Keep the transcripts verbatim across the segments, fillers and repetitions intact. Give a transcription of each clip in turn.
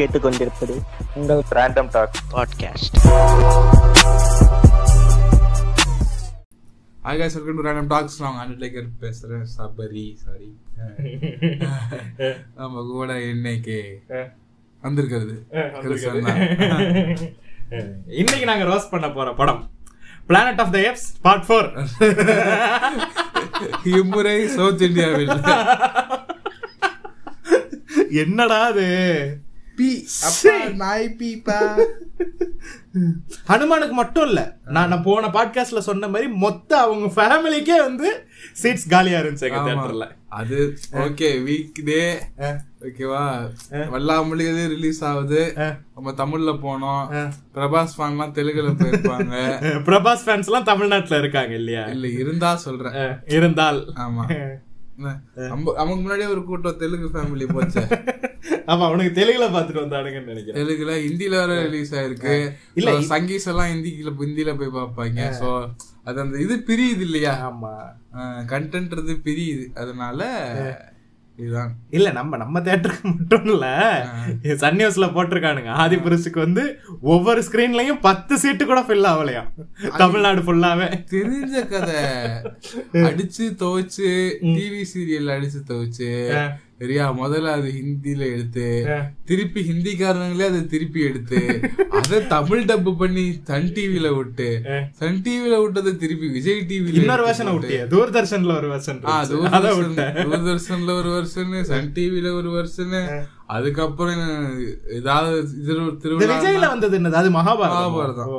கேட்டுக்கொண்டிருப்பது உங்கள் random talk podcast. Hi guys, welcome to Random Talks. நான் அன்லைக்கர் பேசுறேன். சாரி சாரி நம்ம கூட இன்னைக்கு வந்திருக்கிறது இன்னைக்கு நாங்க ரோஸ்ட் பண்ண போற படம் Planet of the Apes Part four. இம்முறை சவுத் இந்தியாவில் என்னடா அது ஹனுமானுக்கு மட்டும் இல்ல, நான் போன பாட்காஸ்ட்ல சொன்ன மாதிரி மொத்த அவங்க ஃபேமிலிக்கே வந்து சீட்ஸ் காலியா இருந்துச்சு. அது ஓகே வீக் டே ஓகேவா, வல்லாமொழி ரிலீஸ் ஆகுது. நம்ம தமிழ்ல போனோம், பிரபாஸ் ஃபேன் எல்லாம் தெலுங்குல போயிருப்பாங்க. பிரபாஸ் ஃபேன்ஸ் எல்லாம் தமிழ்நாட்டுல இருக்காங்க இல்லையா? இல்ல இருந்தா சொல்றேன், இருந்தால் ஆமா அவனுக்கு முன்னாடியே ஒரு கூட்டம் தெலுங்கு ஃபேமிலி போச்சு. ஆமா, அவனுக்கு தெலுங்குல பாத்துட்டு வந்தானுங்கன்னு நினைக்கிறேன். தெலுங்குல ஹிந்தில வர ரிலீஸ் ஆயிருக்கு. இல்ல சங்கீஸ் எல்லாம் ஹிந்திக்குள்ள ஹிந்தில போய் பாப்பாங்க. சோ அது அந்த இது பிரியுது இல்லையா? ஆமா, கண்டென்ட்றது பிரியுது. அதனால இதுதான். இல்ல நம்ம நம்ம தியேட்டருக்கு மட்டும் இல்ல, சன் நியூஸ்ல போட்டிருக்கானுங்க ஆதிபுருஷுக்கு வந்து ஒவ்வொரு ஸ்கிரீன்லயும் பத்து சீட்டு கூட ஃபில் ஆகலையா தமிழ்நாடு ஃபுல்லாவே. தெரிஞ்ச கதை அடிச்சு துவைச்சு, டிவி சீரியல் அடிச்சு துவைச்சு சரியா. முதல்ல அது ஹிந்தியில எடுத்து, திருப்பி ஹிந்திக்காரங்களே அதை திருப்பி எடுத்து, அதை தமிழ் டப்பு பண்ணி சன் டிவில விட்டு, சன் டிவில விட்டதை திருப்பி விஜய் டிவில இன்னொரு வருஷன் விட்டு, தூர்தர்ஷன்ல ஒரு வருஷன், தூர்தர்ஷன்ல ஒரு வருஷன், சன் டிவில ஒரு வருஷன், அதுக்கப்புறம் ஏதாவது திருவிழா வந்தது என்னது, அது மகாபாரதம்.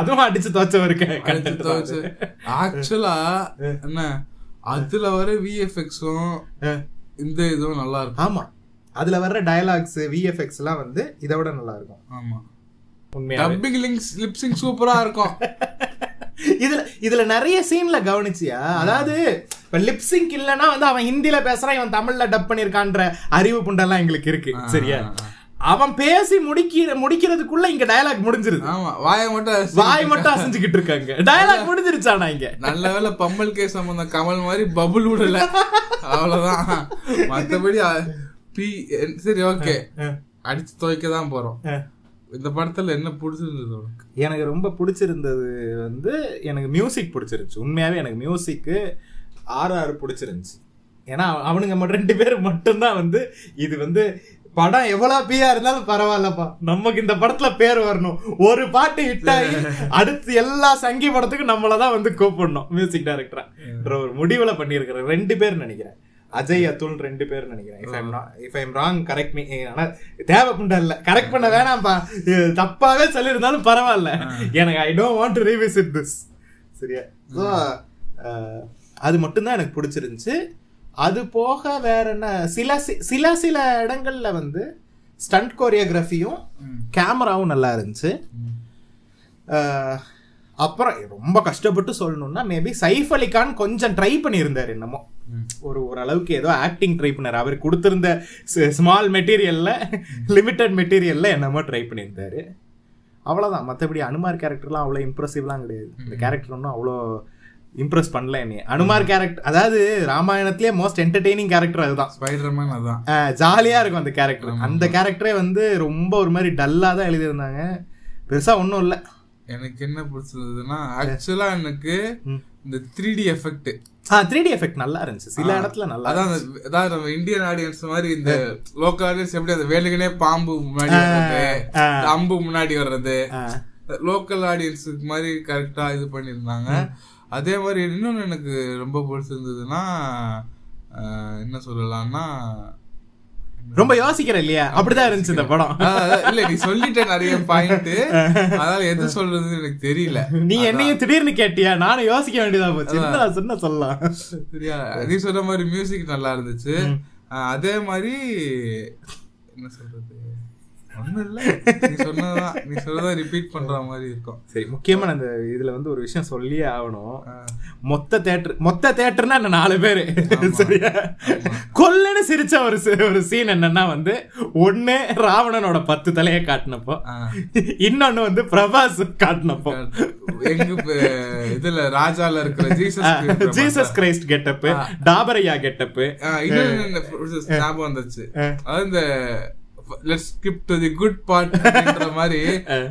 அதுவும் அடிச்சு துவச்ச வரைக்கும் ஆக்சுவலா என்ன, அதுல வர விஎஃப்எக்ஸும் இந்த இதுவும் நல்லா இருக்கும். ஆமா, அதுல வர்ற டயலாக்ஸ் விஎஃப்எக்ஸ் எல்லாம் வந்து இதை விட நல்லா இருக்கும். ஆமா, டப்பிங் லிங்க்ஸ் லிப்சிங் சூப்பரா இருக்கும். இதுல இதுல நிறைய சீன்ல கவனிச்சியா? அதாவது இப்ப லிப்சிங்க் இல்லன்னா வந்து அவன் ஹிந்தியில பேசுறான், இவன் தமிழ்ல டப் பண்ணிருக்கான்ற அறிவு புண்டெல்லாம் எங்களுக்கு இருக்கு சரியா. அவன் பேசி முடிக்க முடிக்கிறதுக்குள்ள இங்க டயலாக் முடிஞ்சிருது. ஆமா, வாயை மட்டும் வாய் மட்டும் அசைஞ்சுக்கிட்டு இருக்காங்க, டயலாக் முடிஞ்சிருச்சானா. இங்க நல்ல வேலை பம்மல் கே சம்பந்த கமல் மாதிரி பபுள் விடல, அவ்வளவுதான். மற்றபடி பி சரி ஓகே, அடிச்சு துவைக்கதான் போறோம். இந்த படத்துல என்ன பிடிச்சிருந்தது உனக்கு? எனக்கு ரொம்ப பிடிச்சிருந்தது வந்து எனக்கு மியூசிக் பிடிச்சிருந்துச்சு. உண்மையாவே எனக்கு மியூசிக்கு ஆறு ஆறு பிடிச்சிருந்துச்சு. ஏன்னா அவனுங்க மட்டும் ரெண்டு பேரும் மட்டும்தான் வந்து இது வந்து படம் எவ்வளவு பியா இருந்தாலும் பரவாயில்லப்பா, நமக்கு இந்த படத்துல பேர் வரணும், ஒரு பாட்டு ஹிட் ஆகி அடுத்து எல்லா சங்கி படத்துக்கும் நம்மளதான் வந்து கூப்பிடணும் மியூசிக் டைரக்டரா ஒரு முடிவுல பண்ணிருக்கிற ரெண்டு பேர் நினைக்கிறேன். அஜய் அதுல் ரெண்டு பேர் நினைக்கிறேன். தேவைப்பண்ட இல்ல கரெக்ட் பண்ண வேணாம்ப்பா, தப்பாவே சொல்லியிருந்தாலும் பரவாயில்ல, எனக்கு I don't want to revisit this சரியா. ஸோ அது மட்டும்தான் எனக்கு பிடிச்சிருந்துச்சு. அது போக வேற என்ன, சில சில சில இடங்கள்ல வந்து ஸ்டண்ட் கோரியோகிராஃபியும் கேமராவும் நல்லா இருந்துச்சு. அப்புறம் ரொம்ப கஷ்டப்பட்டு சொல்லணும்னா மேபி சைஃப் அலி கான் கொஞ்சம் ட்ரை பண்ணியிருந்தாரு, என்னமோ ஒரு ஓரளவுக்கு ஏதோ ஆக்டிங் ட்ரை பண்ணாரு. அவர் கொடுத்திருந்த ஸ்மால் மெட்டீரியல்ல லிமிட்டட் மெட்டீரியல்ல என்னமோ ட்ரை பண்ணியிருந்தாரு, அவ்வளோதான். மற்றபடி அனுமார் கேரக்டர்லாம் அவ்வளோ இம்ப்ரெசிவ்லாம் கிடையாது. இந்த கேரக்டர் ஒன்றும் அவ்வளோ இம்ப்ரெஸ் பண்ணல என்னைய. அனுமார் கேரக்டர் அதாவது ராமாயணத்திலே மோஸ்ட் என்டர்டெய்னிங் கேரக்டர் அதுதான். ஸ்பைடர்மேன் அதுதான், ஜாலியா இருக்கும் அந்த கேரக்டர். அந்த கேரக்டரே வந்து ரொம்ப ஒரு மாதிரி டல்லா தான் எழுதியிருந்தாங்க, பெருசா ஒன்றும் இல்லை. எனக்கு என்ன பிடிச்சதுன்னா ஆக்சுவலா எனக்கு இந்த three D effect three D effect நல்லா இருந்துச்சு சில இடத்துல. நல்லா அதாவது நம்ம இந்தியன் ஆடியன்ஸ் மாதிரி இந்த லோக்கல் ஆடியன்ஸ் எப்படி அந்த வேலுக்குனே பாம்பு முன்னாடி வர்றது, அம்பு முன்னாடி வர்றது, லோக்கல் ஆடியன்ஸுக்கு மாதிரி கரெக்டா இது பண்ணியிருந்தாங்க. அதே மாதிரி இன்னொன்று எனக்கு ரொம்ப பிடிச்சிருந்ததுன்னா என்ன சொல்லலாம்னா, ரொம்ப யோசிக்கிறேன் இல்லையா, அப்படிதான் இருந்துச்சு இந்த படம். இல்ல நீ சொல்லிட்ட நிறைய பாயிண்ட், அதாவது எது சொல்றதுன்னு எனக்கு தெரியல. நீ என்னையும் திடீர்னு கேட்டியா, நானும் யோசிக்க வேண்டியதா போச்சு, சொன்ன சொல்லலாம் சரியா. நீ சொன்ன மாதிரி மியூசிக் நல்லா இருந்துச்சு. அதே மாதிரி என்ன சொல்றது, ஒன்னும் இல்ல, நீ சொன்னதான் நீ சொல்றதான் ரிப்பீட் பண்ற மாதிரி இருக்கும். சரி, முக்கியமான அந்த இதுல வந்து ஒரு விஷயம் சொல்லியே ஆகணும். மொத்த தியேட்டர் மொத்த தியேட்டர்னா என்ன, நாலு பேரு சரியா. கொல்லன்னு சிரிச்ச ஒரு ஒரு சீன் என்னன்னா வந்து, ஒண்ணு ராவணனோட பத்து தலைய காட்டினப்போ, இன்னொன்னு வந்து பிரபாஸ் காட்டினப்போ எங்க இதுல ராஜால இருக்கிற ஜீசஸ் ஜீசஸ் கிரைஸ்ட் கெட்டப்பு, டாபரையா கெட்டப்பு, இன்னொன்னு ஞாபகம் வந்துச்சு. அது இந்த let's skip to the good part அப்படின்ற மாதிரி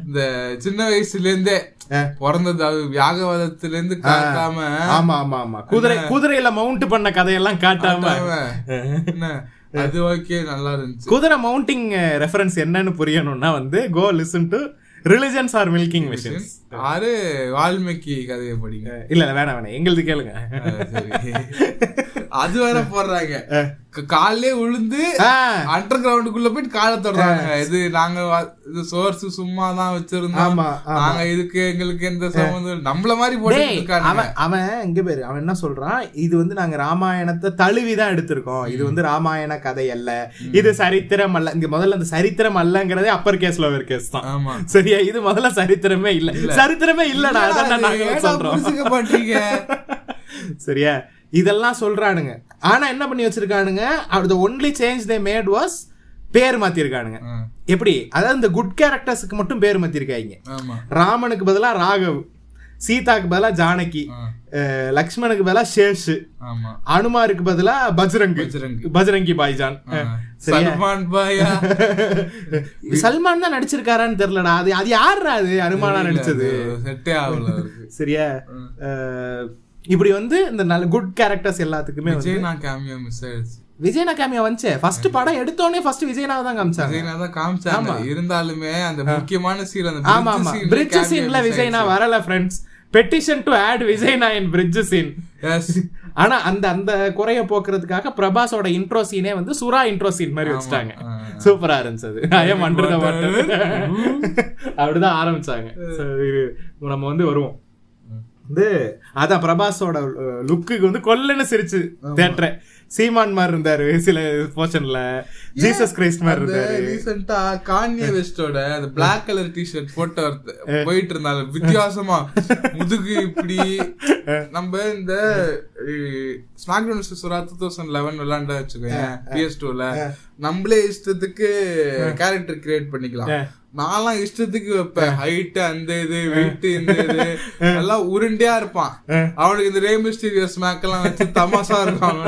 இந்த சின்ன வயசுல இருந்தே பிறந்தது அது யாகவதத்துல இருந்து காட்டாம. ஆமா ஆமா ஆமா குதிரை குதிரையில மவுண்ட் பண்ண கதையெல்லாம் காட்டாம அது ஓகே நல்லா இருந்துச்சு. குதிரை மவுண்டிங் ரெஃபரன்ஸ் என்னன்னு புரியணும்னா வந்து go listen to religions are milking machines ஆறு வால்மீகி கதையை படிங்க. இல்ல வேணாம் வேணாம் எங்களுக்கு கேளுங்க. அது வேற போடுறாங்க காலே உழுந்து அண்டர் கிரவுண்டுக்குள்ள போயிட்டு காலை தொடறாங்க. இது நாங்க சோர்ஸ் சும்மா தான் வச்சிருந்தோம், நாங்க இதுக்கு எங்களுக்கு எந்த சம்பந்தம், நம்மள மாதிரி போட்டு அவன் அவன் எங்க பேரு அவன் என்ன சொல்றான், இது வந்து நாங்க ராமாயணத்தை தழுவிதான் எடுத்திருக்கோம், இது வந்து ராமாயண கதை அல்ல, இது சரித்திரம் அல்ல. இங்க முதல்ல அந்த சரித்திரம் அல்லங்கிறதே அப்பர் கேஸ் லோவர் கேஸ் தான் சரியா, இது முதல்ல சரித்திரமே இல்ல, சரித்திரமே இல்லடா அதான் நாங்க சொல்றோம் சரியா. இதெல்லாம் சொல்றானுங்க. ஆனா என்ன பண்ணி வச்சிருக்கானுங்க, the only change they made was பேர் மாத்திருக்கானுங்க. எப்படி அதாவது இந்த குட் கேரக்டர்ஸுக்கு மட்டும் பேர் மாத்திருக்காங்க. ராமனுக்கு பதிலா ராகவ், சீதாக்கு பதிலா ஜானகி, லக்ஷ்மணுக்கு பதிலா சேஷு, அனுமாருக்கு பதிலா பஜ்ரங், பஜ்ரங்கி பாய்ஜான், சல்மான் பாயா. சல்மான் தான் நடிச்சிருக்காரான்னு தெரியலடா, அது அது யாருடா அது அனுமானா நடிச்சது சரியா. இப்படி வந்து இந்த நல்ல குட் கேரக்டர்ஸ் எல்லாத்துக்குமே விஜயனா கேமியா மிஸ் ஆயிடுச்சு. விஜயனா கேமியா வந்துச்சு ஃபர்ஸ்ட் படம் எடுத்தோடனே ஃபர்ஸ்ட் விஜயனாவை தான் காமிச்சாங்க, விஜயனாவை தான் காமிச்சாங்க. இருந்தாலுமே அந்த முக்கியமான சீன் அந்த பிரிட்ஜ் சீன்ல விஜயனா வரல. ஃப்ரெண்ட்ஸ் பெட்டிஷன் டு ஆட் விஜயனா இன் பிரிட்ஜ் சீன். ஆனா அந்த அந்த குறைய போக்குறதுக்காக பிரபாஸோட இன்ட்ரோ சீனே வந்து சுரா இன்ட்ரோ சீன் மாதிரி வச்சுட்டாங்க. சூப்பரா இருந்துச்சு. ஐயம் அண்டர் தி வாட்டர் அப்படிதான் ஆரம்பிச்சாங்க. நம்ம வந்து வருவோம் வந்து அதான் பிரபாஸோட லுக்குக்கு வந்து கொல்லன்னு சிரிச்சு தேட்டரை. சீமான் மாதிரி இருந்தாரு சில போர்ஷன்ல, ஜீசஸ் கிரைஸ்ட் மாதிரி இருந்தாரு. ரீசெண்டா கான்யே வெஸ்டோட அந்த பிளாக் கலர் டிஷர்ட் போட்டு போயிட்டு இருந்தாரு வித்தியாசமா, முதுகு இப்படி. நம்ம இந்த ஸ்மாக்டவுன் சுரா டூ தௌசண்ட் லெவன் விளையாண்டா வச்சுக்கோங்க பிஎஸ் டூல, நம்மளே இஷ்டத்துக்கு கேரக்டர் கிரியேட் பண்ணிக்கலாம். நான்லாம் இஷ்டத்துக்கு வைப்பேன் ஹைட் அந்த இது வெயிட் இந்த இது எல்லாம் உருண்டையா இருப்பான். அவனுக்கு இந்த ரேம்போ ஸ்டீரியஸ் மேக் எல்லாம் வச்சு தமாசா இருப்பான்.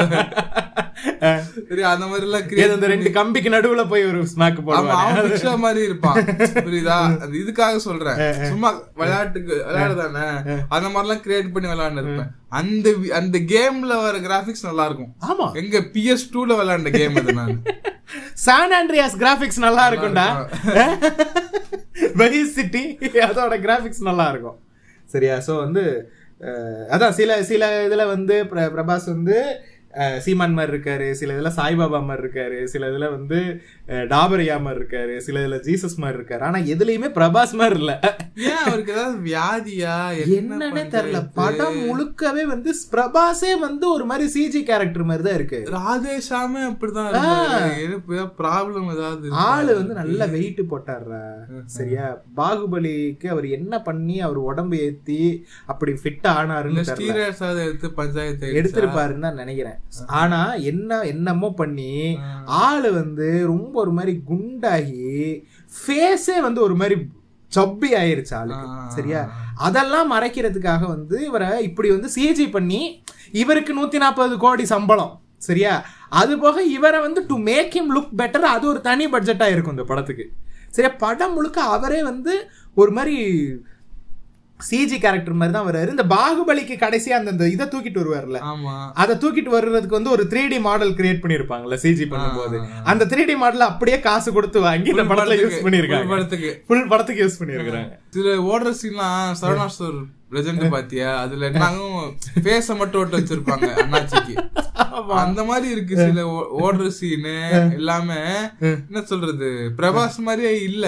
சரி அந்த மாதிரி எல்லாம் கிரியேட், அந்த ரெண்டு கம்பிக்கு நடுவுல போய் ஒரு ஸ்மாக் போடுவான் மாதிரி இருப்பான். புரியுதா, அது இதுக்காக சொல்றேன், சும்மா விளையாட்டுக்கு விளையாடுதானே அந்த மாதிரி எல்லாம் கிரியேட் பண்ணி விளையாண்டு இருப்பேன். அந்த அந்த கேம்ல வர கிராபிக்ஸ் நல்லா இருக்கும். ஆமா எங்க பிஎஸ் டூல விளையாண்ட கேம் அது. நான் சான் ஆண்ட்ரியாஸ் கிராபிக்ஸ் நல்லா இருக்கும்டா, வெரி சிட்டி அதோட கிராபிக்ஸ் நல்லா இருக்கும் சரியா. ஸோ வந்து அதான் சில சில இதுல வந்து பிரபாஸ் வந்து சீமான் மாதிரி இருக்காரு, சில இதுல சாய்பாபா மாதிரி இருக்காரு, சில இதுல வந்து டாபரியா மாதிரி இருக்காரு, சில இதுல ஜீசஸ் மாதிரி இருக்காரு. ஆனா எதுலயுமே பிரபாஸ் மாதிரி இல்ல. ஏன் அவருக்கு ஏதாவது வியாதியா என்னன்னே தெரியல. படம் முழுக்கவே வந்து பிரபாஸே வந்து ஒரு மாதிரி சிஜி கேரக்டர் மாதிரி தான் இருக்கு. ராதேஷாமே அப்படிதான் ப்ராப்ளம் ஏதாவது. ஆளு வந்து நல்ல வெயிட் போட்டாடுறா சரியா. பாகுபலிக்கு அவர் என்ன பண்ணி அவர் உடம்பு ஏத்தி அப்படி ஃபிட் ஆனாருன்னு எடுத்து பஞ்சாயத்து எடுத்திருப்பாருன்னு தான் நினைக்கிறேன். ஆனா என்ன என்னமோ பண்ணி ஆளு வந்து ரொம்ப ஒரு மாதிரி குண்டாகி ஃபேஸே வந்து ஒரு மாதிரி சப்பி ஆயிருச்சு ஆளுக்கு சரியா. அதெல்லாம் மறைக்கிறதுக்காக வந்து இவரை இப்படி வந்து சிஜி பண்ணி, இவருக்கு நூத்தி நாற்பது கோடி சம்பளம் சரியா. அது போக இவரை வந்து to make him look better அது ஒரு தனி பட்ஜெட்டா இருக்கும் இந்த படத்துக்கு சரியா. படம் முழுக்க அவரே வந்து ஒரு மாதிரி சிஜி கேரக்டர் மாதிரி தான் வர்றாரு. இந்த பாகுபலிக்கு கடைசியா அந்த இதை தூக்கிட்டு வருவார்ல, அதை தூக்கிட்டு வர்றதுக்கு வந்து ஒரு த்ரீ டி மாடல் கிரியேட் பண்ணிருப்பாங்கல்ல சிஜி பண்ணும்போது, அந்த த்ரீ டி மாடல் அப்படியே காசு கொடுத்து வாங்கி இந்த படத்துல யூஸ் பண்ணிருக்காங்க. படத்துக்கு ஃபுல் படத்துக்கு யூஸ் பண்ணிருக்காங்க. சில ஓடுற சீன்லாம் சரவணா சார் ரெஜெண்ட் பாத்தியா, அதுல நானும் பேச மட்டும் ஓட்டு வச்சிருப்பாங்க அண்ணாச்சிக்கு, அந்த மாதிரி இருக்கு. சில ஓடுற சீனு எல்லாமே என்ன சொல்றது பிரபாஸ் மாதிரியே இல்ல.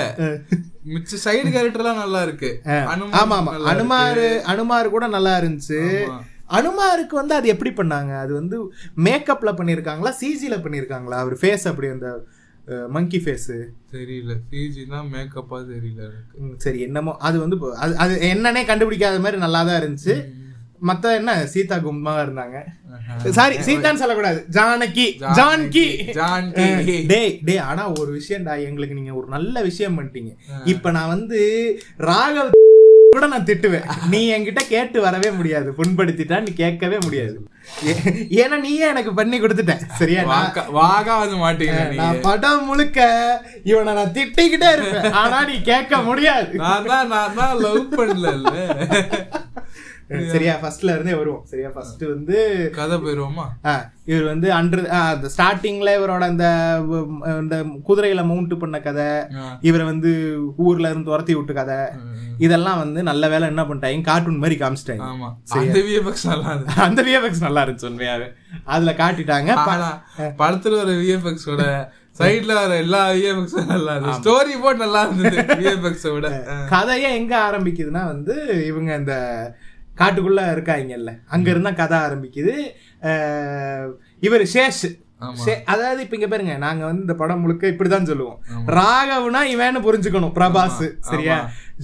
மிச்ச சைடு கேரக்டர்லாம் நல்லா இருக்கு. ஆமா ஆமா அனுமாரு அனுமாரு கூட நல்லா இருந்துச்சு. அனுமாருக்கு வந்து அது எப்படி பண்ணாங்க, அது வந்து மேக்கப்ல பண்ணிருக்காங்களா சிஜில பண்ணிருக்காங்களா? அவர் ஃபேஸ் அப்படி அந்த மங்கி ஃபேஸ் தெரியல, சிஜி தான் மேக்கப்பா தெரியல சரி என்னமோ. அது வந்து அது என்னன்னே கண்டுபிடிக்காத மாதிரி நல்லா தான் இருந்துச்சு. மத்த என்ன சீதா கும்பா இருந்தாங்க. சாரி சீதான் சொல்லக்கூடாது, ஜானகி ஜான்கி ஜான்கி டே டே. ஆனா ஒரு விஷயம்டா, எங்களுக்கு நீங்க ஒரு நல்ல விஷயம் பண்ணிட்டீங்க. இப்ப நான் வந்து ராகவ் கூட நான் திட்டுவேன், நீ என்கிட்ட கேட்டு வரவே முடியாது, புண்படுத்திட்டா நீ கேட்கவே முடியாது, ஏன்னா நீயே எனக்கு பண்ணி கொடுத்துட்ட. சரியா, வாகாவது மாட்டேன், நான் படம் முழுக்க இவனை நான் திட்டிக்கிட்டே இருப்பேன், ஆனா நீ கேட்க முடியாது. சரியா, ஃபர்ஸ்ட்ல இருந்தே வருவோம். சரியா, ஃபர்ஸ்ட் வந்து கதை போயிருவோமா? இவர் வந்து அன்று ஸ்டார்டிங்ல இவரோட அந்த குதிரையில மவுண்ட் பண்ண கதை, இவரை வந்து ஊர்ல இருந்து துரத்தி விட்டு கதை, இதெல்லாம் வந்து நல்ல வேலை என்ன பண்ணிட்டாங்க கார்ட்டூன் மாதிரி காமிச்சிட்டாங்க. அந்த விஎஃப்எக்ஸ் நல்லா இருந்துச்சு உண்மையாவே, அதுல காட்டிட்டாங்க. படத்துல ஒரு விஎஃப்எக்ஸ் ஓட சைட்ல வர எல்லா விஎஃப்எக்ஸும் நல்லா இருந்துச்சு, ஸ்டோரி போர்ட் நல்லா இருந்தது விஎஃப்எக்ஸை விட. கதையே எங்க ஆரம்பிக்குதுன்னா வந்து இவங்க இந்த காட்டுக்குள்ள இருக்காங்கல்ல, அங்க இருந்தா கதை ஆரம்பிக்குது. இவர் சேஷ், அதாவது இப்ப இங்க பாருங்க, நாங்க வந்து இந்த படம் முழுக்க இப்படிதான் சொல்லுவோம், ராகவ்னா இவன்னு புரிஞ்சுக்கணும் பிரபாஸ். சரியா,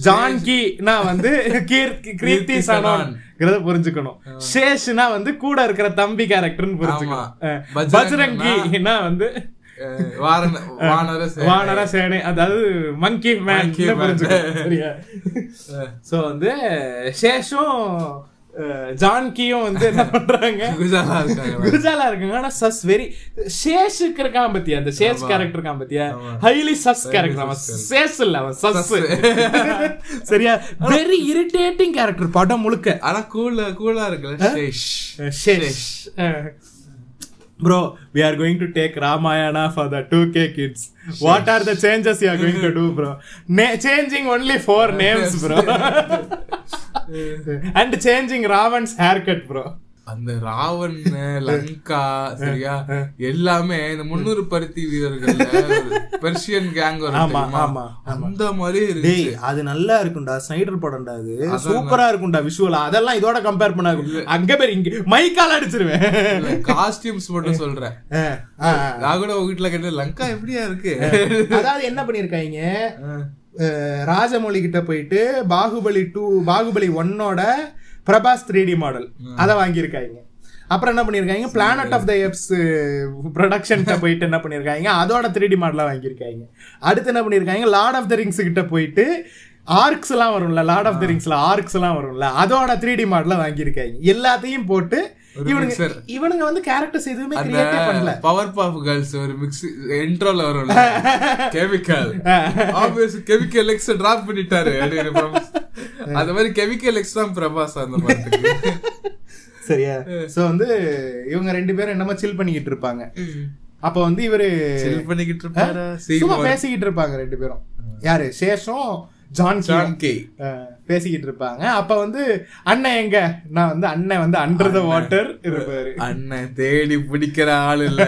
ஜான்கினா வந்து கீர்த்தி கீர்த்தி சனோன்ங்கிறத புரிஞ்சுக்கணும், சேஷ்னா வந்து கூட இருக்கிற தம்பி கேரக்டர்னு புரிஞ்சுக்கணும், பஜ்ரங்கினா வந்து வானர சேனை, அதாவது மங்கி மேன் வந்து சேஷும் ஜான்கியும் வந்து என்ன பண்றாங்க, குஜாலா இருக்காங்க. ஆனா சஸ் வெரி சேஷுக்கு இருக்கான் பத்தியா, அந்த சேஷ் கேரக்டர் இருக்கான் பத்தியா, ஹைலி சஸ் கேரக்டர். அவன் சேஷ் இல்ல, அவன் சஸ். சரியா, வெரி இரிட்டேட்டிங் கேரக்டர் படம் முழுக்க. ஆனா கூலா கூலா இருக்குல்ல சேஷ். சேஷ் bro, we are going to take Ramayana for the two K kids. What are the changes you are going to do, bro? Na- changing only four names, bro. And changing Ravan's haircut, bro. அந்த ராவன், லங்கா, சரியா, எல்லாமே இந்த முன்னூறு பருத்தி வீரர்கள், Persian gang, அந்த மாதிரி இருக்கு. அது நல்லா இருக்கும்டா, ஸ்னைடர் படம்டா, அது சூப்பரா இருக்கும்டா விஷுவலா. அதெல்லாம் இதோட கம்பேர் பண்ணாது, அங்க பேர் இங்க மைக்கால அடிச்சிருவேன். காஸ்டியூம்ஸ் மட்டும் சொல்றேன், நான் கூட வீட்டுல கேட்டேன், லங்கா எப்படியா இருக்கு. அதாவது என்ன பண்ணிருக்காங்க, ராஜமௌலி கிட்ட போயிட்டு பாகுபலி டூ பாகுபலி ஒன்னோட பிரபாஸ் த்ரீ டி மாடல் அதை வாங்கியிருக்காங்க. அப்புறம் என்ன பண்ணிருக்காங்க, planet of the apes production கிட்ட போயிட்டு என்ன பண்ணிருக்காங்க, அதோட த்ரீ டி மாடலா வாங்கியிருக்காங்க. அடுத்து என்ன பண்ணிருக்காங்க, லார்ட் ஆஃப் த ரிங்ஸ் கிட்ட போயிட்டு ஆர்க்ஸ் எல்லாம் வரும்ல, லார்ட் ஆஃப் த ரிங்ஸ்ல ஆர்க்ஸ் எல்லாம் வரும்ல, அதோட த்ரீ டி மாடலா வாங்கியிருக்காங்க. எல்லாத்தையும் போட்டு இவனுங்க இவனுங்க வந்து கேரக்டர்ஸ் எதுவுமே கிரியேட் பண்ணல. பவர் பாப் गर्ल्स ஒரு மிக்ஸ் இன்ட்ரோல வரும்ல, chemical obvious chemical X drop பண்ணிட்டாரு, அந்த மாதிரி கெமிக்கல் எக்ஸ் தான் பிரபாஸ் அந்த மாதிரி. சரியா, சோ வந்து இவங்க ரெண்டு பேரும் என்னமா சில் பண்ணிக்கிட்டு இருப்பாங்க. அப்ப வந்து இவரு சில் பண்ணிக்கிட்டு இருப்பாரு, சும்மா பேசிக்கிட்டு இருப்பாங்க ரெண்டு பேரும், யாரு சேஷம் ஜான் ஜான்கி பேசிக்கிட்டு இருப்பாங்க. அப்ப வந்து அண்ணன் எங்க, நான் வந்து அண்ணன் வந்து அண்டர் த வாட்டர் இருப்பாரு, அண்ணன் தேடி பிடிக்கிற ஆளு இல்ல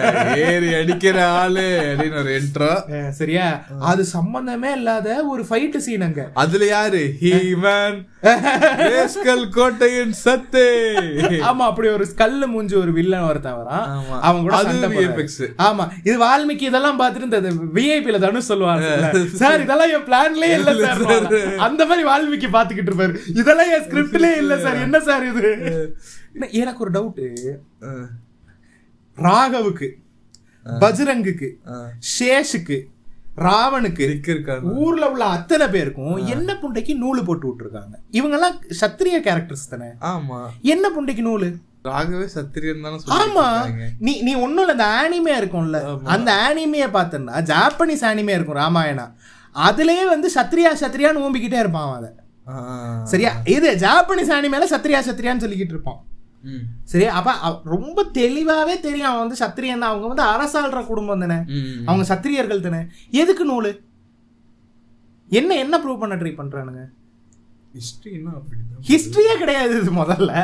ஏறி அடிக்கிற ஆளு அப்படின்னு ஒரு என்ட்ரோ. சரியா, அது சம்பந்தமே இல்லாத ஒரு ஃபைட் சீன் அங்க. அதுல யாரு ஹீமன் கோட்டையின் சத்து. ஆமா, அப்படி ஒரு கல்லு மூஞ்சி ஒரு வில்லன் ஒருத்தன் வரான், அவங்க கூட அது. ஆமா, இது வால்மீகி இதெல்லாம் பாத்துட்டு விஐபில தனுஷ் சொல்லுவாங்க, சார் இதெல்லாம் என் பிளான்லயே இல்ல சார், அந்த மாதிரி வால்மீகி பாத்துக்கிட்டு இருப்பாரு, இதெல்லாம் என் ஸ்கிரிப்ட்லயே இல்ல சார், என்ன சார் இது. எனக்கு ஒரு டவுட்டு, ராகவுக்கு, பஜ்ரங்குக்கு, சேஷுக்கு, ராவனுக்கு இருக்காங்க, ஊர்ல உள்ள அத்தனை பேருக்கும் என்ன புண்டைக்கு நூலு போட்டு விட்டுருக்காங்க. இவங்க எல்லாம் சத்திரிய கேரக்டர்ஸ் தானே. ஆமா, என்ன புண்டைக்கு நூலு, ராகவே சத்திரியன் தானே. ஆமா, நீ நீ ஒன்னும் இல்ல, அந்த ஆனிமே இருக்கும்ல, அந்த ஆனிமையை பார்த்தோம்னா ஜாப்பனீஸ் ஆனிமே இருக்கும் ராமாயணா, அதுலயே வந்து சத்திரியா சத்திரியான்னு ஊம்பிக்கிட்டே இருப்பான் அதை. சரியா, இது ஜாப்பனீஸ் ஆனிமேல சத்திரியா சத்திரியான்னு சொல்லிக்கிட்டு இருப்பான். சரியா, அப்ப ரொம்ப தெளிவாவே தெரியும் அவன் வந்து சத்திரியன் தான், அவங்க வந்து அரசாள்ற குடும்பம் தானே, அவங்க சத்திரியர்கள் தானே, எதுக்கு நூலு, என்ன என்ன ப்ரூவ் பண்ண ட்ரை பண்றானுங்க? ஹிஸ்டரியே கிடையாது இது முதல்ல,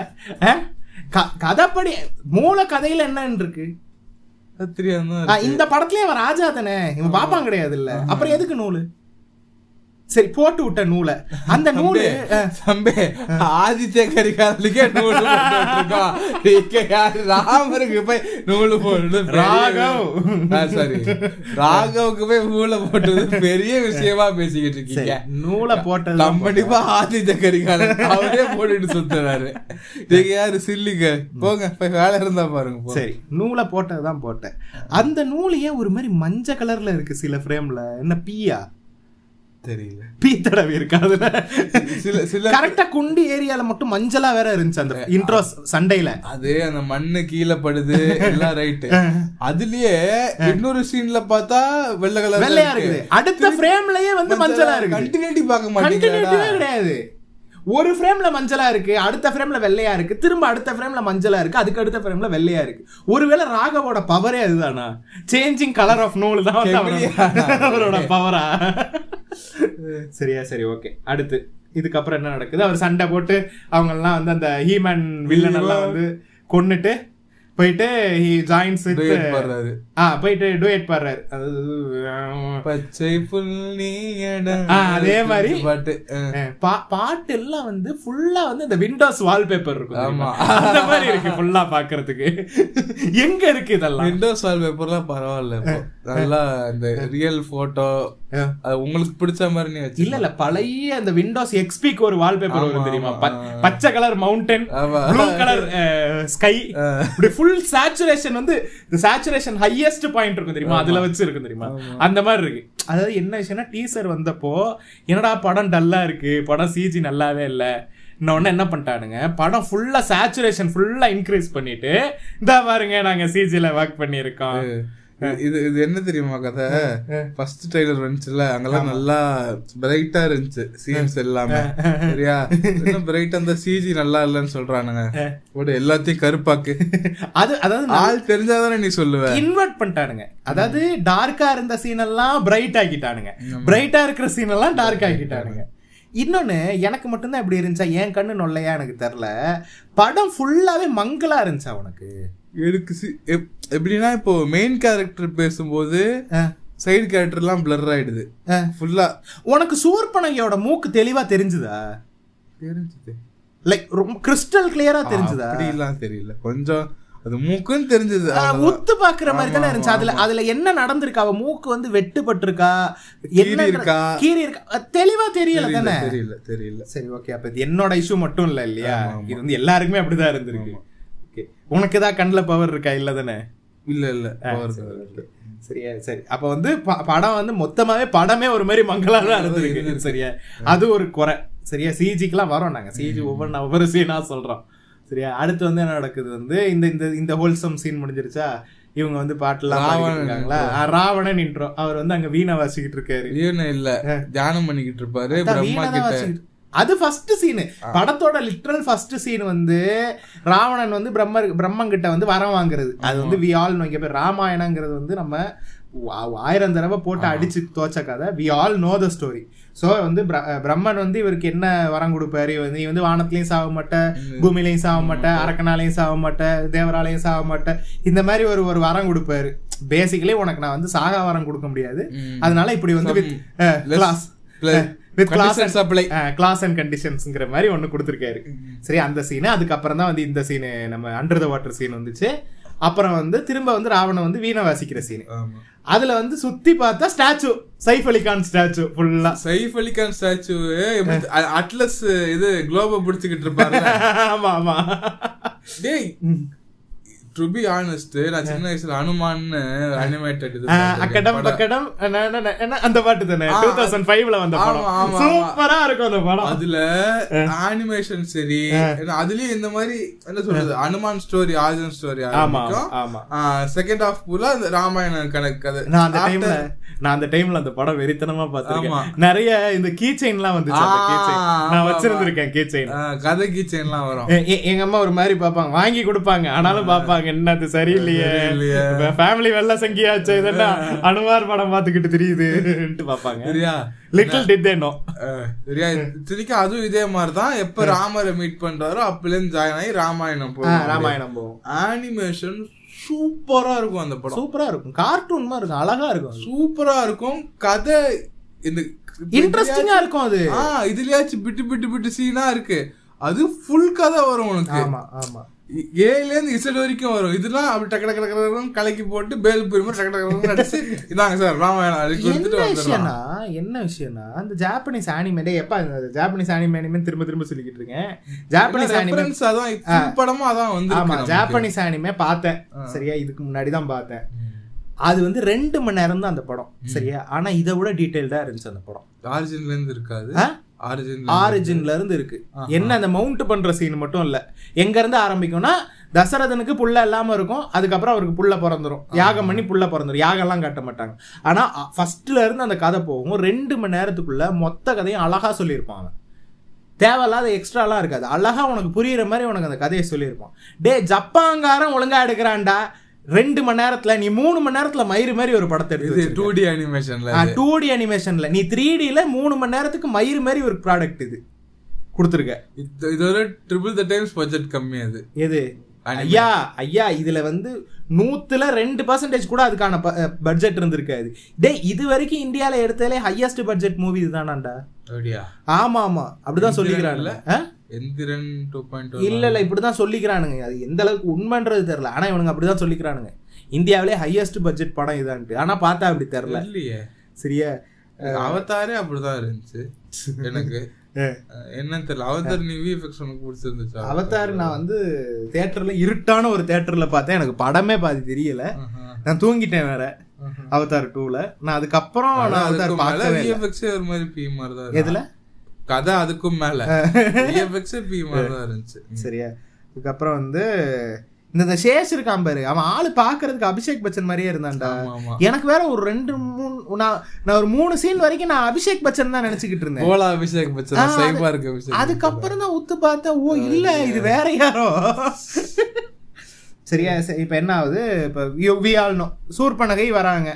கதைப்படி மூல கதையில என்னன்னு இருக்கு. இந்த படத்துலயே அவன் ராஜா தானே, இவன் பாப்பான் கிடையாது இல்ல, அப்புறம் எதுக்கு நூலு? சரி, போட்டு விட்ட நூலை, அந்த நூலு சம்பே ஆதித்ய கரிகாலுக்கே நூலு ராமருக்கு போய் நூலு போட்டு, ராகவ் சாரி ராகவுக்கு போய் நூலை போட்டது பெரிய விஷயமா பேசிக்கிட்டு இருக்கீங்க. நூலை போட்டது கண்டிப்பா ஆதித்ய கரிகாலன் அவரே போட்டுட்டு சுத்துறாரு, நீங்க யாரு சில்லிங்க போங்க போய் வேலை இருந்தா பாருங்க. சரி, நூலை போட்டதுதான் போட்டேன், அந்த நூலையே ஒரு மாதிரி மஞ்சள் கலர்ல இருக்கு சில ஃப்ரேம்ல, என்ன பீயா தெரியல பீத்தடவை இருக்காதுல. சில சில கரெக்டா குண்டி ஏரியால மட்டும் மஞ்சளா வேற இருந்துச்சு அந்த இன்ட்ரோ சண்டையில. அது அந்த மண்ணு கீழே படுது எல்லாம் ரைட்டு. அதுலயே இன்னொரு சீன்ல பார்த்தா வெள்ளை கலர் வெள்ளையா இருக்குது, அடுத்த ஃப்ரேம்லயே வந்து மஞ்சளா இருக்கு. கண்டினியூட்டி பார்க்க மாட்டீங்களா? கிடையாது. ஒரு ஃப்ரேம்ல மஞ்சளா இருக்கு, அடுத்த ஃப்ரேம்ல வெள்ளையா இருக்கு, திரும்ப அடுத்த ஃப்ரேம்ல மஞ்சளா இருக்கு, அதுக்கு அடுத்த ஃப்ரேம்ல வெள்ளையா இருக்கு. ஒருவேளை ராகவோட பவரே அதுதானா? சேஞ்சிங் கலர் ஆஃப் நூல் தான் அவரோட பவரா? சரியா சரி ஓகே. அடுத்து இதுக்கப்புறம் என்ன நடக்குது? அவர் சண்டை போட்டு அவங்க எல்லாம் வந்து அந்த ஹீமன் வில்லன் எல்லாம் வந்து கொன்னுட்டு போயிட்டு he joins with பண்றாரு. ஆ போயிட்டு டுயட் பண்றாரு. பச்சை புல் நீடா அதே மாதிரி பாட்டு பாட்டு எல்லாம் வந்து ஃபுல்லா வந்து அந்த விண்டோஸ் வால்பேப்பர் இருக்கு. ஆமா அந்த மாதிரி இருக்கு ஃபுல்லா பாக்குறதுக்கு. எங்க இருக்கு இதெல்லாம்? விண்டோஸ் வால்பேப்பர்லாம் பரவாயில்லை, நல்லா இந்த ரியல் போட்டோ உங்களுக்கு பிடிச்ச மாதிரி இல்ல இல்ல பழைய அந்த விண்டோஸ் எக்ஸ்பிக்கு ஒரு வால்பேப்பர் வரும் தெரியுமா? பச்சை colour mountain, blue colour sky, full saturation வந்து சேச்சுரேஷன் ஹையஸ்ட் பாயிண்ட் இருக்கும் தெரியுமா? அதுல வச்சு இருக்கும் தெரியுமா? அந்த மாதிரி இருக்கு. அதாவது என்ன விஷயம்னா டீசர் வந்தப்போ என்னடா படம் டல்லா இருக்கு, படம் சிஜி நல்லாவே இல்லை. இன்னொன்னு என்ன பண்ணிட்டானுங்க, படம் ஃபுல்லா சேச்சுரேஷன் ஃபுல்லா இன்க்ரீஸ் பண்ணிட்டு இதா பாருங்க நாங்க சிஜில ஒர்க் பண்ணிருக்கோம். இது இது என்ன தெரியுமா கதை? ஃபர்ஸ்ட் ட்ரைலர் வந்துச்சுல, அங்கெல்லாம் நல்லா பிரைட்டா இருந்துச்சு சீன்ஸ் எல்லாமே சரியா? பிரைட்டா இருந்தா சிஜி நல்லா இல்லைன்னு சொல்றானுங்க. எல்லாத்தையும் கருப்பாக்கு, அது அதாவது ஆள் தெரிஞ்சாதானே நீ சொல்லுவ. இன்வெர்ட் பண்ணிட்டானுங்க. அதாவது டார்க்கா இருந்த சீன் எல்லாம் பிரைட் ஆக்கிட்டானுங்க, பிரைட்டா இருக்கிற சீன் எல்லாம் டார்க் ஆக்கிட்டானுங்க. இன்னொன்னு எனக்கு மட்டும்தான் இப்படி இருந்துச்சா, என் கண்ணு நொல்லையா எனக்கு தெரியல. படம் ஃபுல்லாவே மங்களா இருந்துச்சா உனக்கு? எனக்கு எப்படின்னா இப்போ மெயின் கேரக்டர் பேசும்போது சைடு கேரக்டர் எல்லாம் பிளர் ஆயிடுது ஃபுல்லா. உனக்கு சூர்பனகையோட மூக்கு தெளிவா தெரிஞ்சுதா? தெரிஞ்சுது, லைக் ரொம்ப கிறிஸ்டல் கிளியரா தெரிஞ்சுதா? அப்படிலாம் தெரியல, கொஞ்சம் அது மூக்குன்னு தெரிஞ்சது, ஒத்து பாக்குற மாதிரி தானே இருந்துச்சு. அதுல அதுல என்ன நடந்திருக்கா? அவ மூக்கு வந்து வெட்டுப்பட்டு இருக்கா, என்ன இருக்கா, கீறி இருக்கா, தெளிவா தெரியல தானே? தெரியல தெரியல சரி ஓகே. அப்ப இது என்னோட இஷ்யூ மட்டும் இல்ல இல்லையா, இது வந்து எல்லாருக்குமே அப்படிதான் இருந்திருக்கு. உனக்கு தான் கண்ணில் பவர் இருக்கா? இல்லை தானே? இல்லை இல்லை பவர் சரியா சரி. அப்போ வந்து படம் வந்து மொத்தமாகவே படமே ஒரு மாதிரி மங்களாக தான் இருந்திருக்கு சரியா? அது ஒரு குறை சரியா? சிஜிக்கெலாம் வரோம் நாங்கள், சிஜி ஒவ்வொன்று ஒவ்வொரு சீனாக சொல்கிறோம் சரியா? அடுத்து வந்து என்ன நடக்குது வந்து இந்த இந்த இந்த ஹோல்சம் சீன் முடிஞ்சிருச்சா? இவங்க வந்து பாட்டுலாம் இருக்காங்களா? ராவணன் இன்றோ அவர் வந்து அங்கே வீணை வாசிக்கிட்டு இருக்காரு. வீணை இல்லை, தியானம் பண்ணிக்கிட்டு இருப்பாரு பிரம்மா கிட்ட. அது ஃபர்ஸ்ட் சீனு, படத்தோட லிட்டரல் ஃபர்ஸ்ட் சீன் வந்து ராவணன் வந்து பிரம்ம பிரம்மங்கிட்ட வந்து வரம் வாங்குறது. அது வந்து வி ஆல் நோ. இப்போ ராமாயணங்கிறது வந்து நம்ம ஆயிரம் தடவை போட்டு அடிச்சு தோச்ச கதை, we all know the story. So வந்து பிரம்மன் வந்து இவருக்கு என்ன வரம் கொடுப்பாரு, நீ வந்து வானத்துலையும் சாக மாட்டேன், பூமியிலையும் சாக மாட்டேன், அரக்கனாலையும் சாக மாட்டேன், தேவராலையும் சாக மாட்டேன், இந்த மாதிரி ஒரு ஒரு வரம் கொடுப்பாரு. பேசிக்கலி உனக்கு நான் வந்து சாக வரம் கொடுக்க முடியாது, அதனால இப்படி வந்து with class and supply, class and கண்டிஷன்ஸ்ங்கிற மாதிரி ஒன்று கொடுத்துருக்காரு சரி? அந்த சீனு. அதுக்கப்புறம் தான் வந்து இந்த சீனு நம்ம அண்டர் த வாட்டர் சீன் வந்துச்சு. அப்புறம் வந்து திரும்ப வந்து ராவணன் வந்து வீணை வாசிக்கிற சீனு. அதுல வந்து சுத்தி பார்த்தா ஸ்டாச்சு, சைஃப் அலிகான் ஸ்டாச்சு ஃபுல்லா. சைஃப் அலிகான் ஸ்டாச்சு அட்லஸ் இது குளோபை பிடிச்சிக்கிட்டு இருப்பாரு. ஆமா ஆமா. டேய் டு பி ஆனஸ்ட், நான் சின்ன வயசுல ஹனுமான் அனிமேட்டட் இது அக்கடம் பக்கடம் அந்த பாட்டு தானே இரண்டாயிரத்து ஐந்துல வந்த படம். சூப்பரா இருக்கும் அந்த படம். அதுல அனிமேஷன் சரி, அதுலயும் இந்த மாதிரி என்ன சொல்றது ஹனுமான் ஸ்டோரி, ஆர்ஜின் ஸ்டோரி ஆரம்பிக்கும். செகண்ட் ஹாஃப் பூரா ராமாயண கணக்கு கதை. நான் அந்த டைம்ல நான் அந்த டைம்ல அந்த படம் வெறித்தனமா பார்த்திருக்கேன். நிறைய இந்த கீ செயின்லாம் வந்துச்சு, அந்த கீ செயின் நான் வச்சிருந்திருக்கேன். கீ செயின் கதை கீ செயின்லாம் வரும். எங்க அம்மா ஒரு மாதிரி பாப்பாங்க, வாங்கி கொடுப்பாங்க, ஆனாலும் பாப்பாங்க என்னது சரியில்லையே, ஃபேமிலி வெள்ள சங்கியாச்சு, இதெல்லாம் அனுமார் படம் பார்த்துக்கிட்டு தெரியுதுன்னு பாப்பாங்க. லிட்டில் டிட் தே நோ சரியா? திருக்கி அதுவும் இதே மாதிரிதான். எப்ப ராமரை மீட் பண்றாரோ அப்பலேருந்து ஜாயின் ஆகி ராமாயணம் போகும். ராமாயணம் போகும். அனிமேஷன் சூப்பரா இருக்கும் அந்த படம். சூப்பரா இருக்கும், கார்ட்டூன் மாதிரி இருக்கும், அழகா இருக்கும், சூப்பரா இருக்கும் கதை. இந்த இன்ட்ரெஸ்டிங்கா இருக்கும். அது இதுலயாச்சும் பிட்டு பிட்டு பிட்டு சீனா இருக்கு, அது ஃபுல் கதை வரும் உனக்கு. ஆமா ஆமா. ஏலேருந்து இசட் வரைக்கும் வரும். இதெல்லாம் அப்படி டக்கு டக்கு டக்கு கலக்கி போட்டு பேல் புரியுமா டக்கு டக்கு நடிச்சு இதாங்க சார் ராமாயணம். அதுக்கு என்ன விஷயம்னா என்ன விஷயம்னா அந்த ஜாப்பனீஸ் ஆனிமே, எப்ப ஜாப்பனீஸ் ஆனிமே திரும்ப திரும்ப சொல்லிக்கிட்டு இருக்கேன். ஜாப்பனீஸ் ஆனிமே அதான் படமும் அதான் வந்து. ஆமா ஜாப்பனீஸ் ஆனிமே பார்த்தேன் சரியா? இதுக்கு முன்னாடி தான் பார்த்தேன். அது வந்து ரெண்டு மணி நேரம் தான் அந்த படம், சரியா? ஆனா இதை விட டீடைல்டா இருந்துச்சு அந்த படம். ஆரிஜின்ல இருந்து இருக்காது, ஆரிஜின்ல இருந்து இருக்கு. என்ன அந்த மவுண்ட் பண்ற சீன் மட்டும் இல்ல, எங்க இருந்து ஆரம்பிக்கும்னா தசரதனுக்கு புள்ள இல்லாம இருக்கும், அதுக்கப்புறம் அவருக்கு புள்ள பிறந்துரும், யாகம் பண்ணி புள்ள பிறந்துரும், யாகம் எல்லாம் காட்ட மாட்டாங்க. ஆனா ஃபர்ஸ்ட்ல இருந்து அந்த கதை போகும். ரெண்டு மணி நேரத்துக்குள்ள மொத்த கதையும் அழகா சொல்லியிருப்பாங்க, தேவையில்லாத எக்ஸ்ட்ராலாம் இருக்காது. அழகா உனக்கு புரியுற மாதிரி உனக்கு அந்த கதையை சொல்லியிருப்பான். டே ஜப்பாங்காரன் ஒழுங்கா எடுக்கிறான்டா, ரெண்டு மணி நேரத்துல நீ மூணு மணி நேரத்துல மயிறு மாதிரி ஒரு படத்தை எடுத்து டூ டி அனிமேஷன்ல டூ டி அனிமேஷன்ல நீ த்ரீ டில மூணு மணி நேரத்துக்கு மயிறு மாதிரி ஒரு ப்ராடக்ட் இது கொடுத்துருக்க. இதோட ட்ரிபிள் த டைம்ஸ் பட்ஜெட் கம்மி. அது எது ஐயா ஐயா, இதுல வந்து நூத்துல ரெண்டு பர்சன்டேஜ் கூட அதுக்கான பட்ஜெட் இருந்திருக்காது. டே இது வரைக்கும் இந்தியால எடுத்தாலே ஹையஸ்ட் பட்ஜெட் மூவி இதுதானாண்டா. ஆமா ஆமா அப்படிதான் சொல்லிக்கிறான்ல. இல்ல இல்ல இப்படிதான் சொல்லிக்கிறானுங்க, அது எந்த அளவுக்கு உண்மைன்றது தெரியல. ஆனா இவனுங்க அப்படிதான் சொல்லிக்கிறானுங்க, இந்தியாவிலே ஹையஸ்ட் பட்ஜெட் படம் இதான்ட்டு. ஆனா பார்த்தா அப்படி தெரியல இல்லையே, சரியா? அவதாரே அப்படிதான் இருந்துச்சு எனக்கு, என்னன்னு தெரியல. அவதார் நிவி எஃபெக்ட்ஸ் எனக்கு பிடிச்சிருந்துச்சு. அவதார் நான் வந்து தியேட்டர்ல இருட்டான ஒரு தியேட்டர்ல பார்த்தேன், எனக்கு படமே பாதி தெரியல, நான் தூங்கிட்டேன் வேற. அவதார் டூல நான் அதுக்கப்புறம் அவதார் பார்க்கவே இல்ல. எஃபெக்ட்ஸே ஒரு மாதிரி பீ மாதிரி தான் எதுல கதை, அதுக்கும் மேல எஃபெக்ட்ஸே பீ மாதிரி தான் இருந்துச்சு, சரியா? அதுக்கப்புறம் வந்து இந்த சேஷ் இருக்கான் பாரு, அவன் ஆளு பாக்குறதுக்கு அபிஷேக் பச்சன் மாதிரியே இருந்தான்டா. எனக்கு வேற ஒரு ரெண்டு மூணு நான் ஒரு மூணு சீன் வரைக்கும் நான் அபிஷேக் பச்சன் தான் நினைச்சுக்கிட்டு இருந்தேன். அபிஷேக் பச்சன் அதுக்கப்புறம் தான் உத்து பார்த்தேன், ஓ இல்ல இது வேற யாரோ, சரியா? இப்ப என்ன ஆகுது, இப்ப சூர்பனகை வராங்க.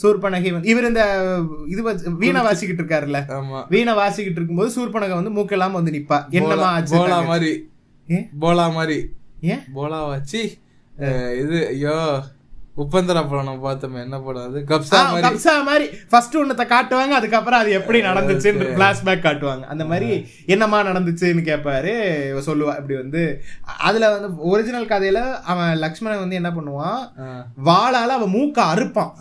சூர்பனகை வந்து இவர் இந்த இது வீணை வாசிக்கிட்டு இருக்காருல்ல, வீணை வாசிக்கிட்டு இருக்கும்போது சூர்பனகை வந்து மூக்கெல்லாம் வந்து நிப்பா. என்னமா போலா மாதிரி போலா மாதிரி ஏன் போலாவாச்சு இது? ஐயோ உப்பந்திரா படம் நம்ம பார்த்தோம், என்ன படம் அது? கப்சா கப்சா மாதிரி ஃபர்ஸ்ட் ஒன்னத்தை காட்டுவாங்க, அதுக்கப்புறம் அது எப்படி நடந்துச்சுன்னு ஃபிளாஷ்பேக் காட்டுவாங்க. அந்த மாதிரி என்னமா நடந்துச்சுன்னு கேட்பாரு, சொல்லுவா இப்படி வந்து. அதுல வந்து ஒரிஜினல் கதையில அவன் லக்ஷ்மணன் வந்து என்ன பண்ணுவான், வாளால அவன் மூக்க அறுப்பான்.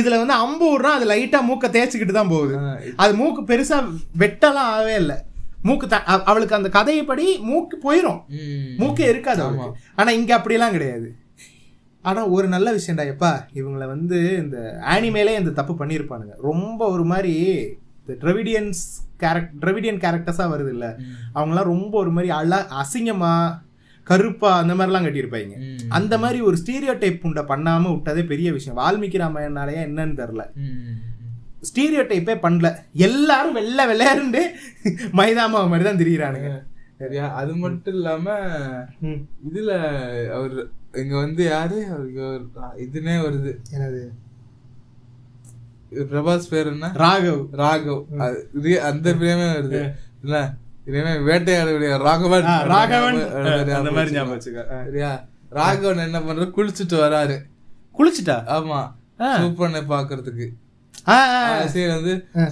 இதுல வந்து அம்பு விடுறான், அது லைட்டா மூக்க தேய்ச்சிக்கிட்டு தான் போகுது, அது மூக்கு பெருசா வெட்டெல்லாம் ஆகவே இல்லை. மூக்கு அவளுக்கு அந்த கதையப்படி மூக்கு போயிரும், மூக்கே இருக்காது. ஆனா இங்க அப்படிலாம் கிடையாது. ஆனா ஒரு நல்ல விஷயம்டா எப்பா, இவங்களை வந்து இந்த ஆனிமேலே இந்த தப்பு பண்ணியிருப்பானுங்க. ரொம்ப ஒரு மாதிரி டிராவிடியன்ஸ் கேரக்டர், டிராவிடியன் கேரக்டர்ஸா வருது இல்ல, அவங்களாம் ரொம்ப ஒரு மாதிரி அழ அசிங்கமா கருப்பா அந்த மாதிரிலாம் கட்டியிருப்பாங்க. அந்த மாதிரி ஒரு ஸ்டீரியோ டைப் உண்டை பண்ணாம விட்டதே பெரிய விஷயம். வால்மீகி ராமாயணாலயா என்னன்னு தெரியல, ஸ்டீரியோ டைப்பே பண்ணல. எல்லாரும் வெள்ளை விளையாண்டு மைதாமா மாதிரி தான் திரியிறானுங்க, சரியா? அது மட்டும் இல்லாம இதுல அவர் இங்க வந்து யாரு அவருக்கு இதுனே வருது, என்னது பிரபாஸ் பேர் என்ன, ராகவ். ராகவ் அந்த பிரேமே வருது இல்ல, இதுமே வேட்டையாடக்கூடிய ராகவன் ராகவன் அந்த மாதிரி ஞாபகம் வச்சுக்க, சரியா? ராகவன் என்ன பண்ற, குளிச்சுட்டு வராரு. குளிச்சுட்டா? ஆமா, சூப்பர்னு பாக்குறதுக்கு.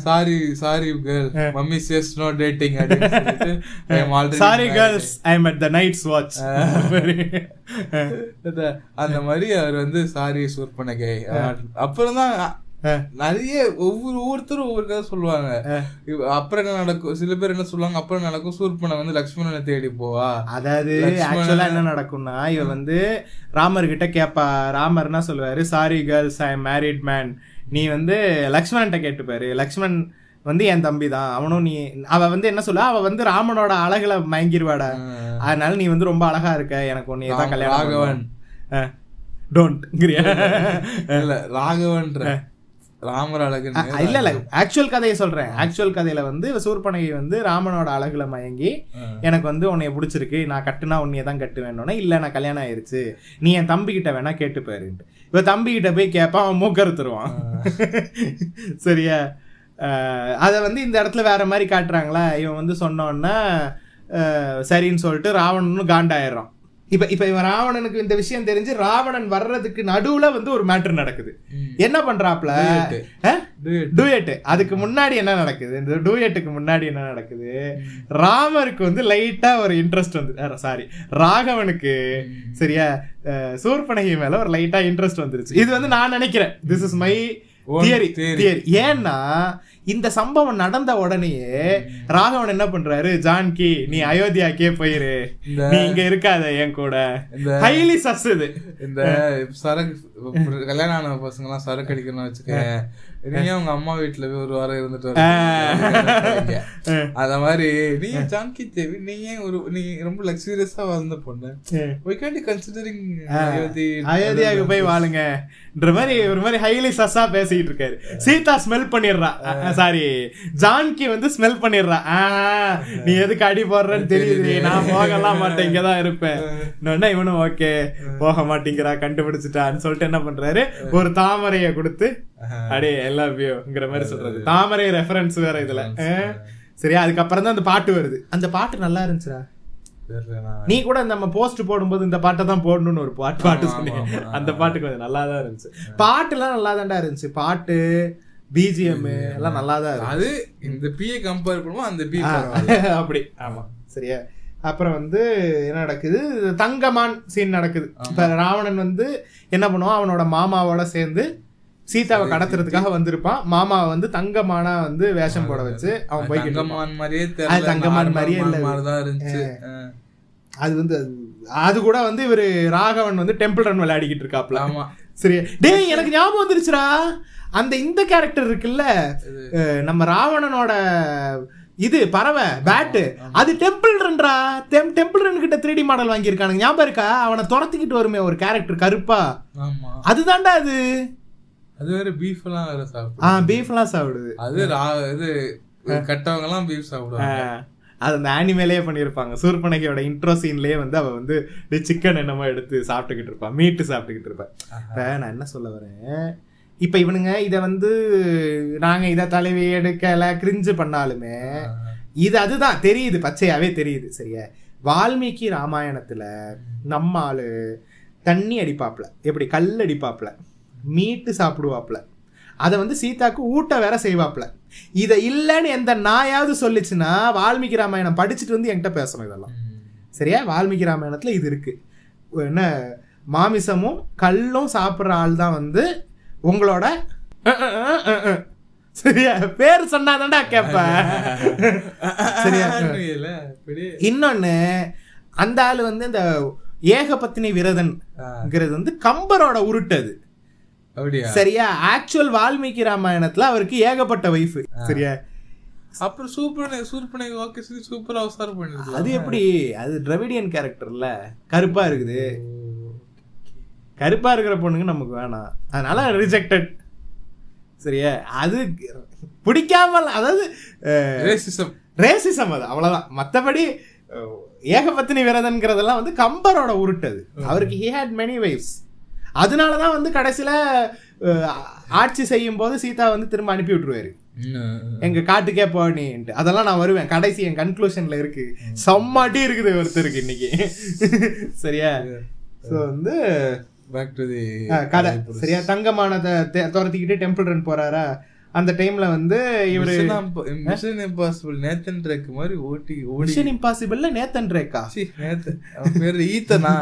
Sorry sorry girl, mummy says no dating, I am already sorry girls, I am at the night's watch. அந்த மாதிரி அவர் வந்து சாரி சூர்பனகை. அப்புறம் தான் நிறைய ஒவ்வொரு ஒவ்வொருத்தரும் ஒவ்வொரு கதை சொல்லுவாங்க. அப்புறம் என்ன நடக்கும், சில பேர் என்ன சொல்லுவாங்க, அப்புறம் என்ன நடக்கும், சூர்பனை வந்து லக்ஷ்மணனை தேடி போவா. அதாவது ஆக்சுவலா என்ன நடக்கும்னா, இவ வந்து ராமர் கிட்ட கேப்பா. ராமர் என்ன சொல்லுவாரு, sorry girls I am married man, நீ வந்து லக்ஷ்மணன்ட்ட கேட்டுப்பாரு, லக்ஷ்மணன் வந்து என் தம்பி தான், அவனும் நீ. அவ வந்து என்ன சொல்ல, அவ வந்து ராமனோட அழகுல மயங்கிருவாடா, அதனால நீ வந்து ரொம்ப அழகா இருக்க, எனக்கு ஒன்னு ஏதா கல்யாணம். ராகவன் டோன்ட் இல்ல, ராகவன்ற ராமர் அழகு இல்ல இல்ல, ஆக்சுவல் கதையை சொல்றேன். ஆக்சுவல் கதையில வந்து சூர்பனகை வந்து ராமனோட அழகுல மயங்கி, எனக்கு வந்து உன்னைய பிடிச்சிருக்கு, நான் கட்டுனா உன்னைய தான் கட்டுவேன்னு, இல்ல நான் கல்யாணம் ஆயிருச்சு, நீ என் தம்பி கிட்ட வேணா கேட்டுப்பாரு. இப்ப தம்பி கிட்ட போய் கேட்பான், அவன் மூக்கறுத்துருவான், சரியா? அதை வந்து இந்த இடத்துல வேற மாதிரி காட்டுறாங்களா, இவன் வந்து சொன்னோன்னா சரின்னு சொல்லிட்டு ராவணன்னு காண்டாயிடுறான். இப்ப இப்ப இவன் ராவணனுக்கு இந்த விஷயம் தெரிஞ்சு, ராவணன் வர்றதுக்கு நடுவுல வந்து ஒரு மேட்டர் நடக்குது. என்ன பண்றாப்ல, டூயட். அதுக்கு முன்னாடி என்ன நடக்குது, இந்த டூயட்டுக்கு முன்னாடி என்ன நடக்குது, ராமருக்கு வந்து லைட்டா ஒரு இன்ட்ரெஸ்ட் வந்து, சாரி ராகவனுக்கு, சரியா, சூர்பனகை மேல ஒரு லைட்டா இன்ட்ரெஸ்ட் வந்துருச்சு. இது வந்து நான் நினைக்கிறேன், this is my theory theory. ஏன்னா இந்த சம்பவம் நடந்த உடனேயே ராகவன் என்ன பண்றாரு, ஜான்கி நீ அயோத்தியாக்கே போயிரு, நீ இங்க இருக்காத என் கூட. ஹைலி சசுது. இந்த சரக்கு கல்யாணம் ஆன பசங்க எல்லாம் சரக்கு அடிக்கணும்னு வச்சுக்க, நீ உங்க அம்மா வீட்டுல போய் ஒரு வாரம் இருந்துட்டு வர, அத மாதிரி நீ ஜான்கி தேவி, நீ ஏன் ஒரு நீ ரொம்ப லக்ஸூரியஸா வாழ்ந்த பொண்ணு, வி கேன்ட் கன்சிடரிங் அயோத்தியாவுக்கு போய் வாழுங்கன்ற மாதிரி ஒரு மாதிரி ஹைலி சஸ்ஸா பேசிட்டு இருக்காரு. சீதா ஸ்மெல் பண்ணிடுறா, சாரி ஜான்கி வந்து ஸ்மெல் பண்ணிடுறா, நீ எதுக்கு அடி போடுறன்னு தெரியுது, நான் போகலாம் மாட்டேன் இங்கதான் இருப்பேன். இவனும் ஓகே போக மாட்டேங்கிறா கண்டுபிடிச்சிட்டான்னு சொல்லிட்டு என்ன பண்றாரு, ஒரு தாமரைய கொடுத்து அடே எல்லாங்கிற மாதிரி சொல்றது. தாமரை ரெஃபரன்ஸ் வேற இதுல. சரியா, அதுக்கப்புறம் தான் அந்த பாட்டு வருது. அந்த பாட்டு நல்லா இருந்துச்சுடா. நீ கூட நம்ம போஸ்ட் போடும்போது இந்த பாட்டை தான் போடணும்னு ஒரு பாட்டு பாட்டு சொன்னீங்க. அந்த பாட்டு கொஞ்சம் நல்லா தான் இருந்துச்சு. பாட்டு எல்லாம் நல்லா தான்டா இருந்துச்சு. பாட்டு பிஜிஎம் எல்லாம் நல்லா தான் இருந்துச்சு. அது இந்த பிஏ கம்பேர் பண்ணுவோம், அந்த பி அப்படி. ஆமா சரியா. அப்புறம் வந்து என்ன நடக்குது, தங்கமான் சீன் நடக்குது. இப்ப ராவணன் வந்து என்ன பண்ணுவான், அவனோட மாமாவோட சேர்ந்து சீதாவை கடத்துறதுக்காக வந்திருப்பான். மாமாவை வந்து தங்கமானா வந்து வேஷம் போட வச்சு அவன் போய் தங்கமான் மாதிரியே தெரியல, தங்கமான் மாதிரியே இல்லதான் இருந்துச்சு அது வந்து. அது கூட வந்து இவரு ராகவன் வந்து டெம்பிள் ரன் விளையாடிக்கிட்டு இருக்காப்ல. ஆமா சரியா. டேய் எனக்கு ஞாபகம் வந்துருச்சுடா, அந்த இந்த கேரக்டர் இருக்குல்ல நம்ம ராவணனோட இது பறவை பேட்டு, அது டெம்பிள் ரன்ரா. டெம்பிள் ரன் கிட்ட த்ரீ டி மாடல் வாங்கியிருக்கானுங்க, ஞாபகம் இருக்கா? அவனை துரத்துக்கிட்டு வருமே ஒரு கேரக்டர் கருப்பா, அதுதான்டா அது. அது வேற பீஃப் எல்லாம் வேற சாப்பிடுது, பீஃப் எல்லாம் சாப்பிடுது அது. இது கட்டவங்க எல்லாம் பீஃப் சாப்பிடுவாங்க. அது அந்த ஆனிமேலே பண்ணியிருப்பாங்க. சூர்பனகையோட இன்ட்ரோ சீன்லயே வந்து அவ வந்து சிக்கன் என்னமோ எடுத்து சாப்பிட்டுக்கிட்டு இருப்பான், மீட்டு சாப்பிட்டுக்கிட்டு இருப்பேன். இப்ப நான் என்ன சொல்ல வரேன், இப்ப இவனுங்க இதை வந்து நாங்க இதை தலைவி எடுக்கல கிரிஞ்சு பண்ணாலுமே இது அதுதான் தெரியுது, பச்சையாவே தெரியுது. சரியா, வால்மீகி ராமாயணத்துல நம்ம ஆளு தண்ணி அடிப்பாப்புல, எப்படி கல் அடிப்பாப்புல, மீட்டு சாப்பிடுவாப்புல, அதை வந்து சீதாக்கு ஊட்ட வேற செய்வாப்புல. இதை இல்லைன்னு எந்த நாயாவது சொல்லிச்சுன்னா வால்மீகி ராமாயணம் படிச்சுட்டு வந்து என்கிட்ட பேசணும் இதெல்லாம். சரியா, வால்மீகி ராமாயணத்தில் இது இருக்கு. என்ன, மாமிசமும் கல்லும் சாப்பிட்ற ஆள் தான் வந்து உங்களோட சரியா பேர் சொன்னாதான்டா கேப்ப. சரியா, இன்னொன்னு அந்த ஆள் வந்து இந்த ஏகபத்தினி விரதன்ங்கிறது வந்து கம்பரோட உருட்டு அது. சரியா, ஆக்சுவல் வால்மீகி ராமாயணத்துல அவருக்கு ஏகப்பட்ட வைஃப். சரியா, அப்புறம் சூப்பர் சூப்பனை ஓகே சூப்பரா அவசரம் பண்ணுது. அது எப்படி, அது டிராவிடியன் கேரக்டர்ல கருப்பா இருக்குது, கருப்பா இருக்கிற பொண்ணுங்க நமக்கு வேணாம், அதனால ரிஜெக்டட். சரியா, அது பிடிக்காம, அதாவது ரேசிசம் ரேசிசம் அது அவ்வளவுதான். மற்றபடி ஏகபத்தினி விரதன்கிறதெல்லாம் வந்து கம்பரோட உருட்டது. அவருக்கு ஹி ஹேட் மெனி வைஃப்ஸ், அதனாலதான் வந்து கடைசியில ஆட்சி செய்யும் போது சீதா வந்து திரும்ப அனுப்பி விட்டுருவாரு, எங்க காட்டுக்கே போனிட்டு. அதெல்லாம் நான் வருவேன், கடைசி என் கன்க்ளூஷன்ல இருக்கு. செம்மாட்டி இருக்குது ஒருத்தருக்கு இன்னைக்கு. சரியா, ஸோ வந்து பேக் டு தி கதை. சரியா, தங்கமானதை துரத்திக்கிட்டு டெம்பிள் ரன் போறாரா அந்த டைம்ல வந்து இவரு மிஷன் இம்பாசிபிள் நேத்தன் ட்ரேக் மாதிரி ஓடி ஓடி. மிஷன் இம்பாசிபிள்ல நேத்தன் ட்ரேக்கா? சீ நேத்தன் பேர் ஈதனா.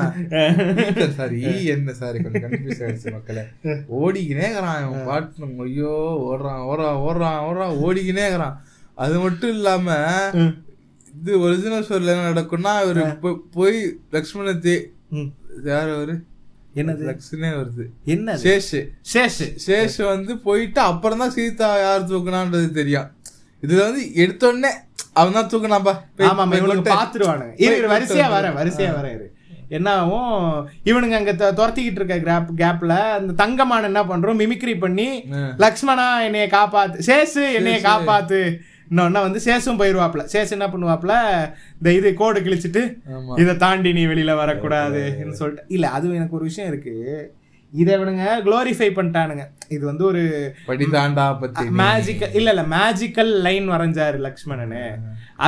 ஈதன் சாரி, என்ன சாரி கொஞ்சம் கன்ஃபியூஸ் ஆயிடுச்சு மக்களே. ஓடிக்கினேக்கிறான் அவன் பாட்டு, ஐயோ ஓடுறான் ஓடுறான் ஓடுறான் ஓடுறான் ஓடிக்கினேக்கிறான். அது மட்டும் இல்லாம இது ஒரிஜினல் ஸ்டோரியில என்ன நடக்கும்னா, இவரு போய் லக்ஷ்மண தே யார் அவரு என்னது லக்ஷ்மணே வருது, என்ன சேஷு சேஷு சேஷு வந்து போயிட்டு அப்புறம் தான் சீதா யார் தூக்குனான்றது தெரியும். இதுல வந்து எடுத்தோடனே அவன் தான் தூக்குனாப்பா. ஆமா ஆமா, இவனுக்கு பாத்துருவானுங்க. வரிசையா வர வரிசையா வர என்ன ஆகும், இவனுங்க அங்க துரத்திக்கிட்டு இருக்க கேப் கேப்ல அந்த தங்கமான என்ன பண்றோம், மிமிக்ரி பண்ணி லக்ஷ்மணா என்னைய காப்பாத்து, சேஷு என்னைய காப்பாத்து இன்னொன்னா வந்து சேஷம் போயிடுவாப்ல. சேஷம் என்ன பண்ணுவாப்ல, இந்த இது கோடு கிழிச்சிட்டு இதை தாண்டி நீ வெளியில வரக்கூடாது சொல்லிட்டு. இல்ல அது எனக்கு ஒரு விஷயம் இருக்கு, இதை விடுங்க குளோரிஃபை பண்ணிட்டானுங்க. இது வந்து ஒரு படிதாண்டா பத்தி மேஜிக்கல் இல்ல இல்ல மேஜிக்கல் லைன் வரைஞ்சாரு லக்ஷ்மணனு,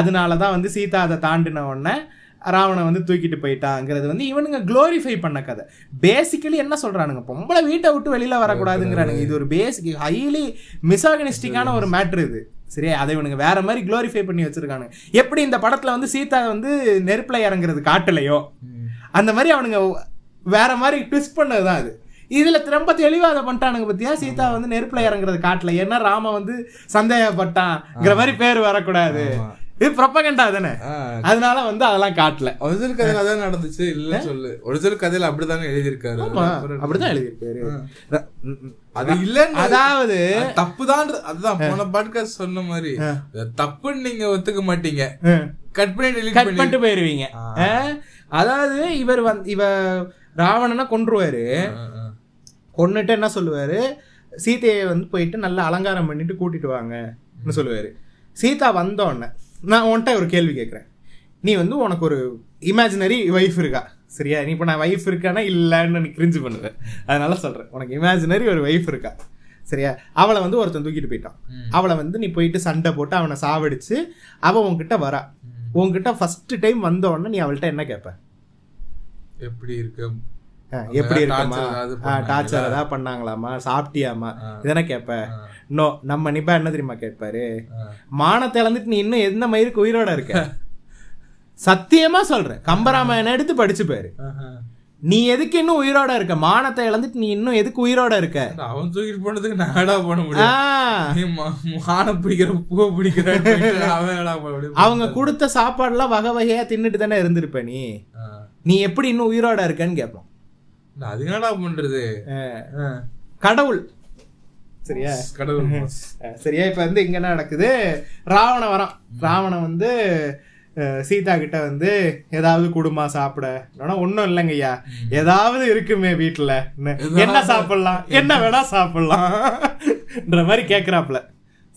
அதனாலதான் வந்து சீதா அதை தாண்டின உடனே ராவண வந்து தூக்கிட்டு போயிட்டாங்கிறது வந்து இவனுங்க குளோரிஃபை பண்ண கதை. பேசிக்கலி என்ன சொல்றானுங்க, பொம்பளை வீட்டை விட்டு வெளியில வரக்கூடாதுங்கிறானுங்க. இது ஒரு பேசிக் ஹைலி மிசாகனிஸ்டிக்கான ஒரு மேட்ரு இது. சரியா, அதை இவனுங்க வேற மாதிரி குளோரிஃபை பண்ணி வச்சிருக்கானுங்க. எப்படி இந்த படத்துல வந்து சீதா வந்து நெருப்புல இறங்குறது காட்டுலையோ அந்த மாதிரி அவனுங்க வேற மாதிரி ட்விஸ்ட் பண்ணதுதான் அது. இதுல ரொம்ப தெளிவா அதை பண்ணிட்டானுங்க பத்தியா. சீதா வந்து நெருப்புல இறங்குறது காட்டல, ஏன்னா ராம வந்து சந்தேகப்பட்டான்ங்கிற மாதிரி பேர் வரக்கூடாது, இது ப்ரொபகண்டா தானே, அதனால வந்து அதெல்லாம் காட்டல. ஒரிஜினல் கதையில அதான் நடந்துச்சு இல்ல சொல்லு, ஒரிஜினல் கதையில அப்படிதானே எழுதியிருக்காரு, அப்படிதான் எழுதியிருக்காரு. அது இல்ல, அதாவது தப்புதான், அதுதான் போன பாட்காஸ்ட் சொன்ன மாதிரி தப்புன்னு நீங்க ஒத்துக்க மாட்டீங்க, கட் பண்ணி கட் பண்ணிட்டு போயிருவீங்க. அதாவது இவர் வந்து இவ ராவணனை கொன்றுவாரு, கொன்னுட்டு என்ன சொல்லுவாரு, சீதையை வந்து போயிட்டு நல்லா அலங்காரம் பண்ணிட்டு கூட்டிட்டு வாங்கன்னு சொல்லுவாரு. சீதா வந்தோடனே நான் உன்கிட்ட ஒரு கேள்வி கேட்குறேன், நீ வந்து உனக்கு ஒரு இமேஜினரி வைஃப் இருக்கா சரியா, நீ இப்போ நான் வைஃப் இருக்கானா இல்லைன்னு நீ கிரிஞ்சு பண்ணுவேன், அதனால சொல்கிறேன், உனக்கு இமேஜினரி ஒரு வைஃப் இருக்கா சரியா, அவளை வந்து ஒருத்தன் தூக்கிட்டு போயிட்டான், அவளை வந்து நீ போயிட்டு சண்டை போட்டு அவனை சாவடிச்சு அவள் உன்கிட்ட வரா, உங்ககிட்ட ஃபர்ஸ்ட் டைம் வந்தோடனே நீ அவள்கிட்ட என்ன கேட்ப, எப்படி இருக்கு, எப்படி இருக்கமா, டார்ச்சர் ஏதாவது பண்ணாங்களாமா, சாப்பிட்டியாமா, இதனா கேட்ப. நோ, நம்ம நிபா என்ன தெரியுமா கேட்பாரு, மானத்தை இழந்துட்டு நீ இன்னும் எந்த மயிருக்கு உயிரோட இருக்க, சத்தியமா சொல்றேன், கம்பராமாயணம் எடுத்து படிச்சு பாரு, நீ எதுக்கு இன்னும் உயிரோட இருக்க, மானத்தை இழந்துட்டு நீ இன்னும் எதுக்கு உயிரோட இருக்க, அவன் தூக்கிட்டு போனதுக்கு நாடா போட முடியும், அவங்க கொடுத்த சாப்பாடு எல்லாம் வகை வகையா தின்னுட்டு தானே இருந்திருப்ப, நீ நீ எப்படி இன்னும் உயிரோட இருக்கன்னு கேட்போம். அது என்னடா பண்றது, கடவுள் சரியா, கடவுள் சரியா. இப்ப வந்து இங்க என்ன நடக்குது, ராவண வரான், ராவண வந்து சீதா கிட்ட வந்து ஏதாவது குடுமா சாப்பிட, ஒன்னும் இல்லைங்கய்யா ஏதாவது இருக்குமே வீட்டுல, என்ன சாப்பிடலாம், என்ன வேணா சாப்பிடலாம்ன்ற மாதிரி கேட்கறாப்ல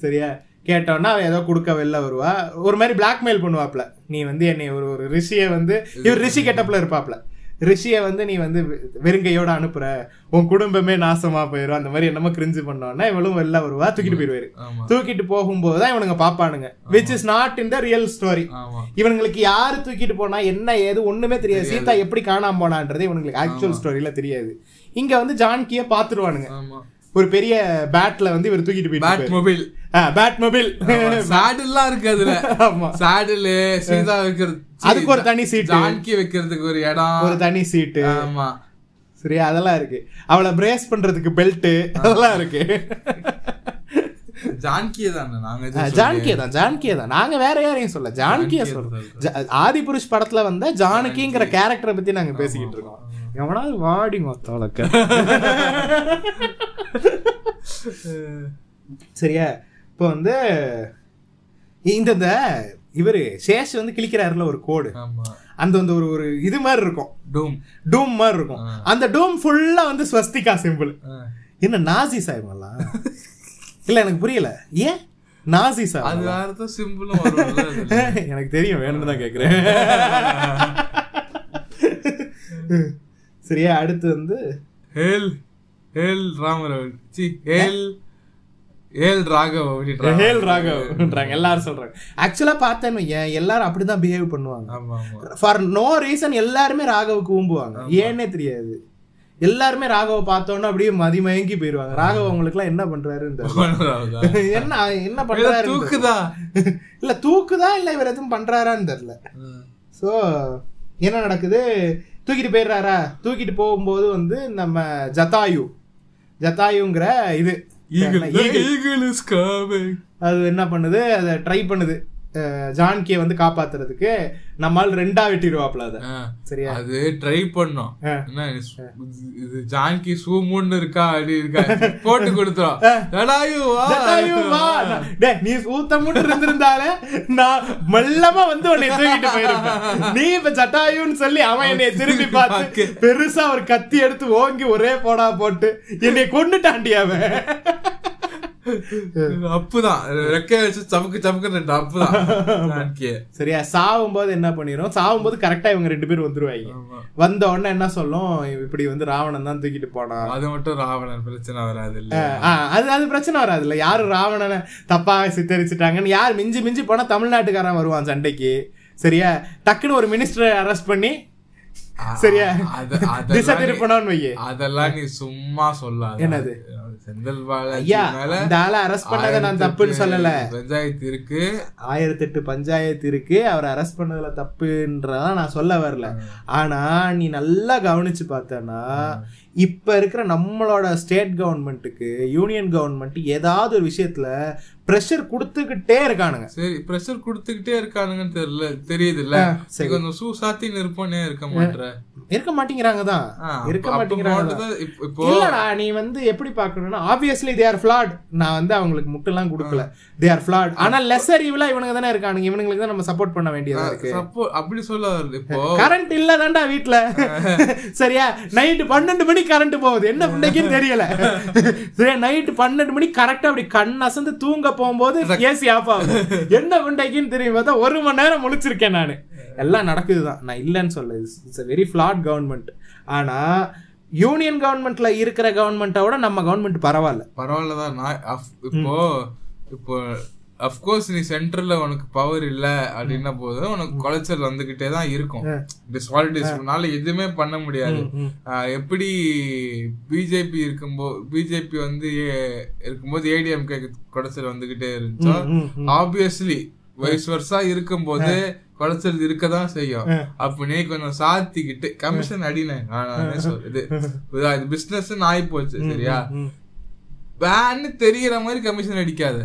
சரியா. கேட்டோன்னா அவன் ஏதோ கொடுக்க வெளில வருவா, ஒரு மாதிரி பிளாக்மெயில் பண்ணுவாப்ல, நீ வந்து என்னை ஒரு ஒரு ரிஷியை வந்து, இவர் ரிஷி கெட்டப்ல இருப்பாப்ல, ரிஷியை வந்து நீ வந்து வெறுங்கையோட அனுப்புற, உன் குடும்பமே நாசமா போயிடும், அந்த மாதிரி என்னமோ கிரிஞ்சு பண்ணோன்னா இவளும் வெளில வருவா, தூக்கிட்டு போயிடுவாரு. தூக்கிட்டு போகும்போதுதான் இவனுங்க பாப்பானுங்க, which is not in the real story. இவனுங்களுக்கு யாரு தூக்கிட்டு போனா என்ன ஏது ஒண்ணுமே தெரியாது, சீதா எப்படி காணாம போனான்றது இவனுங்களுக்கு ஆக்சுவல் ஸ்டோரியில தெரியாது. இங்க வந்து ஜான்கிய பாத்துருவானுங்க, ஒரு பெரிய பேட்ல வந்து இவர் தூக்கிட்டு போயிட்டு, பேட் மொபைல் சாடெல்லாம் இருக்கு அதுல, ஆமா சாடல் சீதா வைக்கிறது, அதுக்கு ஒரு தனி சீட், ஜான்கி வைக்கிறதுக்கு ஒரு இடம், ஒரு தனி சீட்டு, ஆமா சரியா அதெல்லாம் இருக்கு, அவளை பிரேஸ் பண்றதுக்கு பெல்ட், அதெல்லாம் இருக்கு. ஜான்கியே தான் நாங்க, ஜான்கியே தான், ஜான்கியே தான், நாங்க வேற யாரையும் சொல்ல, ஜான்கிய சொல்றோம். ஆதிபுருஷ் படத்துல வந்த ஜானகிங்கிற கேரக்டரை பத்தி நாங்க பேசிக்கிட்டு இருக்கோம், எவனாவது வாடி மொத்தவளக்க சரியா. இப்போ வந்து இந்த இவரு சேஷ் வந்து கிளிக்கிறாருல ஒரு கோடு, அந்த வந்து ஒரு ஒரு இது மாதிரி இருக்கும், டூம் டூம் மாதிரி இருக்கும், அந்த டூம் ஃபுல்லா வந்து ஸ்வஸ்திகா சிம்பிள். என்ன நாசி சாய்வெல்லாம் இல்ல, எனக்கு புரியல ஏன் நாசி சாய், அது அர்த்தம் சிம்பிளும் எனக்கு தெரியும், வேணும்னு தான் கேக்குறேன் சரியா. அடுத்து வந்து hail hail Ramarao C hail hail Raghav அப்படின்றாங்க, ஏல் ராகவ் அப்படின்றாங்க எல்லாரும் சொல்றாங்க. ஆக்சுவலா பார்த்தேன்னு ஏன் எல்லாரும் அப்படிதான் பிஹேவ் பண்ணுவாங்க, ஃபார் நோ ரீசன் எல்லாருமே ராகவுக்கு ஊம்புவாங்க, ஏன்னே தெரியாது, எல்லாருமே ராகவ பார்த்தோன்னா அப்படியே மதி மயங்கி போயிருவாங்க, ராகவ் அவங்களுக்கு எல்லாம் என்ன பண்றாரு, என்ன என்ன பண்றாரு, தூக்குதா இல்ல தூக்குதா இல்ல இவர் எதுவும் பண்றாரான்னு தெரியல. சோ என்ன நடக்குது, தூக்கிட்டு போயிடுறாரா, தூக்கிட்டு போகும்போது வந்து நம்ம ஜதாயு, ஜதாயுங்கிற இது அது என்ன பண்ணுது, அதை ட்ரை பண்ணுது ஜான்கியை வந்து காப்பாத்துறதுக்கு, நம்மால் ரெண்டா வெட்டிடுவாப்ல அத சரியா, அது ட்ரை பண்ணோம், இது ஜான்கி சூமுன்னு இருக்கா அப்படி இருக்கா போட்டு கொடுத்துரும், நீ சூத்தமுன்னு இருந்திருந்தாலே நான் மெல்லமா வந்து உன்னை தூக்கிட்டு போயிருப்பேன், நீ இப்ப ஜட்டாயுன்னு சொல்லி அவன் என்னைய திரும்பி பார்த்து பெருசா ஒரு கத்தி எடுத்து ஓங்கி ஒரே போடா போட்டு என்னை கொண்டுட்டாண்டி அவன். அப்புதான் ரெக்கைய வச்சு சமக்கு சமக்கு ரெண்டு அப்புதான் சரியா. சாவும் போது என்ன பண்ணிரும், சாவும் போது கரெக்டா இவங்க ரெண்டு பேரும் வந்துருவாங்க, வந்த உடனே என்ன சொல்லும், இப்படி வந்து ராவணன் தான் தூக்கிட்டு போனா, அது மட்டும் ராவணன் பிரச்சனை வராது இல்ல, அது அது பிரச்சனை வராது இல்ல, யாரும் ராவணனை தப்பாக சித்தரிச்சுட்டாங்கன்னு யார் மிஞ்சி மிஞ்சி போனா தமிழ்நாட்டுக்காரன் வருவான் சண்டைக்கு சரியா, டக்குன்னு ஒரு மினிஸ்டரை அரெஸ்ட் பண்ணி சரியா திசை திருப்பணும்னு வையே, அதெல்லாம் நீ சும்மா சொல்லாது, என்னது செந்தில் பாலாஜி அந்த ஆளை அரெஸ்ட் பண்ணத நான் தப்புன்னு சொல்லல. பஞ்சாயத்து இருக்கு, ஆயிரத்தி எட்டு பஞ்சாயத்து இருக்கு, அவர் அரெஸ்ட் பண்ணதுல தப்புன்றதா நான் சொல்ல வரல. ஆனா நீ நல்லா கவனிச்சு பார்த்தனா இப்போ இருக்கிற நம்மளோட ஸ்டேட் கவர்மெண்ட்டுக்கு யூனியன் கவர்மெண்ட் ஏதாவது ஒரு விஷயத்தில் ப்ரெஷர் கொடுத்துக்கிட்டே இருக்கானுங்க. சரி, ப்ரெஷர் கொடுத்துக்கிட்டே இருக்கானுங்கன்னு தெரியல தெரியுதுல்ல. சரி, கொஞ்சம் சூ சாத்தி நிற்போனே இருக்க மாட்டேற இருக்க மாட்டேங்கிறாங்க தான் இருக்க மாட்டேங்கிறாங்க. இப்போ இல்லடா, நீ வந்து எப்படி பார்க்கணும்னா ஆப்வியஸ்லி தே ஆர் ஃப்ளாட். நான் வந்து அவங்களுக்கு முட்டெல்லாம் கொடுக்கல, தே ஆர் ஃப்ளாட். ஆனால் லெஸர் ஈவலா இவனுங்க தானே இருக்கானுங்க, இவனுங்களுக்கு தான் நம்ம சப்போர்ட் பண்ண வேண்டியதாக இருக்கு. அப்படி சொல்ல வருது. இப்போ கரண்ட் இல்லை தாண்டா வீட்டில், சரியா? நைட்டு பன்னெண்டு மணி கரண்ட் போகுது, என்ன பிள்ளைக்குன்னு தெரியல. சரி, நைட் பன்னெண்டு மணி கரெக்டா அப்படி கண் அசந்து தூங்க போகும்போது ஏசி ஆஃப் ஆகுது, என்ன பிள்ளைக்குன்னு தெரியும். பார்த்தா ஒரு மணி நேரம் முழிச்சிருக்கேன் நான். எல்லாம் நடக்குதுதான், நான் இல்லைன்னு சொல்ல. It's a very flat government. ஆனா யூனியன் கவர்மெண்ட்ல இருக்கிற கவர்மெண்டோட நம்ம கவர்மெண்ட் பரவாயில்ல பரவாயில்லதான். நான் இப்போ இப்போ அஃப்கோர்ஸ் நீ சென்ட்ரல்ல உனக்கு பவர் இல்லை அப்படின்னா போது உனக்கு கொலைச்சல் வந்துகிட்டே தான் இருக்கும். பாலிடிக்ஸ்னால எதுவுமே பண்ண முடியாது. எப்படி பிஜேபி இருக்கும்போது பிஜேபி வந்து இருக்கும்போது ஏடிஎம்கே கொலைச்சல் வந்துகிட்டே இருந்துச்சோ, ஆப்வியஸ்லி வைஸ் வர்சா இருக்கும் போது கொலைச்சல் இருக்கதான் செய்யும். அப்படின்னே கொஞ்சம் சாத்திக்கிட்டு கமிஷன் அடினேன் சொல்றது இது பிசினஸ் ஆகி போச்சு, சரியா? வேன்னு தெரியற மாதிரி கமிஷன் அடிக்காத.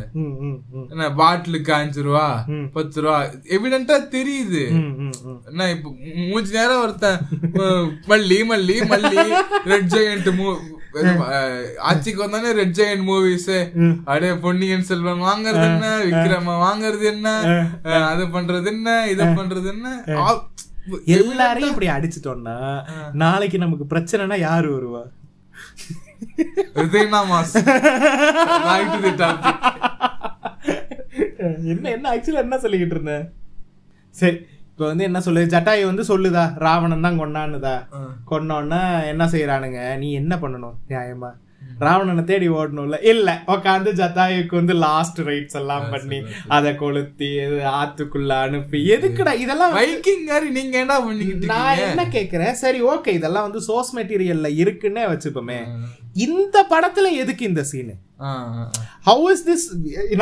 என்ன பாட்டிலுக்கு அஞ்சு ரூபா பத்து ரூபா எவிடென்டா தெரியுது. என்ன இப்ப மூஞ்சு நேரம் ஒருத்தன் மல்லி மல்லி மல்லி ரெட் ஜெயண்ட் மூ ஆட்சிக்கு வந்தானே ரெட் ஜெயண்ட் மூவிஸ் அப்படியே பொன்னியின் செல்வன் வாங்கறது என்ன, விக்ரம வாங்கறது என்ன, அது பண்றது என்ன, இதை பண்றது என்ன, எல்லாரையும் இப்படி அடிச்சுட்டோம்னா நாளைக்கு நமக்கு பிரச்சனைனா யாரு வருவா? என்ன என்ன ஆக்சுவலா என்ன சொல்லிக்கிட்டு இருந்தேன்? சரி, இப்ப வந்து என்ன சொல்லு, ஜட்டாயு வந்து சொல்லுதா ராவணன் தான் கொண்டான்னுதா. கொண்டோன்னா என்ன செய்யறானுங்க, நீ என்ன பண்ணணும் நியாயமா? ராவணனை தேடி ஓடணும்ல. இல்ல உக்காந்து ஜட்டாயுக்கு வந்து லாஸ்ட் ரைட்ஸ் எல்லாம் பண்ணி அதை கொளுத்தி ஆத்துக்குள்ள அனுப்பி எதுக்குடா இதெல்லாம்? வைக்கிங் மாதிரி நீங்க என்ன பண்ணிக்கிட்டு? நான் என்ன கேக்குறேன், சரி ஓகே இதெல்லாம் வந்து சோர்ஸ் மெட்டீரியல்ல இருக்குன்னே வச்சுப்போமே, இந்த படத்துல எதுக்கு இந்த சீனு? How is this?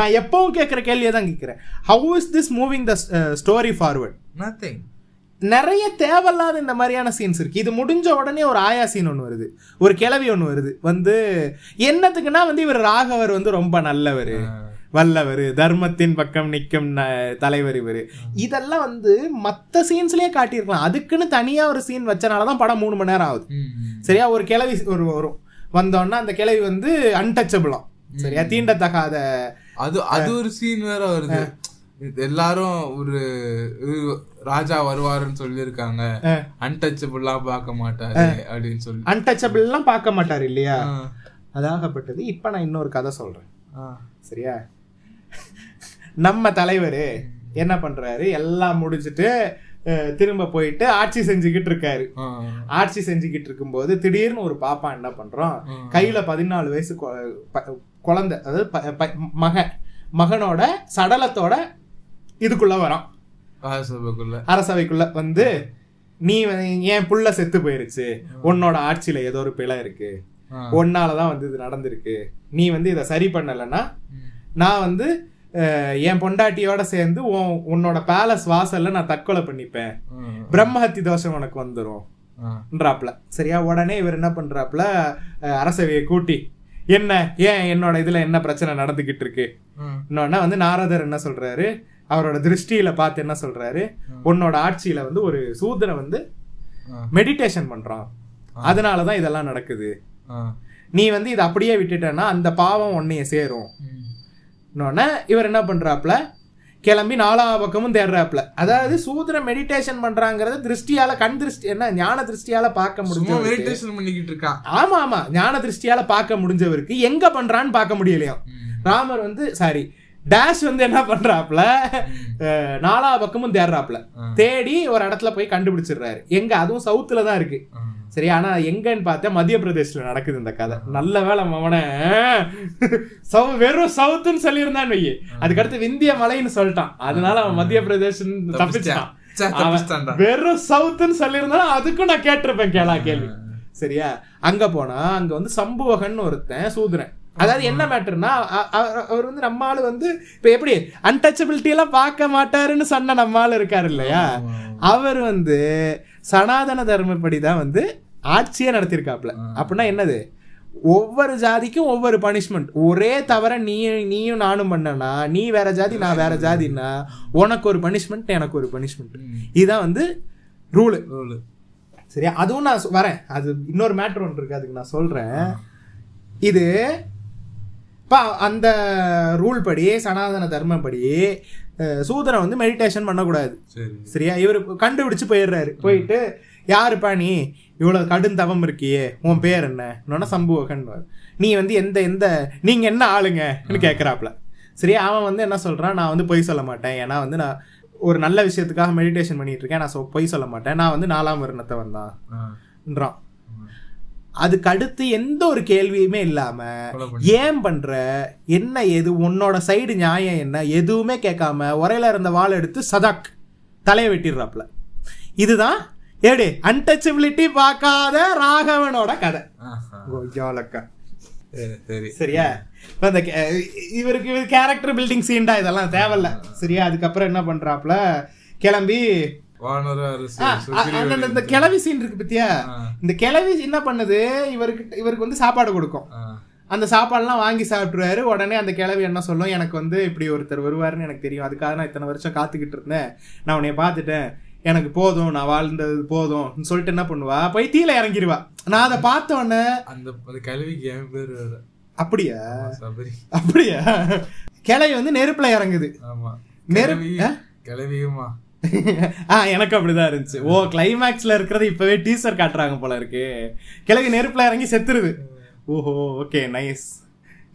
நான் எப்பவும் கேக்குற கேள்வியை தான் கேக்குறேன். How is this moving the story forward? Nothing. நிறைய தேவையில்லாத இந்த மாதிரியான சீன்ஸ் இருக்குது. இது முடிஞ்ச உடனே ஒரு ஆயா சீன் ஒன்று வருது, ஒரு கிளவி ஒன்று வருது. வந்து என்னத்துக்குன்னா வந்து இவர் ராகவர் வந்து ரொம்ப நல்லவர், வல்லவர், தர்மத்தின் பக்கம் நிற்கும் தலைவர் இவர். இதெல்லாம் வந்து மற்ற சீன்ஸ்லேயே காட்டியிருக்கலாம். அதுக்குன்னு தனியாக ஒரு சீன் வச்சனால தான் படம் மூணு மணி நேரம் ஆகுது, சரியா? ஒரு கிளவி ஒரு வரும், வந்தோன்னா அந்த கிளவி வந்து அன்டச்சபிளாம், சரியா? தீண்டத்தகாத அது அது ஒரு சீன் வேற வருது. எல்லாரும் ஒரு ராஜா வருவாருன்னு சொல்லியிருக்காங்க, அன்டச்சபிள்லாம் பார்க்க மாட்டாரு அப்படின்னு சொல்லி. அன்டச்சபிள்லாம் பார்க்க மாட்டாரு இல்லையா? அதாகப்பட்டது. இப்ப நான் இன்னொரு கதை சொல்றேன், சரியா? நம்ம தலைவர் என்ன பண்றாரு, எல்லாம் முடிஞ்சிட்டு திரும்ப போயிட்டு ஆட்சி செஞ்சுக்கிட்டு இருக்காரு. ஆட்சி செஞ்சுக்கிட்டு இருக்கும் போது திடீர்னு ஒரு பாப்பா என்ன பண்றோம், கையில பதினாலு வயசு குழந்தை, அதாவது மகன், மகனோட சடலத்தோட இதுக்குள்ள வரான் அரசபைக்குள்ள. அரசவைக்குள்ள வந்து நீ ஏன் புள்ள செத்து போயிருச்சு, உன்னோட ஆட்சியில ஏதோ ஒரு பிழை இருக்கு, உன்னாலதான் வந்து இது நடந்திருக்கு, நீ வந்து இதை சரி பண்ணலன்னா நான் வந்து என் பொண்டாட்டியோட சேர்ந்து உன்னோட பேலஸ் வாசல்ல நான் தற்கொலை பண்ணிப்பேன், பிரம்மஹத்தி தோஷம் உனக்கு வந்துரும்ன்றாப்ல, சரியா? உடனே இவர் என்ன பண்றாப்ல, அரசவையை கூட்டி என்ன ஏன் என்னோட இதுல என்ன பிரச்சனை நடந்துகிட்டு இருக்கு. இன்னொன்னா வந்து நாரதர் என்ன சொல்றாரு, அவரோட திருஷ்டியில பார்த்து என்ன சொல்றாரு, உன்னோட ஆட்சியில வந்து ஒரு சூதனை வந்து மெடிடேஷன் பண்றான், அதனாலதான் இதெல்லாம் நடக்குது, நீ வந்து இதை அப்படியே விட்டுட்டேன்னா அந்த பாவம் உன்னைய சேரும். இன்னொன்னா இவர் என்ன பண்றாப்ல, கிளம்பி நாலா பக்கமும் தேடுறாப்ல. அதாவது சூத்திர மெடிடேஷன் பண்றாங்கிறது திருஷ்டியால கண் திருஷ்டி என்ன ஞான திருஷ்டியால பார்க்க முடியும், மெடிடேஷன் பண்ணிக்கிட்டு இருக்கான். ஆமா ஆமா, ஞான திருஷ்டியால பார்க்க முடிஞ்சவருக்கு எங்க பண்றான்னு பார்க்க முடியலையா? ராமர் வந்து சாரி டேஷ் வந்து என்ன பண்றாப்ல, நாலா பக்கமும் தேடுறாப்ல, தேடி ஒரு இடத்துல போய் கண்டுபிடிச்சிடுறாரு. எங்க? அதுவும் சவுத்துல தான் இருக்கு, சரி? ஆனா எங்கன்னு பார்த்தா மத்திய பிரதேஷ்ல நடக்குது இந்த கதை. நல்ல வேலை மவனை வெறும் சவுத்துன்னு சொல்லியிருந்தான்னு வையே, அதுக்கடுத்து விந்திய மலைன்னு சொல்லிட்டான், அதனால அவன் மத்திய பிரதேஷ் தப்பிச்சான். வெறும் சவுத்துன்னு சொல்லியிருந்தாலும் அதுக்கும் நான் கேட்டிருப்பேன் கேளா கேள்வி, சரியா? அங்க போனா அங்க வந்து சம்புவகன்னு ஒருத்தன் சூதுரன், அதாவது என்ன மேட்டர்னா, அவர் வந்து நம்ம ஆள் வந்து இப்போ எப்படி அன்டச்சபிலிட்டி எல்லாம் பார்க்க மாட்டாருன்னு சொன்ன நம்ம ஆள் இருக்காரு இல்லையா, அவர் வந்து சனாதன தர்மப்படி தான் வந்து ஆட்சியே நடத்தியிருக்காப்புல. அப்படின்னா என்னது, ஒவ்வொரு ஜாதிக்கும் ஒவ்வொரு பனிஷ்மெண்ட். ஒரே தவிர நீ நீயும் நானும் பண்ணனா, நீ வேற ஜாதி நான் வேற ஜாதின்னா உனக்கு ஒரு பனிஷ்மெண்ட் எனக்கு ஒரு பனிஷ்மெண்ட், இதுதான் வந்து ரூலு. சரியா, அதுவும் நான் வரேன், அது இன்னொரு மேட்ரு ஒன்று இருக்கு, அதுக்கு நான் சொல்கிறேன். இது இப்போ அந்த ரூல் படி சனாதன தர்மப்படி சூதனை வந்து மெடிடேஷன் பண்ணக்கூடாது. சரியா, இவர் கண்டுபிடிச்சு போயிடுறாரு. போயிட்டு யாருப்பா நீ இவ்வளோ கடும் தவம் இருக்கியே, உன் பேர் என்னன்னா சம்புகன், நீ வந்து எந்த எந்த நீங்கள் என்ன ஆளுங்கன்னு கேட்குறாப்புல. சரியா, அவன் வந்து என்ன சொல்கிறான், நான் வந்து பொய் சொல்ல மாட்டேன், ஏன்னா வந்து நான் ஒரு நல்ல விஷயத்துக்காக மெடிடேஷன் பண்ணிட்டு இருக்கேன், நான் பொய் சொல்ல மாட்டேன், நான் வந்து நாலாம் வருணத்தை வந்தான்ன்றான். அதுக்கு அடுத்து எந்த ஒரு கேள்வியுமே இல்லாம ஏன் பண்ற என்ன எது உன்னோட சைடு நியாயம் என்ன எதுவுமே கேட்காம உரையில இருந்த வாழை எடுத்து சதாக் தலையை வெட்டிடுறாப்ல. இதுதான் ஏடி அன்டச்சபிலிட்டி பார்க்காத ராகவனோட கதை. சரியா, இவருக்கு கேரக்டர் பில்டிங் சீன்டா இதெல்லாம் தேவையில்ல. சரியா, அதுக்கப்புறம் என்ன பண்றாப்ல கிளம்பி இந்த கிளவி சீன் இருக்கு பத்தியா, இந்த கிளவி என்ன பண்ணுது, இவருக்கு இவருக்கு வந்து சாப்பாடு கொடுக்கும், அந்த சாப்பாடுலாம் வாங்கி சாப்பிட்டுருவாரு. உடனே அந்த கிளவி என்ன சொல்லும், எனக்கு வந்து இப்படி ஒருத்தர் வருவாருன்னு எனக்கு தெரியும், அதுக்காக நான் இத்தனை வருஷம் காத்துக்கிட்டு இருந்தேன், நான் உன்னைய பார்த்துட்டேன், எனக்கு போதும் நான் வாழ்ந்தது போதும் சொல்லிட்டு என்ன பண்ணுவா, போய் தீல இறங்கிடுவா. நான் அதை பார்த்தோன்னே அந்த கிளவிக்கு என் பேர் அப்படியா அப்படியா கிளவி வந்து நெருப்புல இறங்குது. கிளவியுமா ஆ எனக்கு அப்படிதான் இருந்துச்சு. ஓ, கிளைமேக்ஸ்ல இருக்கிறது இப்பவே டீசர் காட்டுறாங்க போல இருக்கு. கிழக்கு நெருப்புல இறங்கி செத்துருது. ஓஹோ, ஓகே, நைஸ்.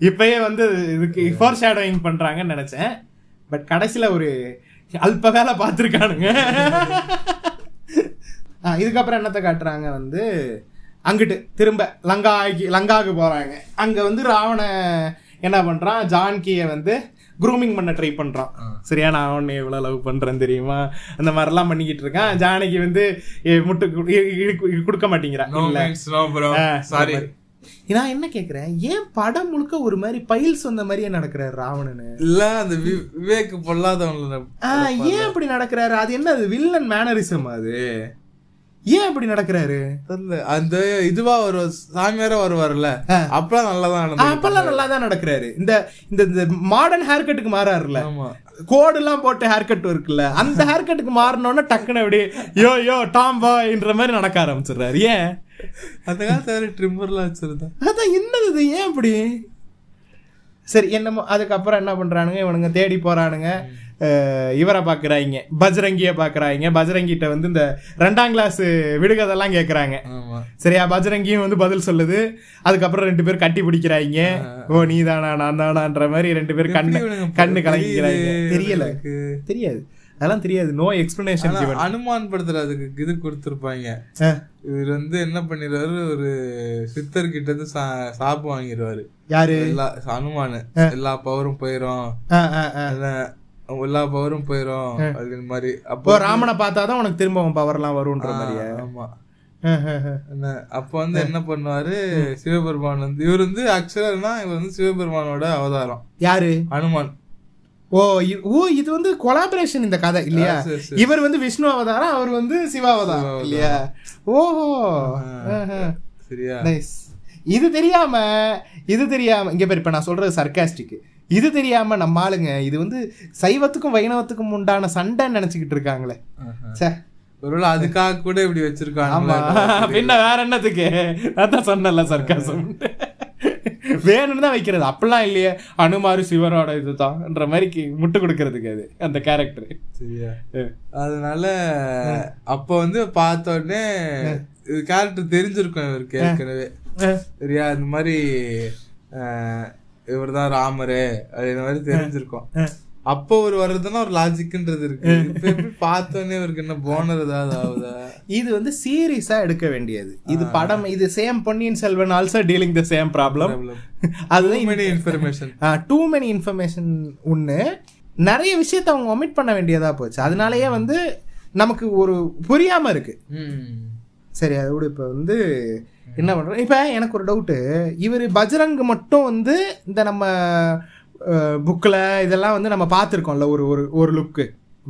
இப்பயே வந்து இதுக்கு ஃபோர் ஷேடோயிங் பண்றாங்கன்னு நினைச்சேன், பட் கடைசியில ஒரு அல்ப வேலை பார்த்துருக்கானுங்க. இதுக்கப்புறம் என்னத்தை காட்டுறாங்க வந்து, அங்கிட்டு திரும்ப லங்காக்கு லங்காவுக்கு போறாங்க. அங்க வந்து ராவண என்ன பண்றான், ஜான்கிய வந்து குரூமிங் பண்ண ட்ரை பண்ணுறான். சரியா, நான் அவனை எவ்வளோ லவ் பண்ணுறேன்னு தெரியுமா, அந்த மாதிரிலாம் பண்ணிக்கிட்டு இருக்கேன். ஜானகி வந்து முட்டு கொடுக்க மாட்டேங்கிறான். இல்லை, நான் என்ன கேட்குறேன், ஏன் படம் முழுக்க ஒரு மாதிரி பைல்ஸ் வந்த மாதிரியே நடக்கிறாரு ராவணனு, இல்லை அந்த விவேக்கு பொல்லாதவங்கள ஏன் அப்படி நடக்கிறாரு, அது என்ன அது வில்லன் மேனரிசம், அது ஏன் அப்படி நடக்கிறாரு தெரியல. அந்த இதுவா ஒரு சாமியார வருவார்ல, அப்பெல்லாம் நல்லாதான் அப்பெல்லாம் நல்லாதான் நடக்கிறாரு. இந்த இந்த மாடர்ன் ஹேர் கட்டுக்கு மாறாருல, கோடு எல்லாம் போட்டு ஹேர் கட் இருக்குல்ல, அந்த ஹேர் கட்டுக்கு மாறினோன்னா டக்குன்னு அப்படி யோ யோ டாம் பாய்ன்ற மாதிரி நடக்க ஆரம்பிச்சிடுறாரு. ஏன் அதுக்காக சார் ட்ரிம்மர்லாம் வச்சிருந்தா அதான் என்னது இது, ஏன் அப்படி? சரி, என்னமோ அதுக்கப்புறம் என்ன பண்றானுங்க, இவனுங்க தேடி போறானுங்க, இவரை பார்க்குறாங்க, பஜ்ரங்கியை பார்க்குறாங்க. பஜ்ரங்கிட்ட வந்து இந்த ரெண்டாம் கிளாஸ் விடுகதெல்லாம் கேட்குறாங்க. சரியா, பஜ்ரங்கியும் வந்து பதில் சொல்லுது. அதுக்கப்புறம் ரெண்டு பேரும் கட்டி பிடிக்கிறாங்க. ஓ நீ தானா நான் தானான்ற மாதிரி ரெண்டு பேரும் கண்ணு கண்ணு கலங்கிக்கிறாங்க. தெரியல, தெரியாது, அதெல்லாம் தெரியாது, நோ எக்ஸ்பிளனேஷன். அனுமான் படத்துல அதுக்கு இது கொடுத்துருப்பாங்க. இவர் வந்து என்ன பண்ணிடுவாரு, ஒரு சித்தர் கிட்ட இருந்து சாப்பு வாங்கிடுவாரு. யாரு? எல்லா அனுமானு எல்லா பவரும் போயிரும், எல்லா பவரும் போயிரும் அப்படின்ற மாதிரி. அப்போ ராமனை பார்த்தாதான் உனக்கு திரும்ப பவர் எல்லாம் வரும்ன்ற மாதிரியா? ஆமா. அப்ப வந்து என்ன பண்ணுவாரு சிவபெருமான் வந்து, இவர் வந்து ஆக்சுவலா இவர் வந்து சிவபெருமானோட அவதாரம். யாரு? அனுமான். ஓ ஓ இது வந்து கொலாபரேஷன் இந்த கதை இல்லையா? இவர் வந்து விஷ்ணு அவதாரம், அவர் வந்து சிவ அவதாரம் இல்லையா? ஓஹோ, சரியா, நைஸ். இது தெரியாம இது தெரியாம இங்க பேர் இப்ப நான் சொல்றது சர்காஸ்டிக். இது தெரியாம நம்ம ஆளுங்க இது வந்து சைவத்துக்கும் வைணவத்துக்கும் உண்டான சண்டைன்னு நினைச்சுக்கிட்டு இருக்காங்களே. ஒருவேளை அதுக்காக கூட இப்படி வச்சிருக்காங்க. பின்ன வேற என்னத்துக்கு? அதான் சொன்னல சர்க்காசம் வேணும்னு தான் வைக்கிறது, அப்படிலாம் இல்லையே. அனுமாரு சிவரோட இதுதான்ன்ற மாதிரி முட்டு கொடுக்கறதுக்கு அது அந்த கேரக்டர். சரியா, அதனால அப்ப வந்து பார்த்த உடனே இது கேரக்டர் தெரிஞ்சிருக்கும் இவருக்கு ஏற்கனவே. சரியா, இந்த மாதிரி இவர் தான் ராமரு அப்படின்ற மாதிரி தெரிஞ்சிருக்கோம். அப்போ ஒரு வர்றதுன்னா ஒரு லாஜிக்ன்றது இருக்கு. பார்த்தோன்னே இவருக்கு என்ன போனர் ஏதாவது ஆகுதா? இது வந்து சீரியஸா எடுக்க வேண்டியது. இது படம். இது same Ponniyin Selvan also dealing the same problem. அதுதான் many information, too many information. ஒன்று, நிறைய விஷயத்த அவங்க ஒமிட் பண்ண வேண்டியதா போச்சு. அதனாலயே வந்து நமக்கு ஒரு புரியாம இருக்கு. சரி, அதோடு இப்போ வந்து என்ன பண்ணுறோம், இப்போ எனக்கு ஒரு டவுட்டு, இவர் பஜ்ரங் மட்டும் வந்து இந்த நம்ம புக்கில் இதெல்லாம் வந்து நம்ம பார்த்துருக்கோம்ல, ஒரு ஒரு லுக்கு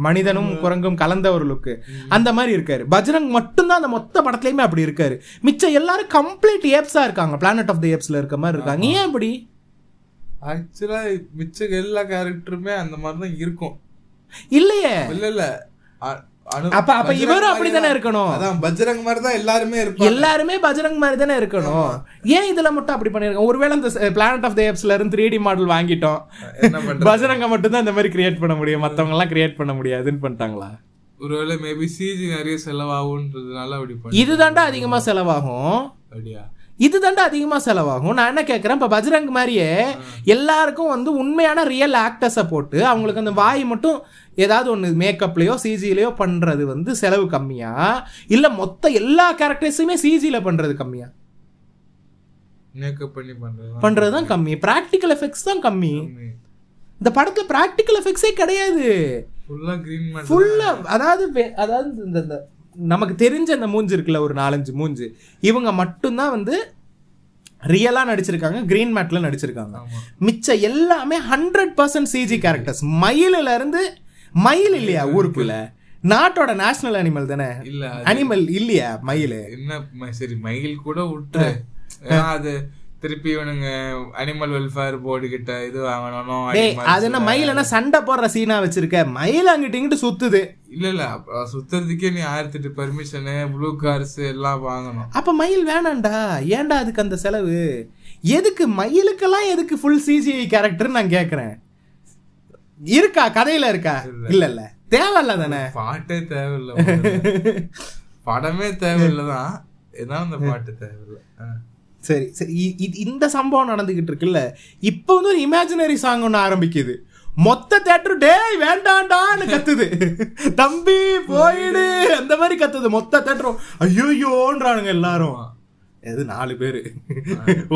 மனிதனும் குரங்கும் கலந்த ஒரு லுக்கு அந்த மாதிரி இருக்காரு. பஜ்ரங் மட்டும்தான் அந்த மொத்த படத்துலையுமே அப்படி இருக்காரு, மிச்சம் எல்லாரும் கம்ப்ளீட் ஏப்ஸாக இருக்காங்க, பிளானட் ஆஃப் தி ஏப்ஸில் இருக்க மாதிரி இருக்காங்க. ஏன் அப்படி? ஆக்சுவலாக மிச்ச எல்லா கேரக்டருமே அந்த மாதிரி தான் இருக்கும் இல்லையே. இல்லை இல்லை, அப்ப அப்ப இவரும் அப்படித்தானே இருக்கணும். அதான் பஜ்ரங் மாதிரி தான் எல்லாருமே இருப்பாங்க, எல்லாருமே பஜ்ரங் மாதிரி தானே இருக்கணும். ஏன் இதுல மட்டும் அப்படி பண்ணிருக்கோம்? ஒருவேளை இந்த பிளானட் ஆஃப் தி ஏப்ஸ்ல இருந்து த்ரீ டி மாடல் வாங்கிட்டோம், பஜ்ரங்க மட்டும் தான் இந்த மாதிரி கிரியேட் பண்ண முடியும், மத்தவங்க எல்லாம் கிரியேட் பண்ண முடியாதுன்னு பண்ணிட்டாங்களா? ஒருவேளை மேபி சிஜி நிறைய செலவாகும்ன்றதுனால அப்படி பண்ணி, இதுதாண்டா அதிகமா செலவாகும். அப்படியா? இதுதாண்டா அதிகமாக செலவாகும். நான் என்ன கேட்குறேன், இப்போ பஜ்ரங் மாதிரியே எல்லாருக்கும் வந்து உண்மையான ரியல் ஆக்டர்ஸை போட்டு அவங்களுக்கு அந்த வாய் மட்டும் ஏதாவது ஒன்று மேக்கப்லையோ சிஜிலையோ பண்ணுறது வந்து செலவு கம்மியா, இல்லை மொத்த எல்லா கேரக்டர்ஸுமே சிஜியில் பண்ணுறது கம்மியா? மேக்கப் பண்ணி பண்ணுறது பண்ணுறது தான் கம்மி, ப்ராக்டிக்கல் எஃபெக்ட்ஸ் தான் கம்மி. இந்த படத்தில் ப்ராக்டிக்கல் எஃபெக்ட்ஸே கிடையாது, ஃபுல்லாக. அதாவது அதாவது இந்த நமக்கு தெரிஞ்ச அந்த மூஞ்சு இருக்குல்ல, ஒரு நாலஞ்சு மூஞ்சு, இவங்க மட்டும்தான் வந்து ரியலாக நடிச்சிருக்காங்க, கிரீன் மேட்ல நடிச்சிருக்காங்க. மிச்ச எல்லாமே ஹண்ட்ரட் பர்சன்ட் சிஜி கேரக்டர்ஸ். மயிலில் இருந்து, மயில் இல்லையா ஊருக்குள்ள, நாட்டோட நேஷனல் அனிமல் தானே, இல்லை அனிமல் இல்லையா மயில்? என்ன சரி, மயில் கூட விட்டு அது திருப்பி இவனுங்க அனிமல் வெல்ஃபேர் போர்டு கிட்ட இது வாங்கணும். அது என்ன மயில் என்ன சண்டை போடுற சீனா வச்சிருக்க? மயில் அங்கிட்ட இங்கிட்ட சுத்துது. இல்ல இல்ல, சுத்துறதுக்கே நீ ஆயிரத்திட்டு பெர்மிஷனு, ப்ளூ கார்ஸ் எல்லாம் வாங்கணும். அப்ப மயில் வேணாண்டா, ஏன்டா அதுக்கு அந்த செலவு? எதுக்கு மயிலுக்கெல்லாம் எதுக்கு ஃபுல் சிஜி கேரக்டர் நான் கேக்குறேன். இருக்கா கதையில? இருக்கா? இல்ல இல்ல, தேவையில்ல தானே. பாட்டே தேவையில்ல, படமே தேவையில்லதான், ஏதாவது அந்த பாட்டு தேவையில்லை. சரி சரி, இந்த சம்பவம் நடந்துகிட்டு இருக்குல்ல, இப்போ வந்து ஒரு இமேஜினரி சாங் ஒன்று ஆரம்பிக்குது, மொத்த தியேட்டர் டேய் வேண்டாண்டான்னு கத்துது, தம்பி போயிடு அந்த மாதிரி கத்துது, மொத்த தியேட்டரும் ஐயோயோன்றானுங்க எல்லாரும். எது நாலு பேர்,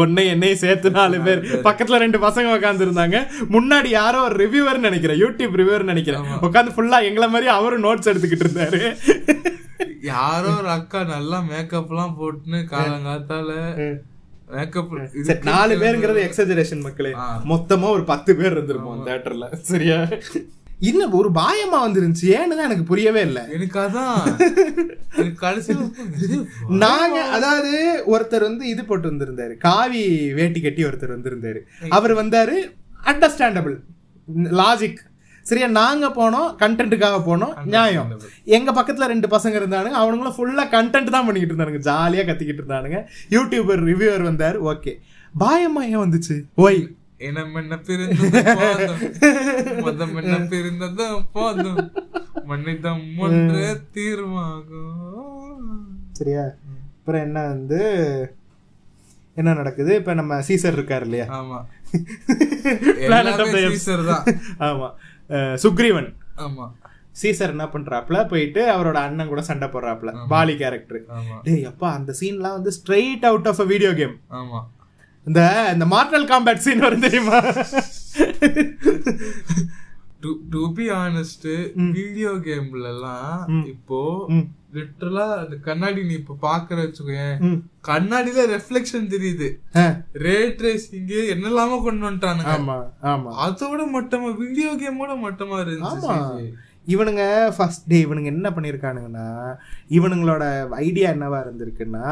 ஒன்னே என்னையும் சேர்த்து நாலு பேர். பக்கத்துல ரெண்டு பசங்க உட்காந்து இருந்தாங்க, முன்னாடி யாரோ ஒரு ரிவ்யூவர் நினைக்கிறேன், யூடியூப் ரிவ்யூவர் நினைக்கிறேன், உட்காந்து ஃபுல்லா எங்களை மாதிரி அவரும் நோட்ஸ் எடுத்துக்கிட்டு இருந்தாரு. யாரோ ஒரு அக்கா நல்லா மேக்கப் எல்லாம் போட்டுன்னு காலங்காத்தால மேக்கப். நாலு பேருங்கிறது எக்ஸாஜரேஷன் மக்களே, மொத்தமா ஒரு பத்து பேர் இருந்திருப்போம் தியேட்டர்ல. சரியா? இன்னும் ஒரு பாயமா வந்துருந்துச்சு, ஏன்னு எனக்கு புரியவே இல்லை. எனக்கு அதான் கடைசி நாங்க, அதாவது ஒருத்தர் வந்து இது போட்டு வந்திருந்தாரு, காவி வேட்டி கட்டி ஒருத்தர் வந்திருந்தாரு, அவர் வந்தாரு, அண்டர்ஸ்டாண்டபிள் லாஜிக். சரியா? நாங்க போனோம் கண்டென்ட்டுக்காக போனோம், நியாயம். எங்க பக்கத்துல ரெண்டு பசங்க இருந்தானுங்க, அவனுங்களும் ஃபுல்லா கண்டென்ட் தான் பண்ணிக்கிட்டு இருந்தானுங்க, ஜாலியா கத்திக்கிட்டு இருந்தானுங்க. யூடியூபர் ரிவ்யூவர் வந்தாரு, ஓகே. பாயம்மா ஏன் வந்துச்சு? ஓய் சரியா? அப்புறம் என்ன வந்து என்ன நடக்குது இப்ப? நம்ம சீசர் இருக்காரு இல்லையா? ஆமா, பிளானட் ஆஃப் தி ஏப்ஸ் தான். ஆமா, சுக்ரீவன். ஆமா, சீசர் என்ன பண்றாப்ல, போயிட்டு அவரோட அண்ணன் கூட சண்டை போடுறாப்ல, பாலி கேரக்டர். டேய் அப்பா, அந்த சீன்லாம் வந்து straight out of video game. ஆமா, இந்த இந்த மார்டல் காம்பேட் சீன் வரும் தெரியுமா? To to be honest, video கேம்ல எல்லாம் இப்போ லிட்டரலா அந்த கண்ணாடி நீ இப்ப பாக்குற வச்சுக்கோ, கண்ணாடியில ரெஃப்ளெக்ஷன் தெரியுது, ரே ட்ரேசிங் என்னெல்லாமோ கொண்டு வந்துட்டானுங்க. அதோட மட்டமா வீடியோ கேமோட மட்டமா இருந்துச்சு இவனுங்க. ஃபர்ஸ்ட் டே இவனுங்க என்ன பண்ணியிருக்கானுங்கன்னா, இவனுங்களோட ஐடியா என்னவா இருந்திருக்குன்னா,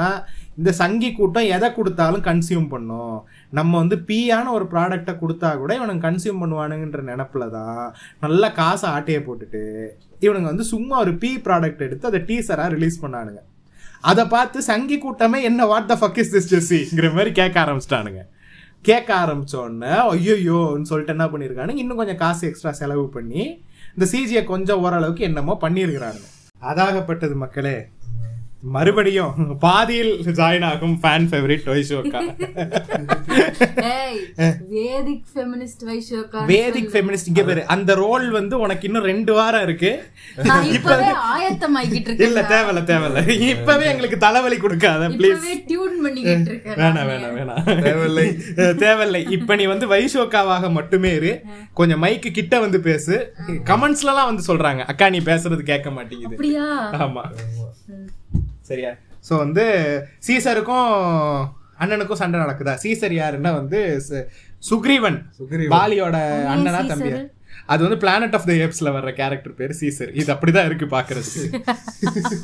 இந்த சங்கி கூட்டம் எதை கொடுத்தாலும் கன்சியூம் பண்ணும், நம்ம வந்து பீயான ஒரு ப்ராடக்டை கொடுத்தா கூட இவனுங்க கன்சியூம் பண்ணுவானுங்கன்ற நினப்பில் தான் நல்லா காசை ஆட்டையை போட்டுட்டு இவனுங்க வந்து சும்மா ஒரு பீ ப்ராடக்ட் எடுத்து அதை டீசராக ரிலீஸ் பண்ணானுங்க. அதை பார்த்து சங்கி கூட்டமே என்ன what the fuck is this ஜெஸ்ஸிங்கிற மாதிரி கேட்க ஆரம்பிச்சிட்டானுங்க. கேட்க ஆரம்பித்தோடனே ஐயோன்னு சொல்லிட்டு என்ன பண்ணியிருக்கானுங்க, இன்னும் கொஞ்சம் காசு எக்ஸ்ட்ரா செலவு பண்ணி இந்த சிஜியை கொஞ்சம் ஓரளவுக்கு என்னமோ பண்ணியிருக்கிறாங்க. அதாகப்பட்டது மக்களே, மறுபடியும் பாதியில் ஜாயின் ஆகும் ஃபேன் ஃபேவரட் டொய் ஷோக்கா, வேதிக் ஃபெமினிஸ்ட் டொய் ஷோக்கா, வேதிக் ஃபெமினிஸ்ட். இங்க பேரு அந்த ரோல் வந்து உனக்கு இன்னும் ரெண்டு வாரம் இருக்கு, இப்பவே ஆயத்தமாகிட்டு இருக்கு. இல்ல தேவல தேவல, இப்பவே உங்களுக்கு தலைவலி கொடுக்காத ப்ளீஸ், இப்பவே டியூன் பண்ணிக்கிட்டு இருக்கேன். வேணா வேணா வேணா, தேவல தேவல. இப்போ நீ வந்து டொய் ஷோக்காவாக மட்டுமே இரு, கொஞ்சம் மைக்கு கிட்ட வந்து பேசு. கமெண்ட்ஸ்லலாம் வந்து சொல்றாங்க, அக்கா நீ பேசுறது கேட்க மாட்டீங்க. அப்படியா? ஆமா சரியா? ஸோ வந்து சீசருக்கும் அண்ணனுக்கும் சண்டை நடக்குதா. சீசர் யாருன்னா வந்து சுக்ரீவன், பாலியோட அண்ணனா தம்பி. அது வந்து பிளானட் ஆஃப் த ஏப்ஸ்ல வர்ற கேரக்டர் பேரு சீசர். இது அப்படிதான் இருக்கு பாக்குறதுக்கு.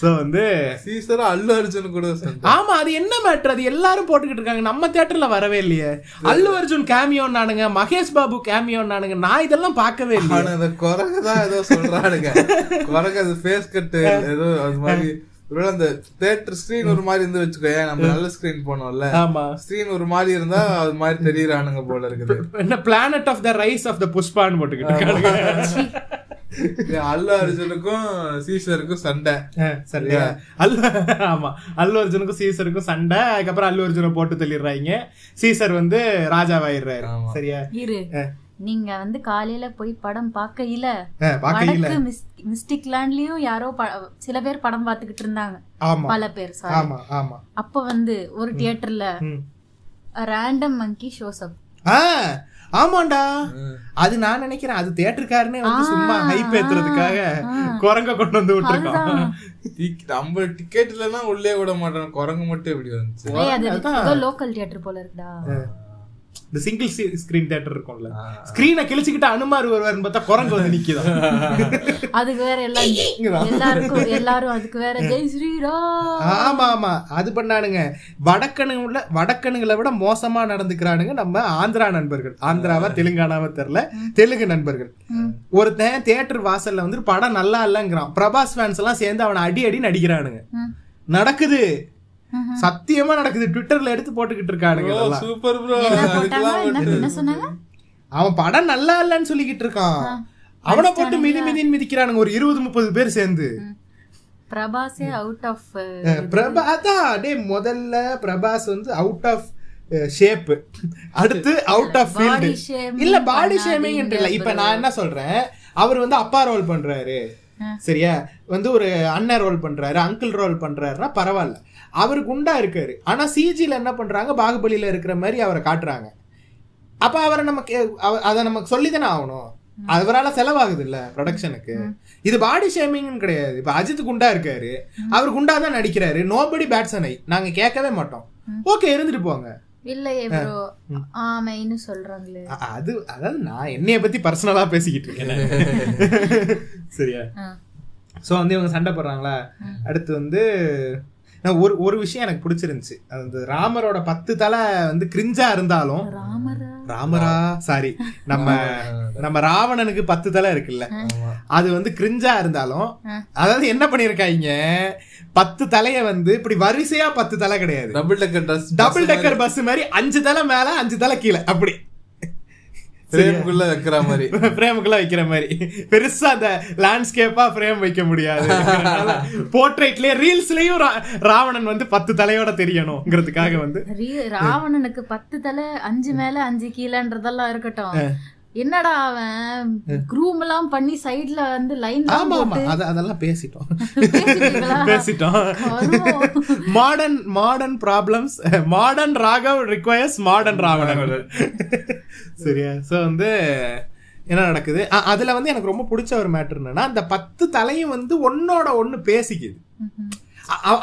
சோ வந்து சீசர் அல்லு அர்ஜுன் கூட. ஆமா, அது என்ன மேட்டர், அது எல்லாரும் போட்டுக்கிட்டு இருக்காங்க. நம்ம தியேட்டர்ல வரவே இல்லையே. அல்லு அர்ஜுன் கேமியோன்னு நானுங்க, மகேஷ் பாபு கேமியோன்னு நானுங்க. நான் இதெல்லாம் பார்க்கவே இல்லை. ஆனா அந்த குரங்குதான் ஏதோ சொல்றானுங்க. குரங்கு அது ஃபேஸ் கட்டு ஏதோ அது மாதிரி. அந்த தியேட்டர் ஸ்கிரீன் ஒரு மாதிரி இருந்து வச்சுக்கோ, நம்ம நல்ல ஸ்கிரீன் போனோம்ல, ஸ்கிரீன் ஒரு மாதிரி இருந்தா அது மாதிரி தெரியறானுங்க போல இருக்குது. என்ன planet of the rise of the புஷ்பான்னு போட்டுக்கிட்டு இருக்காங்க. அல்லு அர்ஜுனுக்கும் சீசருக்கும் சண்டை சரியா. அல்லு ஆமா அல்லு அர்ஜுனுக்கும் சீசருக்கும் சண்டை. அதுக்கப்புறம் அல்லு அர்ஜுனை போட்டு தள்ளிடுறாங்க. சீசர் வந்து ராஜாவாயிடுறாரு சரியா. நீங்க வந்து காலையில போய் படம் பார்க்கல, மிஸ்டிக் லேண்ட்லயும் யாரோ சில பேர் படம் பார்த்துக்கிட்டு இருந்தாங்க, பல பேர். அப்ப வந்து ஒரு தியேட்டர்ல ரேண்டம் மங்கி ஷோஸ் அப். ஆமாண்டா, அது நான் நினைக்கிறேன் அது தியேட்டருக்காரனே வந்து சும்மா ஹைப் ஏத்துறதுக்காக குரங்க கொண்டு வந்து விட்டுருக்கான். நம்ம டிக்கெட் இல்லைன்னா உள்ளே விட மாட்டாங்க. குரங்கு மட்டும் எப்படி வந்துச்சு? லோக்கல் தியேட்டர் போல இருக்குடா. இந்த சிங்கிள் ஸ்கிரீன் தியேட்டர் இருக்கும்ல, ஸ்கிரீனை கிழிச்சுக்கிட்டு அனுமார் வருவாருன்னு பார்த்தா குரங்கு வந்து நிக்குதான். அதுக்கு வேற எல்லாரும் எல்லாரும் அதுக்கு வேற ஜெய் ஸ்ரீராம். ஆமா ஆமா, அது பண்ணானுங்க. வடக்கணுங்கள வடக்கணுங்களை விட மோசமா நடந்துக்கிறானுங்க நம்ம ஆந்திரா நண்பர்கள். ஆந்திராவா தெலுங்கானாவா தெரியல, தெலுங்கு நண்பர்கள். ஒருத்தன் தியேட்டர் வாசல்ல வந்து படம் நல்லா இல்லைங்கிறான். பிரபாஸ் ஃபேன்ஸ் எல்லாம் சேர்ந்து அவனை அடி அடி நடிக்கிறானுங்க. நடக்குது, சத்தியமா நடக்குது. ட்விட்டர்ல எடுத்து போட்டுக்கிட்டு இருக்கானுங்க. அவன் படம் நல்லா இல்லன்னு சொல்லிக்கிட்டு இருக்கான். அவனை போட்டு மிதி மிதி மிதிக்கிறானுங்க ஒரு இருபது முப்பது பேர் சேர்ந்து. பிரபாஸே அவுட் ஆஃப் பிரபாதா டே. முதல்ல பிரபாஸ் வந்து அவுட் ஆஃப் ஷேப், அடுத்து அவுட் ஆஃப் ஃபீல்ட். இல்ல பாடி ஷேமிங் இல்ல, இப்ப நான் என்ன சொல்றேன், அவர் வந்து அப்பா ரோல் பண்றாரு சரியா, வந்து ஒரு அண்ணன் ரோல் பண்றாரு, அங்கிள் ரோல் பண்றாருன்னா பரவாயில்ல, அவரு குண்டா இருக்காரு. ஆனா சிஜில என்ன பண்றாங்க, பாகுபலியில இருக்கிற மாதிரி அவரை காட்டுறாங்க. அப்ப அவரை நமக்கு அதை நமக்கு சொல்லிதானே ஆகணும். அவரால் செலவாகுது இல்ல ப்ரொடக்ஷனுக்கு. இது பாடி ஷேமிங் கிடையாது. இப்ப அஜித் குண்டா இருக்காரு, அவர் குண்டா தான் நடிக்கிறாரு. நோபடி பேட்ஸ்மேன் நாங்க கேட்கவே மாட்டோம், ஓகே இருந்துட்டு போங்க. அது அதாவது நான் என்னைய பத்தி பர்சனலா பேசிக்கிட்டு இருக்கேன் சரியா. சோ வந்து இவங்க சண்டை போடுறாங்களா. அடுத்து வந்து ஒரு ஒரு விஷயம் எனக்கு பிடிச்சிருந்துச்சு. அந்த ராமரோட பத்து தலை வந்து கிரிஞ்சா இருந்தாலும், ராமரா சாரி நம்ம நம்ம ராவணனுக்கு பத்து தலை இருக்குல்ல, அது வந்து கிரிஞ்சா இருந்தாலும், அதாவது என்ன பண்ணிருக்காங்க, பத்து தலைய வந்து இப்படி வரிசையா பத்து தலை கிடையாது, double decker bus, double decker bus மாதிரி அஞ்சு தலை மேல அஞ்சு தலை கீழே, அப்படி ஃப்ரேமுக்குள்ள வைக்கிற மாதிரி, ஃப்ரேமுக்குள்ள வைக்கிற மாதிரி பெருசா அந்த லேண்ட்ஸ்கேப்பா ஃப்ரேம் வைக்க முடியாது. போர்ட்ரேட்லயே ரீல்ஸ்லயும் ராவணன் வந்து பத்து தலையோட தெரியணும்ங்கிறதுக்காக வந்து ராவணனுக்கு பத்து தலை அஞ்சு மேல அஞ்சு கீழன்றதெல்லாம் இருக்கட்டும். என்னடா அவன் க்ரூம் எல்லாம் பண்ணி சைடுல வந்து லைன் போட்டு அதெல்லாம் பேசிட்டோம் பேசிட்டோம் modern modern problems. Modern Raghav requires modern Ravanan சரியா. சோ வந்து என்ன நடக்குது அதுல வந்து எனக்கு ரொம்ப பிடிச்ச ஒரு மேட்டர் என்னன்னா, அந்த பத்து தலையும் வந்து ஒன்னோட ஒன்னு பேசிக்குது.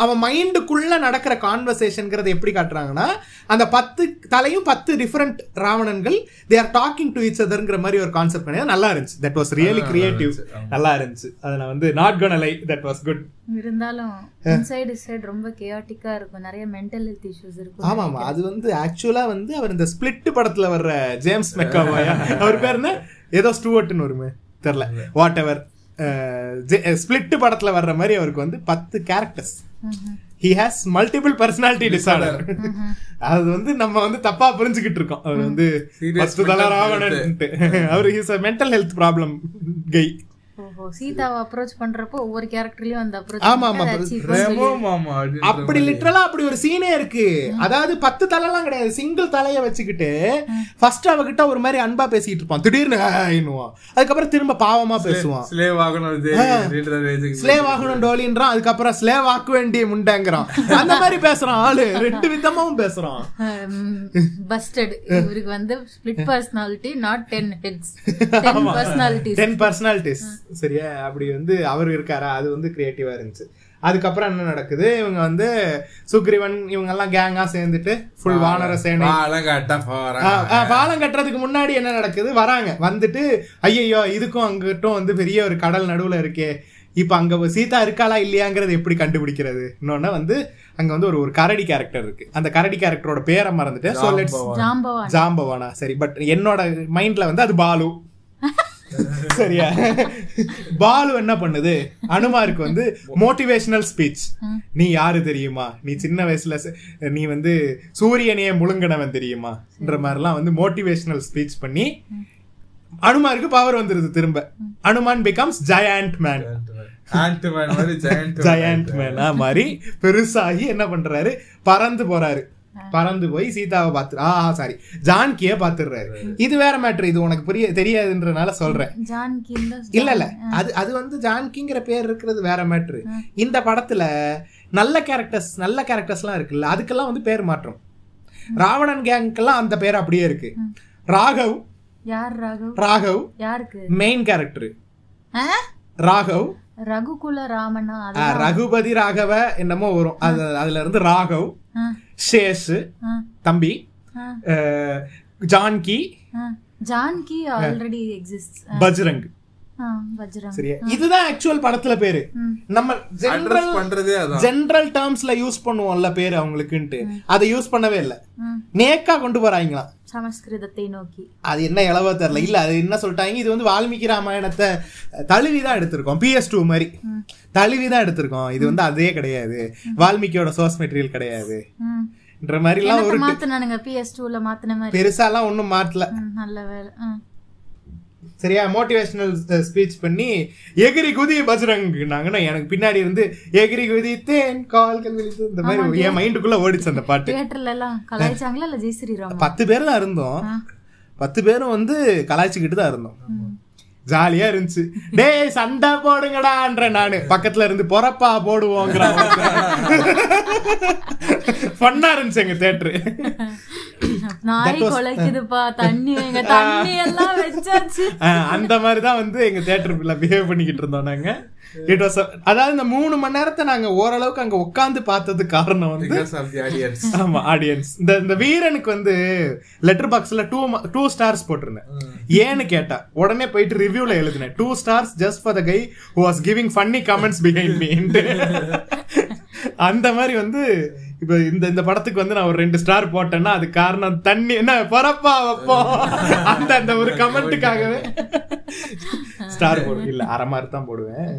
அவன் மைண்டுக்குள்ள நடக்கிற கான்வர்சேஷன்ங்கிறத எப்படி காட்டுறாங்கன்னா, அந்த பத்து தலையும் பத்து டிஃபரெண்ட் ராவணன்கள், they are talking to each அதர்ங்கிற மாதிரி ஒரு கான்செப்ட் பண்ணி நல்லா இருந்துச்சு. தட் வாஸ் ரியலி கிரியேட்டிவ், நல்லா இருந்துச்சு. அதனால வந்து not gonna lie, that was good. இருந்தாலும் இன்சைடு சைடு ரொம்ப கேயாட்டிக்கா இருக்கும், நிறைய மென்டல் ஹெல்த் இஷ்யூஸ் இருக்கும். ஆமா ஆமா, அது வந்து ஆக்சுவலா வந்து அவர் இந்த ஸ்பிளிட் படத்துல வர்ற ஜேம்ஸ் மெக்காவாயா அவர் பேர் என்ன, ஏதோ ஸ்டூவர்ட்னு வருமே தெரியல, வாட் எவர். ஸ்பிளிட் படத்துல வர்ற மாதிரி அவருக்கு வந்து பத்து characters, he has multiple personality disorder. அது வந்து நம்ம வந்து தப்பா புரிஞ்சுக்கிட்டு இருக்கோம். அவர் வந்து பத்து தலை ராவணன், அவர் ஹிஸ் மென்டல் ஹெல்த் ப்ராப்ளம் கை. சீதாவை அப்ரோச் பண்றப்போ ஒவ்வொரு கேரக்டர்லயும் அந்த அப்ரோச். ஆமா ஆமா, அப்படி லிட்டரலா அப்படி ஒரு சீனே இருக்கு. அதாவது பத்து தலை எல்லாம் கிடையாது, சிங்கிள் தலைய வச்சுக்கிட்டு ஃபர்ஸ்ட் அவகிட்ட ஒரு மாதிரி அன்பா பேசிட்டு இருப்பான், திடீர்னு ஆயிடுவான். அதுக்கப்புறம் திரும்ப பாவமா பேசுவான், ஸ்லேவ் ஆகணும் ஸ்லேவ் ஆகணும் டோலின்றான். அதுக்கப்புறம் ஸ்லேவ் ஆக்க வேண்டிய முண்டைங்கிறான். அந்த மாதிரி பேசுறான் ஆளு, ரெண்டு விதமாவும் பேசுறான். பஸ்டட். இவருக்கு வந்து split personality, not ten heads, ten personalities ten personalities சரியா. அப்படி வந்து அவர் இருக்காரா, அது வந்து கிரியேட்டிவா இருந்துச்சு. அதுக்கப்புறம் என்ன நடக்குது, இவங்க வந்து சுக்ரீவன் இவங்கெல்லாம் கேங்கா சேர்ந்துட்டு ஃபுல் வானர சேனை பாலம் கட்டுறதுக்கு முன்னாடி என்ன நடக்குது, வராங்க வந்துட்டு ஐயோ இதுக்கும் அங்கிட்டும் வந்து பெரிய ஒரு கடல் நடுவுல இருக்கே, இப்போ அங்கே சீதா இருக்காளா இல்லையாங்கிறது எப்படி கண்டுபிடிக்கிறது. இன்னொன்று வந்து அங்கே வந்து ஒரு ஒரு கரடி கேரக்டர் இருக்கு, அந்த கரடி கேரக்டரோட பேரை மறந்துட்டு சோ லெட்ஸ் ஜாம்பவானா சரி, பட் என்னோட மைண்ட்ல வந்து அது பாலு சரியா. பாலு என்ன பண்ணுது, அனுமாருக்கு வந்து மோட்டிவேஷனல் ஸ்பீச், நீ யாரு தெரியுமா, நீ சின்ன வயசுல நீ வந்து சூரியனையே முழுங்கனவன் தெரியுமான்ற மாதிரிலாம் வந்து மோட்டிவேஷனல் ஸ்பீச் பண்ணி அனுமாருக்கு பவர் வந்துருது. திரும்ப Hanuman becomes giant man, giant மேனா மாதிரி பெருசாகி என்ன பண்றாரு, பறந்து போறாரு, பறந்து போய் சீதாவை பாத்து ஆஹ் சாரி ஜான்கிய பாத்துடுறாரு. இது வேற மேட்டர், இது உனக்கு புரிய தெரியாதுன்றனால சொல்றேன். இல்ல இல்ல அது அது வந்து ஜான்கிங்கிற பேர் இருக்கிறது வேற மேட்டர். இந்த படத்துல நல்ல கேரக்டர்ஸ் நல்ல கேரக்டர்ஸ் எல்லாம் இருக்குல்ல, அதுக்கெல்லாம் வந்து பேர் மாற்றம். ராவணன் கேங்கெல்லாம் அந்த பேர் அப்படியே இருக்கு. ராகவ் ராகவ் மெயின் கேரக்டர், ராகவ் ரகுகுல ராமனா ரகுபதி ராகவ என்னமோ வரும், அதுல இருந்து ராகவ், சேஷு தம்பி, ஜான்கி ஜான்கி ஆல்ரெடி எக்ஸிஸ்ட்ஸ், பஜ்ரங் பஜ்ரங் சரியா. இதுதான் ஆக்சுவல் படத்துல பேரு. நம்ம ஜெனரல் பண்றதே அதான், ஜெனரல் டர்ம்ஸ்ல யூஸ் பண்ணுவோம்ல பேரு அவங்களுக்குன்ட்டு, அதை யூஸ் பண்ணவே இல்ல. நேக்கா கொண்டு போறாங்களா சமஸ்கிருதத்தை நோக்கி, அது என்ன இளவா தெரியல. இல்ல அது என்ன சொல்லிட்டாங்க, இது வந்து வால்மீகி ராமாயணத்தை தழுவிதான் எடுத்திருக்கோம், பிஎஸ் டூ மாதிரி தழுவிதான் எடுத்திருக்கோம். இது வந்து அதே கிடையாது, வால்மீகியோட சோர்ஸ் மெட்டீரியல் கிடையாது. பெருசாலாம் ஒன்னும் மாத்தல, நல்ல வேலை சரியா. மோட்டிவேஷனல் ஸ்பீச் பண்ணி எகிரி குதி பஜ்ரங் நாங்கன்னா எனக்கு பின்னாடி இருந்து எகிரி குதி தேன் கால்கள் விழித்து இந்த மாதிரி என் மைண்டுக்குள்ள ஓடிச்சு அந்த பாட்டு. தியேட்டர்ல எல்லாம் கலாய்ச்சாங்களா இல்ல ஜெய் ஸ்ரீராம்? பத்து பேர் தான் இருந்தோம், பத்து பேரும் வந்து கலாய்ச்சிக்கிட்டு தான் இருந்தோம், ஜாலியா இருந்துச்சு. டே சண்டை போடுங்கடான்ற நானு பக்கத்துல இருந்து பொறப்பா போடுவோங்கிற ஃபன்னா இருந்துச்சு எங்க தியேட்டரு. அந்த மாதிரிதான் வந்து எங்க தியேட்டருக்குள்ள பிஹேவ் பண்ணிக்கிட்டு இருந்தோம் நாங்க. இட் வாஸ், அதாவது இந்த மூணு மணி நேரத்தை நாங்க ஓரளவுக்கு அங்க உட்காந்து பார்த்தது காரணம் வந்து ஆமா ஆடியன்ஸ். இந்த வீரனுக்கு வந்து லெட்டர் பாக்ஸ்ல டூ டூ ஸ்டார்ஸ் போட்டிருந்தேன். ஏன்னு கேட்டா உடனே போயிட்டு ரிவ்யூல எழுதினேன் two stars just for the guy who was giving funny comments behind me. அந்த மாதிரி வந்து இப்ப இந்த இந்த படத்துக்கு வந்து நான் ஒரு ரெண்டு ஸ்டார் போட்டேன்னா அது காரணம் தண்ணி என்ன பரப்பா வைப்போம் அந்த அந்த ஒரு கமெண்ட்டுக்காகவே ஸ்டார் போடுவேன். இல்ல அரை மாதிரி தான் போடுவேன்,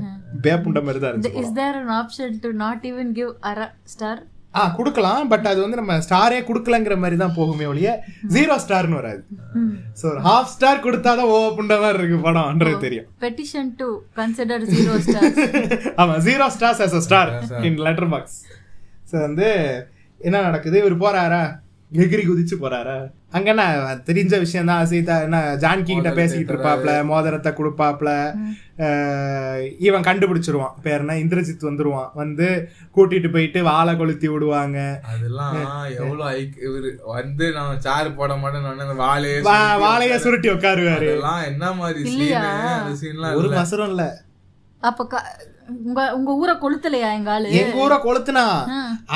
வேப்புண்ட மாதிரி தான் இருக்கு. Is there an option to not even give அரை ஸ்டார்? ஆ கொடுக்கலாம், பட் அது வந்து நம்ம ஸ்டாரே கொடுக்கலங்கிற மாதிரி தான் போகுமே ஒழிய ஜீரோ ஸ்டார்னு வராது. ஸோ ஹாஃப் ஸ்டார் கொடுத்தாதான் ஓ புண்ட மாதிரி இருக்கு படம்ன்றது தெரியும். Petition to consider zero star. ஆமா zero stars as a star in letterbox. So வந்து என்ன நடக்குது, இவர் போறாரா எகிரி குதிச்சு போறாரா, அங்கன்னா தெரிஞ்ச விஷயம் தான். சீதா என்ன ஜான்கி கிட்ட பேசிக்கிட்டு இருப்பாப்ல, மோதிரத்தை கொடுப்பாப்ல, இவன் கண்டுபிடிச்சிருவான் பேருனா இந்திரஜித் வந்துருவான், வந்து கூட்டிட்டு போயிட்டு வாழை கொளுத்தி விடுவாங்க. அதெல்லாம் எவ்வளவு இவரு வந்து நான் சாறு போட மாட்டேன்னு வாழைய வாழைய சுருட்டி உட்காருவாரு. என்ன மாதிரி ஒரு மசரம் இல்ல. அப்ப உங்க உங்க ஊரை கொளுத்தலையா? எங்காலு எங்க ஊரை கொளுத்துனா.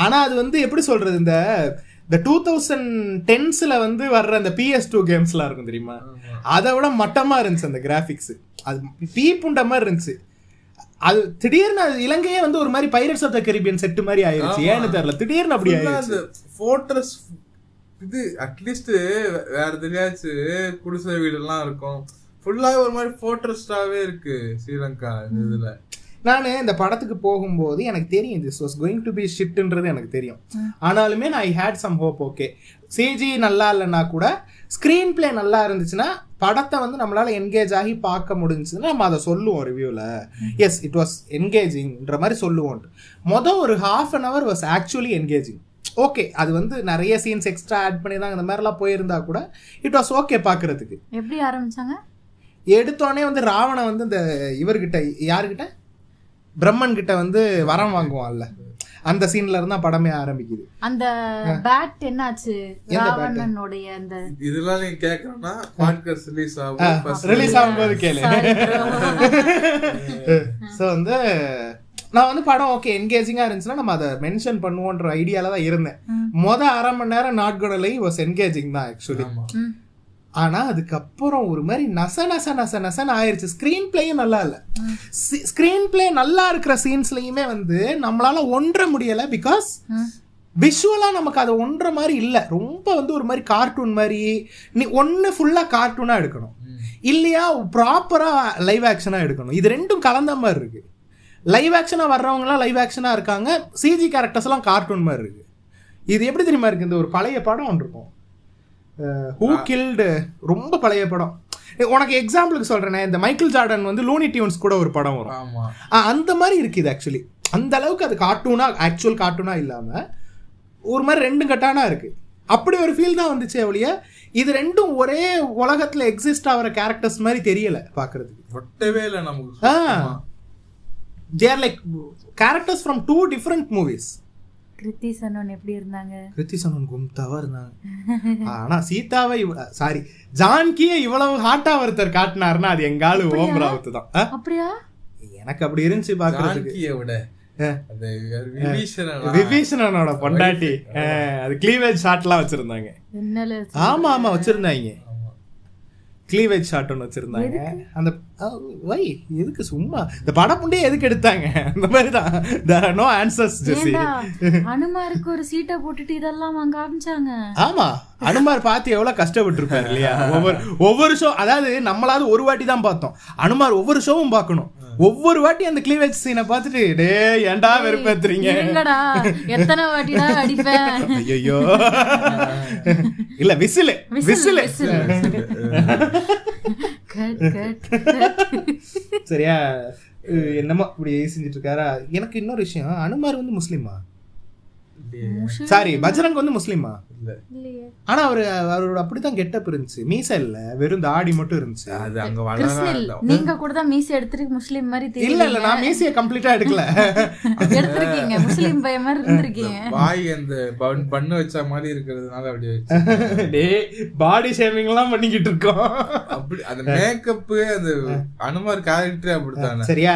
ஆனா அது வந்து எப்படி சொல்றது, இந்த இந்த டூ தௌசண்ட் டென்ஸ்ல வந்து வர்ற அந்த பிஎஸ் டூ கேம்ஸ்லாம் இருக்கும் தெரியுமா, அதை விட மட்டமா இருந்துச்சு அந்த கிராஃபிக்ஸ். அது பீ புண்ட மாதிரி இருந்துச்சு. அது திடீர்னு இலங்கையே வந்து ஒரு மாதிரி pirates of the Caribbean set மாதிரி ஆயிருச்சு. ஏன்னு தெரியல திடீர்னு அப்படி ஆயிருச்சு. ஃபோர்ட்ரஸ் இது அட்லீஸ்ட் வேற தெரியாச்சு, குடிசை வீடு எல்லாம் இருக்கும், ஃபுல்லாவே ஒரு மாதிரி ஃபோர்ட்ரஸ்டாவே இருக்கு ஸ்ரீலங்கா. இந்த இதுல நானு இந்த படத்துக்கு போகும்போது எனக்கு தெரியும் this was going to be ஷிட்ன்றது எனக்கு தெரியும். ஆனாலுமே நான் I had some hope. Okay CG நல்லா இல்லைன்னா கூட ஸ்க்ரீன் பிளே நல்லா இருந்துச்சுன்னா, படத்தை வந்து நம்மளால என்கேஜ் ஆகி பார்க்க முடிஞ்சுன்னா நம்ம அதை சொல்லுவோம் ரிவ்யூவில், எஸ் இட் வாஸ் என்கேஜிங்ன்ற மாதிரி சொல்லுவோம். மொதல் ஒரு half an hour was actually engaging. Okay அது வந்து நிறைய சீன்ஸ் எக்ஸ்ட்ரா ஆட் பண்ணியிருந்தாங்க, அந்த மாதிரிலாம் போயிருந்தா கூட இட் வாஸ் ஓகே பார்க்கறதுக்கு. எப்படி ஆரம்பிச்சாங்க, எடுத்தோடனே வந்து ராவண வந்து இந்த இவர்கிட்ட யாருக்கிட்ட பிரம்மன் கிட்ட வந்து வரம் வாங்குவான்ல, அந்த சீன்ல இருந்தா படமே ஆரம்பிக்குது. அந்த பேட் என்னாச்சு ராவணனுடைய அந்த இதெல்லாம் நீ கேக்குறேன்னா பாட்காஸ்ட் ரிலீஸ் ஆகும், ரிலீஸ் ஆகும்போது கேளு. சோ வந்து நான் வந்து படம் ஓகே என்கேஜிங்காக இருந்துச்சுன்னா நம்ம அதை மென்ஷன் பண்ணுவோன்ற ஐடியாவில் தான் இருந்தேன். மொதல் அரை மணி நேரம் நாட்கடலை வாஸ் என்கேஜிங் தான் ஆக்சுவலி. ஆனால் அதுக்கப்புறம் ஒரு மாதிரி நச நச நச நசன்னு ஆயிடுச்சு. ஸ்க்ரீன் பிளேயும் நல்லா இல்லை. ஸ்க்ரீன் பிளே நல்லா இருக்கிற சீன்ஸ்லையுமே வந்து நம்மளால ஒன்ற முடியலை. பிகாஸ் விஷுவலாக நமக்கு அது ஒன்ற மாதிரி இல்லை. ரொம்ப வந்து ஒரு மாதிரி கார்ட்டூன் மாதிரி, நீ ஒன்று ஃபுல்லாக கார்ட்டூனாக எடுக்கணும் இல்லையா ப்ராப்பராக லைவ் ஆக்ஷனாக எடுக்கணும். இது ரெண்டும் கலந்த மாதிரி இருக்குது. லைவ் ஆக்ஷனாக வர்றவங்களாம் லைவ் ஆக்ஷனாக இருக்காங்க, சிஜி கேரக்டர்ஸ்லாம் கார்ட்டூன் மாதிரி இருக்குது. இது எப்படி தெரியுமா இருக்குது, இந்த ஒரு பழைய படம் ஒன்று இருக்கும், ஹூ கில்டு, ரொம்ப பழைய படம். உனக்கு எக்ஸாம்பிளுக்கு சொல்கிறேன்னே, இந்த மைக்கேல் ஜார்டன் வந்து லூனி டியூன்ஸ் கூட ஒரு படம் வரும், அந்த மாதிரி இருக்குது ஆக்சுவலி. அந்த அளவுக்கு அது கார்ட்டூனாக, ஆக்சுவல் கார்ட்டூனாக இல்லாமல் ஒரு மாதிரி ரெண்டும் கட்டானா இருக்குது. அப்படி ஒரு ஃபீல் தான் வந்துச்சு அவளிய. இது ரெண்டும் ஒரே உலகத்தில் எக்ஸிஸ்ட் ஆகிற கேரக்டர்ஸ் மாதிரி தெரியலை பார்க்குறதுக்கு. ஒட்டவே இல்லை நமக்கு. ஆ they are like characters from two different movies. Kriti சனன் எப்படி இருந்தாங்க, கிருத்தி சனன் கும்தாவா இருந்தாங்க. ஆனா சீதாவை சாரி ஜான்கியை இவ்வளவு ஹாட்டா ஒருத்தர் காட்டினாருன்னா அது எங்காலு ஓம் ராவத் தான். அப்படியா எனக்கு அப்படி இருந்துச்சு பாக்குறதுக்கு. ஜான்கியை விட விபீஷணனோட பொண்டாட்டி அது கிளீவேஜ் ஷாட்லாம் வச்சிருந்தாங்க. ஆமா ஆமா வச்சிருந்தாங்க, கிளீவேஜ் ஷாட் ஒன்று வச்சுருந்தாங்க. அந்த வை எதுக்கு சும்மா இந்த படம் புண்டே எதுக்கு எடுத்தாங்க அந்த மாதிரி தான். there are no answers ஜெசி. அனுமாருக்கு ஒரு சீட்டை போட்டுட்டு இதெல்லாம் அங்கே காமிச்சாங்க. ஆமாம், அனுமார் பார்த்து எவ்வளோ கஷ்டப்பட்டுருப்பாரு இல்லையா. ஒவ்வொரு ஒவ்வொரு ஷோ, அதாவது நம்மளாவது ஒரு வாட்டி தான் பார்த்தோம், அனுமார் ஒவ்வொரு ஷோவும் பார்க்கணும். ஒவ்வொரு வாட்டி அந்த கிளீவேஜ் சீனை பார்த்துட்டு டே ஏண்டா வெறுப்பேத்துறீங்க, எத்தனை வாட்டிடா அடிப்பேன், ஐயோ இல்ல விசில் விசில் சரியா என்னமோ இப்படி செஞ்சுட்டு இருக்காரா. எனக்கு இன்னொரு விஷயம், அனுமார் வந்து முஸ்லீமா, சாரி பஜ்ரங் வந்து முஸ்லீமா இல்ல, ஆனா அவரு அவரோட அப்படிதான் கெட்டப் இருந்துச்சு, மீசை இல்ல வெறும் தாடி மட்டும் இருந்துச்சு. அது அங்க வளரல. நீங்க கூட தான் மீசை எடுத்துட்டு முஸ்லீம் மாதிரி தெரியல. இல்ல இல்ல நான் மீசையை கம்ப்ளீட்டா எடுக்கல எடுத்துக்கிங்க, முஸ்லீம் பைய மாதிரி இருந்திருக்கீங்க. பாய் அந்த பண்ண வச்ச மாதிரி இருக்குறதுனால அப்படியே டேய் பாடி ஷேமிங்லாம் பண்ணிக்கிட்டு இருக்கோம். அப்படி அந்த மேக்கப் அந்த அனுமார் கரெக்டா அப்படிதானே. சரியா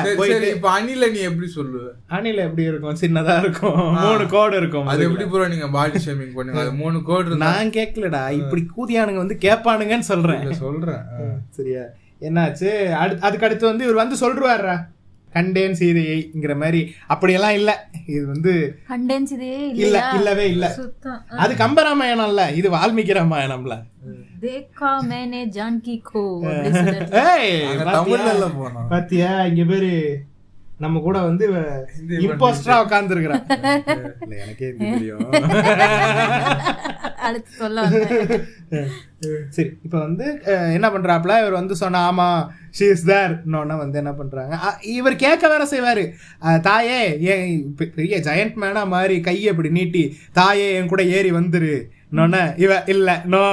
இப்ப அனில நீ எப்படி சொல்லுவ, அனில எப்படி இருக்கும், சின்னதா இருக்கும், மூணு கோடு இருக்கும். அது எப்படி ப்ரோ நீங்க பாடி ஷேமிங் பண்ணுங்க, அது மூணு கோட். நான் கேக்கலடா, இப்படி கூதியானுங்க வந்து கேட்பானுங்கன்னு சொல்றேன் சொல்றேன் சரியா. என்னாச்சு அதுக்கு அடுத்து வந்து இவர் வந்து சொல்றாருடா கண்டேன் சீதையைங்கிற மாதிரி. அப்படியெல்லாம் இல்லை, இது வந்து கண்டேன் சீதையே இல்ல, இல்லவே இல்ல. அது கம்பராமாயணம் இல்ல, இது வால்மீகி ராமாயணம்ல. தேக்கா மேனே ஜான்கி கோ ஏய் தமிழ்ல போனா பாத்தியா, இங்க பேரு நம்ம கூட வந்து இம்போஸ்டரா உட்கார்ந்து இருக்கிறான். எனக்கே தெரியும் அடுத்து சொல்ல. சரி இப்போ வந்து என்ன பண்றாப்ல, இவர் வந்து சொன்ன ஆமா ஷீ இஸ் தேர் இன்னொன்னா வந்து என்ன பண்றாங்க, இவர் கேட்க வேற செய்வாரு, தாயே ஏன் பெரிய ஜெயண்ட் மேனா மாதிரி கையை இப்படி நீட்டி தாயே என் கூட ஏறி வந்துரு இன்னொன்னு, இவ இல்ல நோ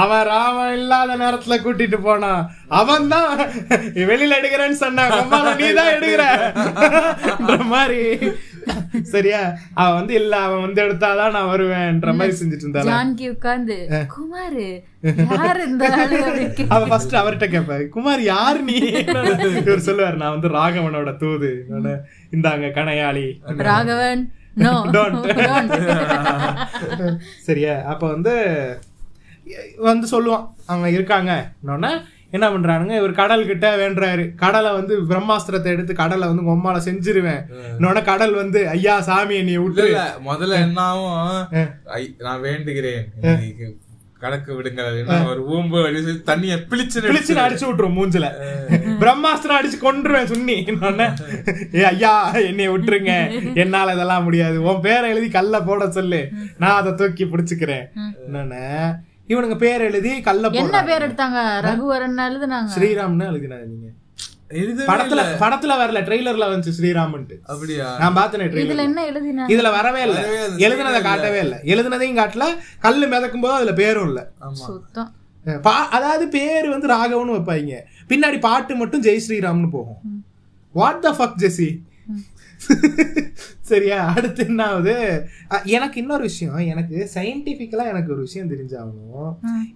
அவன் ராமன் இல்லாத நேரத்துல கூட்டிட்டு போனான், அவன் தான் வெளியில எடுக்கிறேன்னு சொன்னான், நீ தான் எடுக்கிற மாதிரி சரியா. அவன் வந்து இல்ல அவன் வந்து எடுத்தாதான் நான் வருவேன்ற மாதிரி செஞ்சுட்டு இருந்தான். ஜான்கி உட்கார்ந்து குமார் யார் இந்த ஆளு அவ ஃபர்ஸ்ட் அவர்கிட்ட கேப்ப, குமார் யார் நீ, இவர் சொல்லுவார் நான் வந்து ராகவனோட தூது, இந்தாங்க கணையாளி ராகவன் நோ டோன்ட் சரியா. அப்ப வந்து வந்து சொல்லுவான் அவங்க இருக்காங்க இன்னொன்னா என்ன பண்றானுங்க, இவர் கடல்கிட்ட வேண்டுறாரு, கடலை வந்து பிரம்மாஸ்திரத்தை எடுத்து கடலை வந்து உம்மால செஞ்சிருவேன் இன்னொன்னா, கடல் வந்து ஐயா சாமி நீ விட்டு முதல்ல என்னாவும் நான் வேண்டுகிறேன் கணக்கு விடுங்க ஊம்பு அடிச்சு தண்ணிய பிளிச்சு பிளிச்சு அடிச்சு விட்டுருவோம் மூஞ்சில, பிரம்மாஸ்திரம் அடிச்சு கொண்டுருவேன் சுண்ணி இன்னொன்னு, ஏ ஐயா என்னைய விட்டுருங்க என்னால இதெல்லாம் முடியாது, உன் பேரை எழுதி கல்ல போட சொல்லு நான் அதை தூக்கி பிடிச்சுக்கிறேன் இன்னொன்னு. இவனுங்க பேர் எழுதி கல்ல என்ன பேர் எடுத்தாங்க, ரகுவரன் எழுதுனாங்க, ஸ்ரீராம்னு எழுதினாங்க. படத்துல படத்துல வரல, ட்ரெய்லர்ல வந்து ஸ்ரீராமன் நான் பாத்தேன், இதுல வரவே இல்ல, எழுதுனதை காட்டவே இல்ல, எழுதுனதையும் காட்டல, கல்லு மிதக்கும் போது அதுல பேரும் இல்ல. அதாவது பேரு வந்து ராகவன் வைப்பாங்க, பின்னாடி பாட்டு மட்டும் ஜெய் ஸ்ரீராம்னு போகும். வாட் த ஃபக் ஜெசி சரியா. அடுத்து என்ன ஆகுது, எனக்கு இன்னொரு விஷயம், எனக்கு சயின்டிபிக்கலா எனக்கு ஒரு விஷயம் தெரிஞ்சாலும்,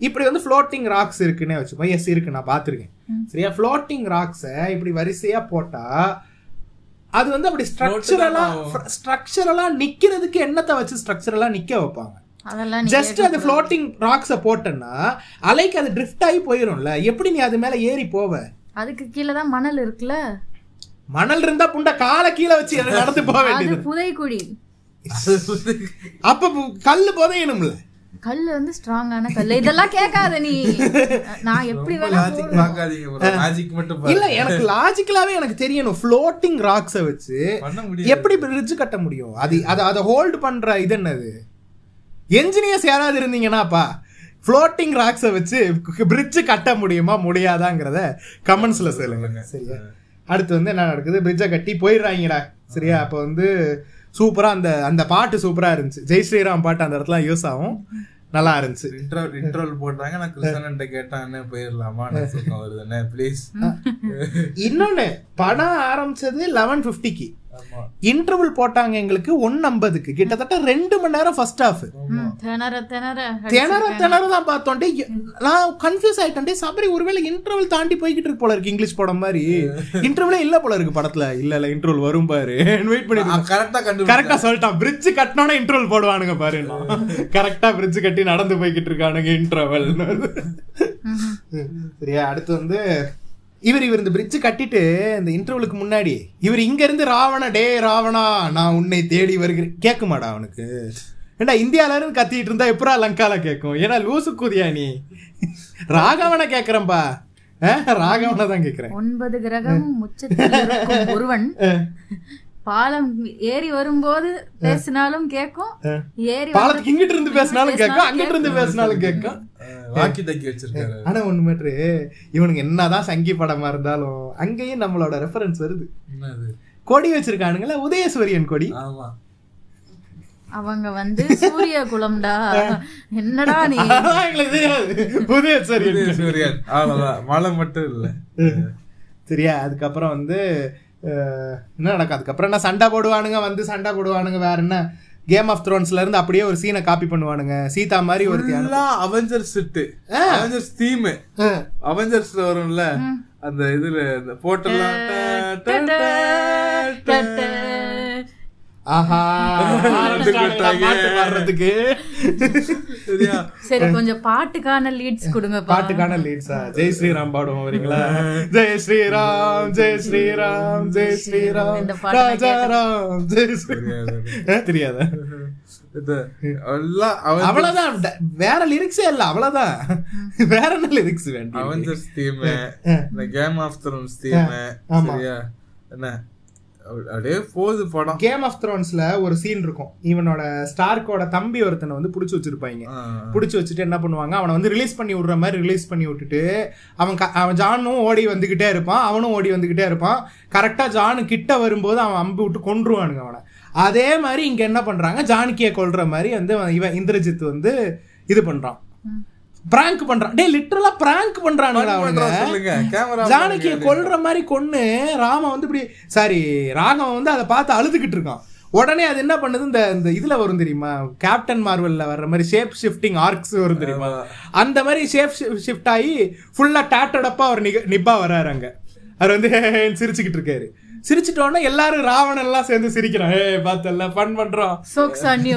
இப்படி வந்து ஃப்ளோட்டிங் ராக்ஸ் இருக்குன்னே வச்சுப்போம், எஸ் இருக்கு நான் பாத்திருக்கேன் சரியா. ஃப்ளோட்டிங் ராக்ஸை இப்படி வரிசையா போட்டா அது வந்து அப்படி ஸ்ட்ரக்சரலா ஸ்ட்ரக்சரலா நிக்கிறதுக்கு என்னத்தை வச்சு ஸ்ட்ரக்சரலா நிக்க வைப்பாங்க. ஜஸ்ட் அது ஃப்ளோட்டிங் ராக்ஸை போட்டேன்னா அலைக்கு அது ட்ரிஃப்ட் ஆகி போயிடும்ல, எப்படி நீ அது மேலே ஏறி போவ? அதுக்கு கீழே தான் மணல் இருக்குல்ல, மணல் இருந்தா புண்டை காலை கீழே வச்சு நடந்து போக வேண்டியது. புதைக்குழி அப்ப கல் புதையணும்ல, கல் வந்து ஸ்ட்ராங்கான கல். இதெல்லாம் கேட்காத நீ, நான் எப்படி இல்ல எனக்கு லாஜிக்கலாவே எனக்கு தெரியணும் ஃப்ளோட்டிங் ராக்ஸை வச்சு எப்படி பிரிட்ஜ் கட்ட முடியும். அது அதை ஹோல்டு பண்ற இது என்னது? என்ஜினியர்ஸ் யாராவது இருந்தீங்கன்னாப்பா ஃப்ளோட்டிங் ராக்ஸை வச்சு பிரிட்ஜ் கட்ட முடியுமா முடியாதாங்கிறத கமெண்ட்ஸ்ல சொல்லுங்க. சரியா, அடுத்து வந்து என்ன நடக்குது, பிரிட்ஜை கட்டி போயிடுறாங்கடா. சரியா, அப்போ வந்து சூப்பரா அந்த அந்த பாட்டு சூப்பரா இருந்துச்சு, ஜெய் ஸ்ரீராம் பாட்டு அந்த இடத்துல யூஸ் ஆகும், நல்லா இருந்துச்சு. இன்ட்ரோல் போட்டாங்க, நான் கிருஷ்ணன்ட்ட கேட்டானே போயிடலாமா வருதுன்னு ப்ளீஸ். இன்னொன்னு படம் ஆரம்பிச்சது லெவன் பிப்டிக்கு இன்டர்வல் போட்டாங்க எங்களுக்கு ஒன்னு ஐம்பதுக்கு, கிட்டத்தட்ட ரெண்டு மணி நேரம் ஃபர்ஸ்ட் ஹாஃப் திணற திணற தான் பார்த்தோம். நான் கன்ஃபியூஸ் ஆயிட்டேன், சபரி ஒருவேளை இன்டர்வல் தாண்டி போய்கிட்டு இருக்கு போல இருக்கு, இங்கிலீஷ் படம் மாதிரி இன்டர்வலே இல்ல போல இருக்கு படத்துல. இல்ல இல்ல இன்டர்வல் வரும் பாரு, வெயிட் பண்ணி கரெக்டா கரெக்டா சொல்லிட்டான், பிரிட்ஜ் கட்டினோட இன்டர்வல் போடுவானுங்க பாரு, கரெக்டா பிரிட்ஜ் கட்டி நடந்து போய்கிட்டு இருக்கானுங்க இன்டர்வல். சரியா, அடுத்து வந்து இவர் இவர் இந்த பிரிட்ஜ் கட்டிட்டு இந்த இன்டர்வலுக்கு முன்னாடி இவர் இங்க இருந்து ராவண டே ராவணா நான் உன்னை தேடி வருகிறேன் கேட்குமாடா அவனுக்கு? ஏன்னா இந்தியால இருந்து கத்திட்டு இருந்தா எப்பரா லங்கால கேட்கும், ஏன்னா லூசு கூதியா நீ? ராகவனை கேக்குறேன்பா, ராகவனை தான் கேக்குறேன். ஒன்பது கிரகமும் முச்சத்தில் ஒருவன், பாலம் ஏறி வரும்போது பேசினாலும் கேட்கும், ஏறி பாலத்துக்கு இங்கிட்டு இருந்து பேசினாலும் கேட்கும், அங்கிட்டு இருந்து பேசினாலும் கேட்கும். வாக்கி தக்கி வச்சிருக்காரு. ஆனா ஒண்ணு மேட்ரு, இவனுக்கு என்னதான் சங்கி படமா இருந்தாலும் அங்கேயும் நம்மளோட ரெஃபரன்ஸ் வருது. கொடி வச்சிருக்கானுங்களா, உதயசூரியன் கொடி. ஆமா, அவங்க வந்து சூரிய குலம்டா. என்னடா நீ, உதயசூரியன் சூரியன் அவ்வளவுதான், மழை மட்டும் இல்ல. சரியா, அதுக்கப்புறம் வந்து என்ன நடக்கும், அதுக்கப்புறம் என்ன சண்டை போடுவானுங்க, வந்து சண்டை போடுவானுங்க. வேற என்ன, கேம் ஆஃப் த்ரோன்ஸ்ல இருந்து அப்படியே ஒரு சீனை காப்பி பண்ணுவானுங்க, சீதா மாதிரி ஒரு அவெஞ்சர்ஸ் செட், அவெஞ்சர்ஸ் தீம், அவெஞ்சர்ஸ்ல வரும்ல அந்த இதுல அந்த போட்டோல. ஆஹா, வர்றதுக்கு சரி கொஞ்சம் பாட்டுக்கான லீட்ஸ் கொடுங்க. பாட்டுக்கான லீட்ஸா? ஜெய் ஸ்ரீராம் பாடுவோம் வரீங்களா? ஜெய் ஸ்ரீராம் ஜெய் ஸ்ரீராம் ஜெய் ஸ்ரீராம் ராஜாராம் ஜெய் ஸ்ரீராம். தெரியாத அவ்வளவுதான், வேற லிரிக்ஸே இல்ல, அவ்வளவுதான், வேற என்ன லிரிக்ஸ் வேண்டாம். அவெஞ்சர்ஸ் தீம், இந்த கேம் ஆஃப் த்ரோன்ஸ் தீம். சரியா, என்ன அப்படியே போகுது படம். கேம் ஆஃப் த்ரோன்ஸ்ல ஒரு சீன் இருக்கும், இவனோட ஸ்டார்க்கோட தம்பி ஒருத்தனை வந்து பிடிச்சி வச்சிருப்பாங்க. பிடிச்சி வச்சுட்டு என்ன பண்ணுவாங்க, அவனை வந்து ரிலீஸ் பண்ணி விடுற மாதிரி ரிலீஸ் பண்ணி விட்டுட்டு அவன் அவன் ஜானும் ஓடி வந்துகிட்டே இருப்பான், அவனும் ஓடி வந்துகிட்டே இருப்பான். கரெக்டா ஜானு கிட்ட வரும்போது அவன் அம்பு விட்டு கொன்றுவானுங்க அவனை. அதே மாதிரி இங்க என்ன பண்றாங்க, ஜானகியை கொல்ற மாதிரி வந்து இவன் இந்திரஜித் வந்து இது பண்றான், பிராங்க் பண்றான். டே லிட்டரலா பிராங்க் பண்றானுங்கடா அவனுங்க. ஜானகியை கொல்ற மாதிரி கொன்னு ராம வந்து இப்படி சாரி ராகவன் வந்து அதை பார்த்து அழுதுகிட்டு இருக்கான். உடனே அது என்ன பண்ணுது, இந்த இந்த இதுல வரும் தெரியுமா, கேப்டன் மார்வெல்ல வர்ற மாதிரி ஷேப் ஷிஃப்டிங் ஆர்க்ஸ் வரும் தெரியுமா, அந்த மாதிரி ஷேப் ஷிஃப்ட் ஆகி ஃபுல்லா டாட்டடப்பா அவர் நிப்பா வர்றாரு அங்க. அவர் வந்து சிரிச்சுக்கிட்டு இருக்காரு. சிரிச்சிட்டோன்னா எல்லாரும் ராவணன் எல்லாம் சேர்ந்து சிரிக்கிறான். ஏ பாத்தல்ல ஃபன் பண்றோம். Jokes on you.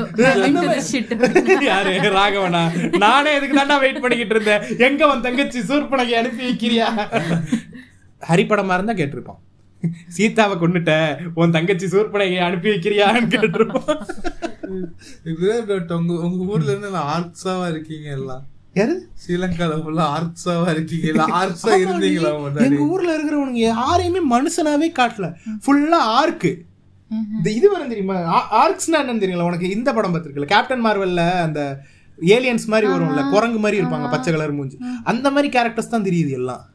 யாரு ராகவனா? நானே இதுக்கு தான்டா வெயிட் பண்ணிக்கிட்டு இருந்தேன், எங்க வந்து தங்கச்சி சூர்பனகை அனுப்பி வைக்கிறியா? ஹரி படமா இருந்தா கேட்டிருப்பான், சீதாவை கொண்டுட்ட உன் தங்கச்சி சூர்பனகை அனுப்பி வைக்கிறியான்னு கேட்டிருப்பான். உங்க ஊர்ல இருந்து ஆர்ட்ஸாவா இருக்கீங்க எல்லாம். யாரு ஸ்ரீலங்கால ஃபுல்லா ஆர்ட்ஸாவா இருக்கீங்களா? ஆர்ட்ஸா இருந்தீங்களா? எங்க ஊர்ல இருக்கிறவனுங்க யாரையுமே மனுஷனாவே காட்டல, ஃபுல்லா ஆர்க்கு. இந்த இது வரும் தெரியுமா, ஆர்க்ஸ்னா என்னன்னு தெரியல உனக்கு? இந்த படம் பார்த்திருக்கல கேப்டன் மார்வெல்ல, அந்த ஏலியன்ஸ் மாதிரி வரும்ல, குரங்கு மாதிரி இருப்பாங்க, பச்சை கலர் மூஞ்சி, அந்த மாதிரி கேரக்டர்ஸ் தான் தெரியுது எல்லாம்.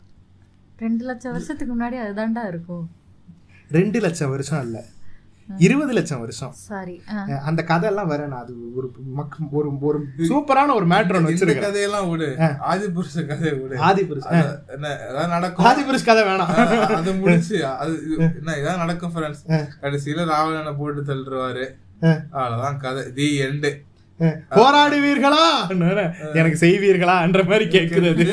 ரெண்டு லட்சம் வருஷத்துக்கு முன்னாடி அதுதான்டா இருக்கும். ரெண்டு லட்சம் வருஷம் இல்ல, இருபது லட்சம் வருஷம். சாரி, அந்த கதை எல்லாம் வரேன். அது ஒரு ஒரு ஒரு சூப்பரான ஒரு மேட்டர் ஒன்று வச்சிருக்கேன். கதையெல்லாம் விடு, ஆதிபுருஷ கதை விடு. ஆதிபுருஷ என்ன ஏதாவது நடக்கும், ஆதிபுருஷ கதை வேணாம். அது முடிச்சு அது என்ன ஏதாவது நடக்கும் ஃப்ரெண்ட்ஸ், கடைசியில ராவணனை போட்டு தள்ளுவாரு, அவ்வளவுதான் கதை. தி எண்டு. போராடுவீர்களா எனக்கு செய்வீர்களா என்ற மாதிரி கேட்கிறது.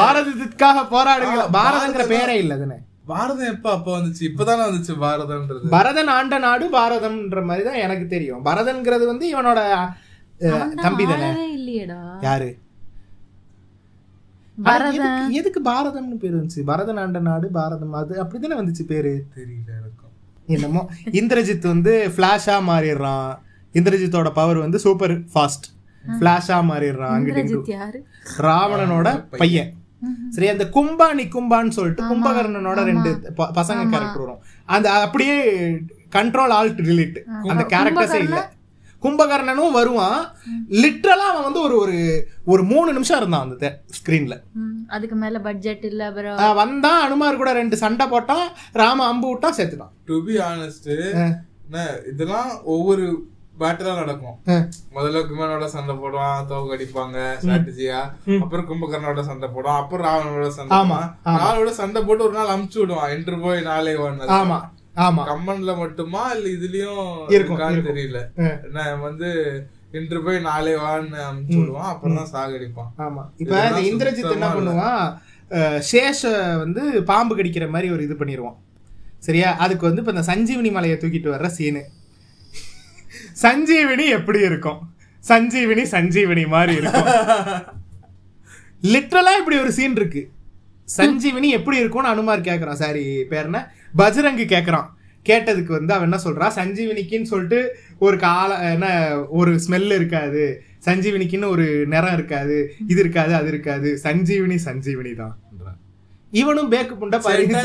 பாரதத்துக்காக போராடுவீர்களா? பாரதங்கிற பேரே இல்லை தானே. பாரதம் எப்ப அப்ப வந்துச்சு? இப்பதானே வந்துச்சு பாரதம்ன்றது. பரதன் ஆண்ட நாடு பாரதம்ன்ற மாதிரிதான் எனக்கு தெரியும். பரதன்கிறது வந்து இவனோட தம்பி தானே. யாரு எதுக்கு பாரதம்னு பேரு வந்துச்சு? பரதன் ஆண்ட நாடு பாரதம், அது அப்படித்தானே வந்துச்சு பேரு. தெரியல இருக்கும் என்னமோ. இந்திரஜித் வந்து பிளாஷா மாறிடுறான். இந்திரஜித்தோட பவர் வந்து சூப்பர் ஃபாஸ்ட். பிளாஷா மாறிடுறான். ராவணனோட பையன். சரி, அந்த கும்பா நிக்கும்பான்னு சொல்லிட்டு கும்பகர்ணனோட ரெண்டு பசங்க கேரக்டர் வரும். அந்த அப்படியே கண்ட்ரோல் ஆல்ட் டிலீட் அந்த கேரக்டர்ஸே இல்ல. கும்பகர்ணனும் வருவான். லிட்டரலா அவன் வந்து ஒரு ஒரு மூணு நிமிஷம் இருந்தான் அந்த ஸ்கிரீன்ல. அதுக்கு மேல பட்ஜெட் இல்ல. அப்புறம் வந்தான் அனுமார் கூட ரெண்டு சண்டை போட்டான். ராம அம்பு விட்டா சேர்த்துட்டான். டு பி ஆனஸ்ட் இதெல்லாம் ஒவ்வொரு பேட்டதான் நடக்கும். முதல்ல குமரனோட சண்டை போடுவான், தோக அடிப்பாங்க ஸ்ட்ராட்டஜியா. அப்புறம் கும்பகர்ணனோட சண்டை போடுவான், அப்புறம் ராவனோட சண்டை. ராவனோட சண்டை போட்டு ஒரு நாள் அமுச்சு விடுவான். இன்று போய் நாளை ஒன்னு. கம்மன்ல மட்டுமா இல்ல இதுலயும் இருக்கான்னு தெரியல. நான் வந்து இன்று போய் நாளை வான்னு அமுச்சு விடுவான். அப்புறம் தான் சாகடிப்பான். ஆமா, இப்ப இந்திரஜித் என்ன பண்ணுவான்? சேஷ வந்து பாம்பு கடிக்கிற மாதிரி ஒரு இது பண்ணிடுவான். சரியா? அதுக்கு வந்து இப்ப இந்த சஞ்சீவினி மலையை தூக்கிட்டு வர்ற சீனு. சஞ்சீவினி எப்படி இருக்கும்? சஞ்சீவினி சஞ்சீவினி மாதிரி இருக்கும். லிட்டரலா இப்படி ஒரு சீன் இருக்கு. சஞ்சீவினி எப்படி இருக்கும்னு அனுமார் கேட்கறான். சாரி பேர்னா பஜ்ரங்கு கேட்கறான். கேட்டதுக்கு வந்து அவன் என்ன சொல்றான்? சஞ்சீவினிக்குன்னு சொல்லிட்டு ஒரு கால என்ன ஒரு ஸ்மெல் இருக்காது, சஞ்சீவினிக்குன்னு ஒரு நிறம் இருக்காது, இது இருக்காது அது இருக்காது, சஞ்சீவினி சஞ்சீவினி தான். இவனும் பேக்கு புண்டா பாருங்க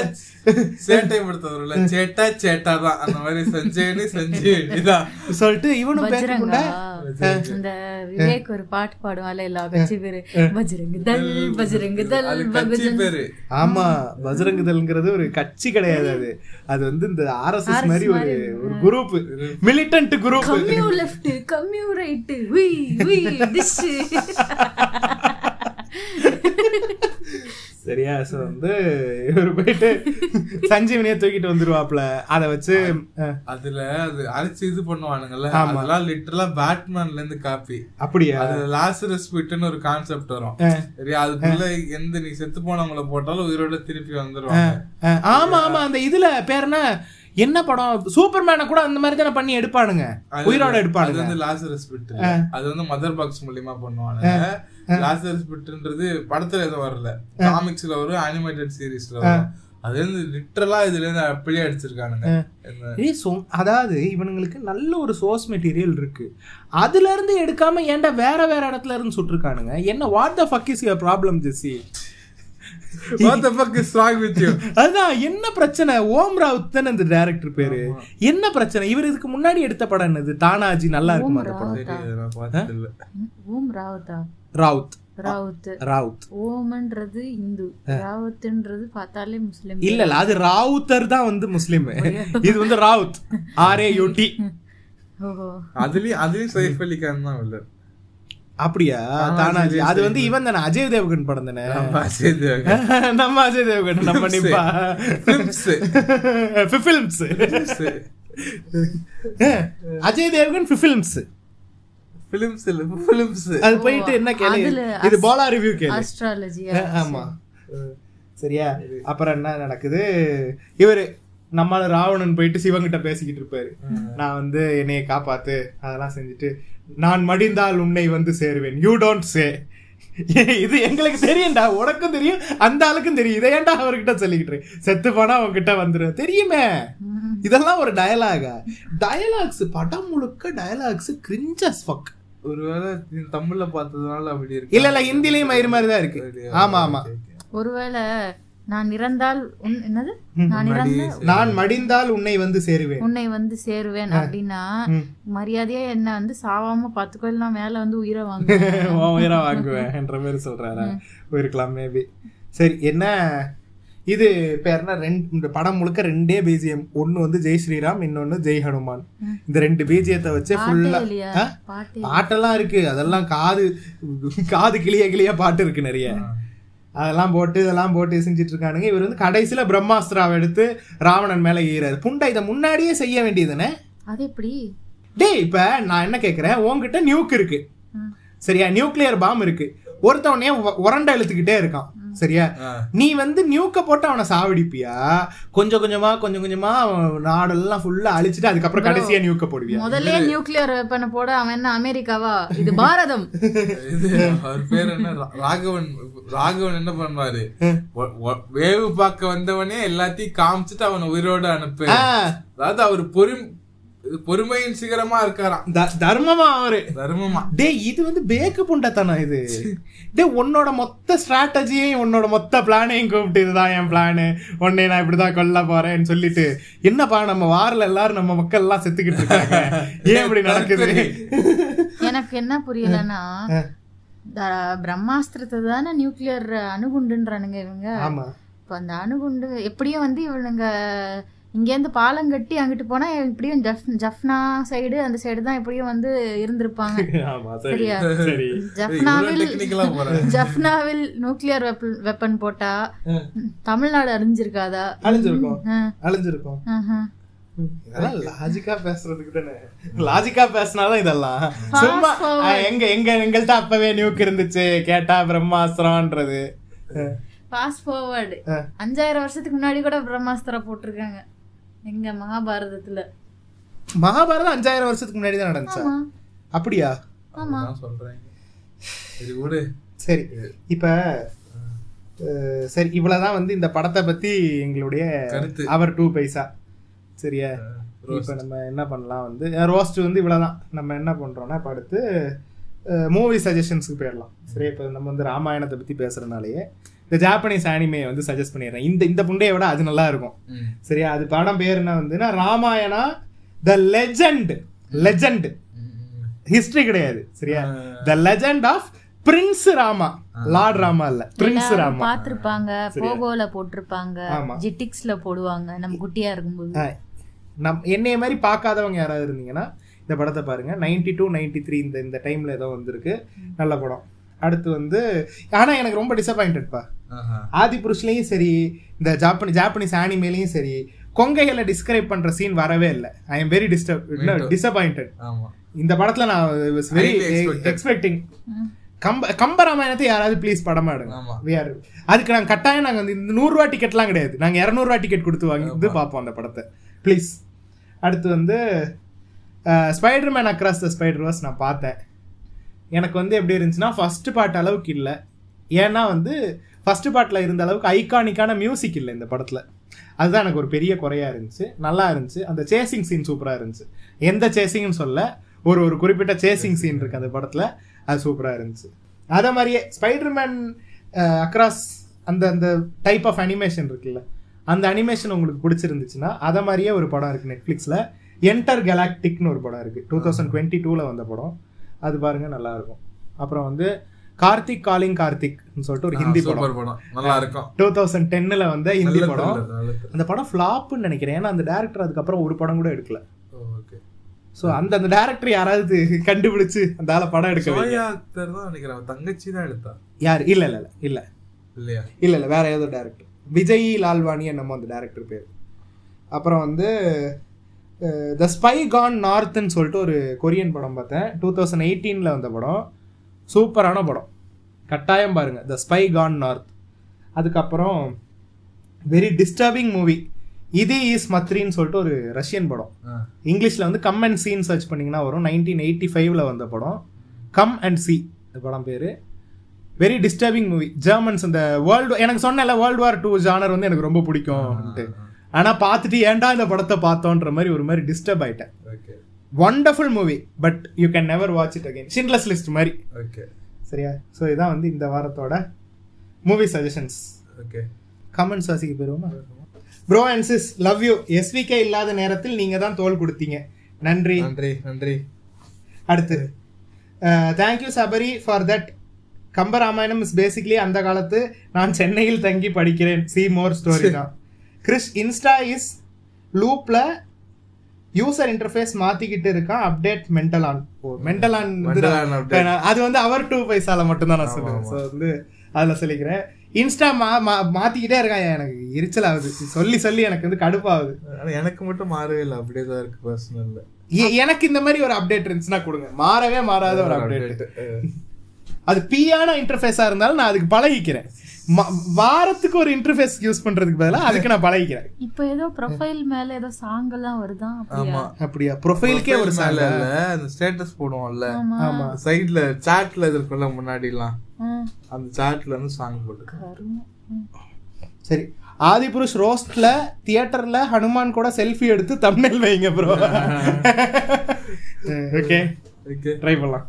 சேட்டை படுத்தவருல சேட்டா சேட்டா தான் அந்த மாதிரி சஞ்சீவினி சஞ்சீவினிதான் சொல்லிட்டு இவனும் பேக்கு புண்டா. இந்த விவேக் ஒரு பாட்டு பாடுவால எல்லா கட்சி பேரு பஜ்ரங்கு தல் பஜ்ரங்கு தல் கட்சி பேரு. ஆமா, பஜ்ரங்கு தல்ங்கிறது ஒரு கட்சி கிடையாது. அது அது வந்து இந்த ஆர்எஸ்எஸ் மாதிரி ஒரு ஒரு group, militant group. Commie left commie right வி வி டிஷ். சரியா? சோ வந்து இவரு போயிட்டு சஞ்சீவனிய தூக்கிட்டு வந்துருவாப்ல. அத வச்சு அதுல அது அரைச்சு இது பண்ணுவானுங்கல்ல. அதெல்லாம் லிட்டரலா பேட்மேன்ல இருந்து காப்பி. அப்படியே அதுல லாசரஸ் பிட்னு ஒரு கான்செப்ட் வரும். சரியா? அதுக்குள்ள எந்த நீ செத்து போனவங்கள போட்டாலும் உயிரோட திருப்பி வந்துருவாங்க. ஆமா ஆமா. அந்த இதுல பேர்னா என்ன படம்? சூப்பர்மேனை கூட அந்த மாதிரி தான பண்ணி எடுப்பானுங்க, உயிரோட எடுப்பானுங்க. அது லாசரஸ் பிட். அது வந்து மதர் பாக்ஸ் மூலமா பண்ணுவானுங்க. லாசரஸ் பிட்ன்றது படத்துல எதுவும் வரல, காமிக்ஸ்ல ஒரு அனிமேட்டட் சீரீஸ்ல வரும். அது வந்து லிட்டரலா இதுல இருந்து அப்படியே அடிச்சிருக்கானுங்க. அதாவது இவனுங்களுக்கு நல்ல ஒரு சோர்ஸ் மெட்டீரியல் இருக்கு, அதுல இருந்து எடுக்காம ஏன்டா வேற வேற இடத்துல இருந்து சுட்டிருக்கானுங்க. என்ன what the fuck is your problem Jesi? What the fuck is wrong with you? அதான் என்ன பிரச்சனை? ஓம் ராவுத்தான் அந்த டைரக்டர் பேரு. என்ன பிரச்சனை? இவர் இதுக்கு முன்னாடி எடுத்த படம் என்னது? தானாஜி நல்லா இருக்குமா அந்த படம்? ஓம் ராவுதா? ராவுத் ராவுத் ராவுத் ஓம்ன்றது இந்து, ராவுத்ன்றது பார்த்தாலே முஸ்லிம். இல்ல இல்ல, அது ராவுத்தர் தான் வந்து முஸ்லிம். இது வந்து Raut R A U T. அதுலயும் அதுலயும் சைஃப் அலி கான் தான் இல்ல. அப்படியா? தானாஜி அது வந்து இவன் தானே, அஜய் தேவகன் படம் தானே. நம்ம அஜய் தேவகன் நம்ம நிப்பா films. Ajay Devgan films films films. அது போயிட்டு என்ன கேளு, இது பாலா ரிவ்யூ கேளு, அஸ்ட்ராலஜி. ஆமா, சரியா? அப்புறம் என்ன நடக்குது? இவரு நம்மள ராவணன் போயிட்டு சிவங்கிட்ட பேசிக்கிட்டு இருப்பாரு. நான் வந்து என்னைய காப்பாத்து அதெல்லாம் செஞ்சுட்டு நான் மடிந்தால் உன்னை வந்து சேருவேன். You don't say. இது எங்களுக்கு தெரியும்டா, உனக்கும் தெரியும், அந்த ஆளுக்கும் தெரியும். இதை ஏன்டா அவர்கிட்ட சொல்லிக்கிட்டு செத்து போனா அவங்ககிட்ட வந்துடும் தெரியுமே. இதெல்லாம் ஒரு டயலாகா? டயலாக்ஸ் படம் முழுக்க டயலாக்ஸ் கிரிஞ்சஸ் ஃபக். ஒருவேளை தமிழ்ல பார்த்ததுனால அப்படி இருக்கு. இல்ல இல்ல, ஹிந்திலையும் மயிறு மாதிரிதான் இருக்கு. ஆமா ஆமா. ஒருவேளை நான் இறந்தால் என்னது, நான் இறந்த நான் மடிந்தால் உன்னை வந்து சேருவேன், உன்னை வந்து சேருவேன் அப்படின்னா மரியாதையா என்ன வந்து சாவாம பாத்துக்கோ, இல்ல மேல வந்து உயிரை வாங்குவேன், உயிரை வாங்குவேன்ற மாதிரி சொல்றாரு. இருக்கலாம் மேபி. சரி, என்ன இது பேர்னா ரெண்டு இந்த படம் முழுக்க ரெண்டே பீஜியம். ஒன்னு வந்து ஜெய் ஸ்ரீராம், இன்னொன்னு ஜெய் ஹனுமான். இந்த ரெண்டு பீஜியத்தை வச்சே ஃபுல்லா பாட்டெல்லாம் இருக்கு. அதெல்லாம் காது காது கிளிய கிளியா பாட்டு இருக்கு நிறைய. அதெல்லாம் போட்டு இதெல்லாம் போட்டு செஞ்சுட்டு இருக்கானுங்க. இவர் வந்து கடைசியில பிரம்மாஸ்திராவை எடுத்து ராவணன் மேல ஏறாரு. புண்டா, இதை முன்னாடியே செய்ய வேண்டியதுதானே. அது எப்படி டே? இப்ப நான் என்ன கேக்குறேன், உங்ககிட்ட நியூக் இருக்கு, சரியா? நியூக்ளியர் பாம் இருக்கு. ஒருத்தவனையே உரண்டை இழுத்துக்கிட்டே இருக்கான். சரியா? நீ வந்து நியூக்க போட்டு அவனை சாவடிப்பியா? கொஞ்சம் கொஞ்சமா கொஞ்சம் கொஞ்சமா நாடெல்லாம் ஃபுல்லா அழிச்சிட்டு அதுக்கப்புறம் கடைசியா நியூக்க போடுவியா? முதல்ல நியூக்ளியர் வெப்பனை போட அவன் என்ன அமெரிக்காவா? இது பாரதம். பேர் என்ன? ராகவன். ராகவன் என்ன பண்ணுவாரு? வேவு பார்க்க வந்தவனே எல்லாத்தையும் காமிச்சிட்டு அவன் உயிரோட அனுப்பு. அதாவது அவரு பொறும் பொறுமையின் சிகரமா இருக்காராம். தர்மமா அவரு, தர்மமா. டே இது வந்து பேக்கு புண்டத்தானா இது? டே உன்னோட மொத்த ஸ்ட்ராட்டஜியையும் உன்னோட மொத்த பிளானையும் கூப்பிட்டு இதுதான் என் பிளானு, உன்னை நான் இப்படிதான் கொல்ல போறேன்னு சொல்லிட்டு என்னப்பா நம்ம வாரில எல்லாரும் நம்ம மக்கள் எல்லாம் செத்துக்கிட்டு இருக்காங்க, ஏன் இப்படி நடக்குது? எனக்கு என்ன புரியலன்னா பிரம்மாஸ்திரத்தை தானே நியூக்ளியர் அணுகுண்டுன்றானுங்க இவங்க. ஆமா, இப்ப அந்த அணுகுண்டு எப்படியும் வந்து இவனுங்க இங்கேருந்து பாலம் கட்டி அங்கிட்டு போனா எப்படியும் ஜஃப்னா சைடு அந்த சைடு தான் எப்படியும் வந்து இருந்திருப்பாங்க. சரியா? ஜஃப்னாவில் ஜஃப்னாவில் நியூக்ளியர் வெப்பன் போட்டா தமிழ்நாடு அழிஞ்சிருக்காதா? அழிஞ்சிருக்கும். லாஜிக்கா பேசுறதுக்கு லாஜிக்கா பேசினாலும் இதெல்லாம் சும்மா எங்க எங்க எங்கள்கிட்ட அப்பவே நியூக் இருந்துச்சு கேட்டா பிரம்மாஸ்திரம்ன்றது. பாஸ் ஃபார்வர்டு அஞ்சாயிரம் வருஷத்துக்கு முன்னாடி கூட பிரம்மாஸ்திரம் போட்டிருக்காங்க. எங்க மகாபாரதத்துல மகாபாரதம் அஞ்சாயிரம் வருஷத்துக்கு முன்னாடி தான் நடந்துச்சா? அப்படியா? ஆமா சொல்றாங்க. இது கூட சரி. இப்ப சரி, இவ்வளவுதான் வந்து இந்த படத்தை பத்தி எங்களுடைய அவர் டூ பைசா. சரியா? இப்ப நம்ம என்ன பண்ணலாம் வந்து ரோஸ்ட் வந்து இவ்வளவுதான். நம்ம என்ன பண்றோம்னா இப்ப அடுத்து மூவி சஜஷன்ஸுக்கு போயிடலாம். சரியா? இப்ப நம்ம வந்து ராமாயணத்தை பத்தி பேசுறதுனாலயே இந்த ஜாப்பனீஸ் ஆனிமே வந்து சஜஸ்ட் பண்ணிடுறேன். இந்த இந்த புண்டையை விட அது நல்லா இருக்கும். சரியா? அது படம் பேர் என்ன வந்துன்னா Ramayana the legend. Legend history கிடையாது. சரியா? The legend of prince Rama. Lord Rama இல்ல, பிரின்ஸ் ராமா. பாத்துருப்பாங்க, போகோல போட்டிருப்பாங்க, ஜிடிக்ஸ்ல போடுவாங்க நம்ம குட்டியா இருக்கும்போது. நம் என்னைய மாதிரி பார்க்காதவங்க யாராவது இருந்தீங்கன்னா இந்த படத்தை பாருங்க. நைன்டி டூ நைன்டி த்ரீ இந்த இந்த டைம்ல ஏதோ வந்திருக்கு, நல்ல படம். அடுத்து வந்து ஆனா எனக்கு ரொம்ப டிசப்பாயிண்டட்பா, ஆதிபுருஷ்லயும் சரி இந்த ஜாப்பனி ஜாப்பனீஸ் ஆனிமேலையும் சரி கொங்கைகளை டிஸ்கிரைப் பண்ற சீன் வரவே இல்லை. I am very disturb disappointed. இந்த படத்துல நான் வெரி எக்ஸ்பெக்டிங். கம்ப கம்பராமாயணத்தை யாராவது பிளீஸ் படமா எடுங்க. அதுக்கு நாங்கள் கட்டாயம் நாங்கள் வந்து இந்த நூறுரூவா டிக்கெட்லாம் கிடையாது, நாங்கள் இரநூறுவா டிக்கெட் கொடுத்து வாங்கி வந்து பார்ப்போம் அந்த படத்தை, ப்ளீஸ். அடுத்து வந்து spider man across the spider verse நான் பார்த்தேன். எனக்கு வந்து எப்படி இருந்துச்சுன்னா ஃபர்ஸ்ட் பார்ட் அளவுக்கு இல்லை. ஏன்னா வந்து ஃபர்ஸ்ட் பார்ட்டில் இருந்த அளவுக்கு ஐகானிக்கான மியூசிக் இல்லை இந்த படத்தில். அதுதான் எனக்கு ஒரு பெரிய குறையாக இருந்துச்சு. நல்லா இருந்துச்சு அந்த சேசிங் சீன், சூப்பராக இருந்துச்சு. எந்த சேசிங்னு சொல்ல, ஒரு ஒரு குறிப்பிட்ட சேசிங் சீன் இருக்குது அந்த படத்தில், அது சூப்பராக இருந்துச்சு. அதே மாதிரியே ஸ்பைடர்மேன் அக்ராஸ் அந்த அந்த டைப் ஆஃப் அனிமேஷன் இருக்குல்ல, அந்த அனிமேஷன் உங்களுக்கு பிடிச்சிருந்துச்சுன்னா அதை மாதிரியே ஒரு படம் இருக்குது நெட்ஃப்ளிக்ஸில், என்டர் கெலாக்டிக்னு ஒரு படம் இருக்குது, டூ தௌசண்ட் டுவெண்ட்டி டூவில் வந்த படம், அது பாருங்க நல்லா இருக்கும். அப்புறம் வந்து கார்த்திக் காலிங் கார்த்திக்னு சொல்லிட்டு ஒரு ஹிந்தி படம் நல்லா இருக்கும், டூ தௌசண்ட் டென்னில் வந்த ஹிந்தி படம். அந்த படம் ஃப்ளாப்னு நினைக்கிறேன், ஏன்னா அந்த டேரக்டர் அதுக்கப்புறம் ஒரு படம் கூட எடுக்கல. ஸோ அந்த அந்த டேரக்டர் யாராவது கண்டுபிடிச்சு அந்த ஆளை படம் எடுக்கலாம். தங்கச்சி தான் எடுத்தா யார்? இல்லை இல்லை இல்லை இல்லை இல்லையா இல்லை இல்லை வேற ஏதோ டேரக்டர், விஜய் லால்வாணி என்னமோ அந்த டேரக்டர் பேர். அப்புறம் வந்து த ஸ்பை கான் நார்த்துன்னு சொல்லிட்டு ஒரு கொரியன் படம் பார்த்தேன், டூ தௌசண்ட் எயிட்டீனில் வந்த படம், சூப்பரான படம், கட்டாயம் பாருங்கள் த ஸ்பை கான் நார்த். அதுக்கப்புறம் வெரி டிஸ்டர்பிங் மூவி இது இஸ் மத்ரின்னு சொல்லிட்டு ஒரு ரஷ்யன் படம், இங்கிலீஷில் வந்து கம் அண்ட் சீன்னு சர்ச் பண்ணிங்கன்னா வரும், நைன்டீன் எயிட்டி ஃபைவ்ல வந்த படம், கம் அண்ட் சி இந்த படம் பேர், வெரி டிஸ்டர்பிங் மூவி. ஜெர்மன்ஸ் இந்த வேர்ல்டு எனக்கு சொன்னல வேர்ல்டு வார் டூ ஜானர் வந்து எனக்கு ரொம்ப பிடிக்கும்ட்டு, ஆனால் பார்த்துட்டு ஏன்டா இந்த படத்தை பார்த்தோன்ற மாதிரி ஒரு மாதிரி டிஸ்டர்ப் ஆகிட்டேன். Okay, wonderful movie but you can never watch it again, Schindler's list மாதிரி. ஓகே சரியா? ஸோ இதான் வந்து இந்த வாரத்தோட மூவி சஜஷன்ஸ். ஓகே, கமெண்ட்ஸ் வாசிக்க போயிருவோமா? Bro and sis love you. SVK இல்லாத நேரத்தில் நீங்கள் தான் தோல் கொடுத்தீங்க. நன்றி நன்றி நன்றி. அடுத்து thank you Sabari for that. Kambaramayanam is basically அந்த காலத்து நான் சென்னையில் தங்கி படிக்கிறேன், சி மோர் ஸ்டோரி தான். கிறிஷ் இன்ஸ்டா இஸ் லூப்ல யூசர் இன்டர்ஃபேஸ் மாத்திக்கிட்டு இருக்கான், அப்டேட் மென்டலான் மென்டலான் அது வந்து அவர் டூ பைசால மட்டும்தான் நான் சொல்லுவேன். ஸோ வந்து அதில் சொல்லிக்கிறேன், இன்ஸ்டா மா மாத்திக்கிட்டே இருக்கான், எனக்கு எரிச்சல் ஆகுது, சொல்லி சொல்லி எனக்கு வந்து கடுப்பாகுது. எனக்கு மட்டும் மாறவே இல்லை, அப்படியே தான் இருக்கு பர்சனல்ல. எனக்கு இந்த மாதிரி ஒரு அப்டேட் இருந்துச்சுன்னா கொடுங்க, மாறவே மாறாத ஒரு அப்டேட். அது பியான இன்டர்ஃபேஸாக இருந்தாலும் நான் அதுக்கு பழகிக்கிறேன். வாரத்துக்கு ஒரு இன்டர்ஃபேஸ் யூஸ் பண்றதுக்கு பதிலாக அதுக்கு நான் பழகிக்கிறேன். இப்போ ஏதோ ப்ரொஃபைல் மேல ஏதோ சாங் எல்லாம் வருதா? ஆமா அப்படியே ப்ரொஃபைலுக்கே ஒரு சாங் இல்ல, அந்த ஸ்டேட்டஸ் போடுவோம்ல, ஆமா சைடுல சாட்ல இருக்குல்ல முன்னாடிலாம், அந்த சாட்ல வந்து சாங் போட்டு. சரி, ஆதிபுருஷ் ரோஸ்ட்ல தியேட்டர்ல ஹனுமான் கூட செல்ஃபி எடுத்து தம்ப்நெயில் வைங்க ப்ரோ. ஓகே ஓகே ட்ரை பண்ணலாம்.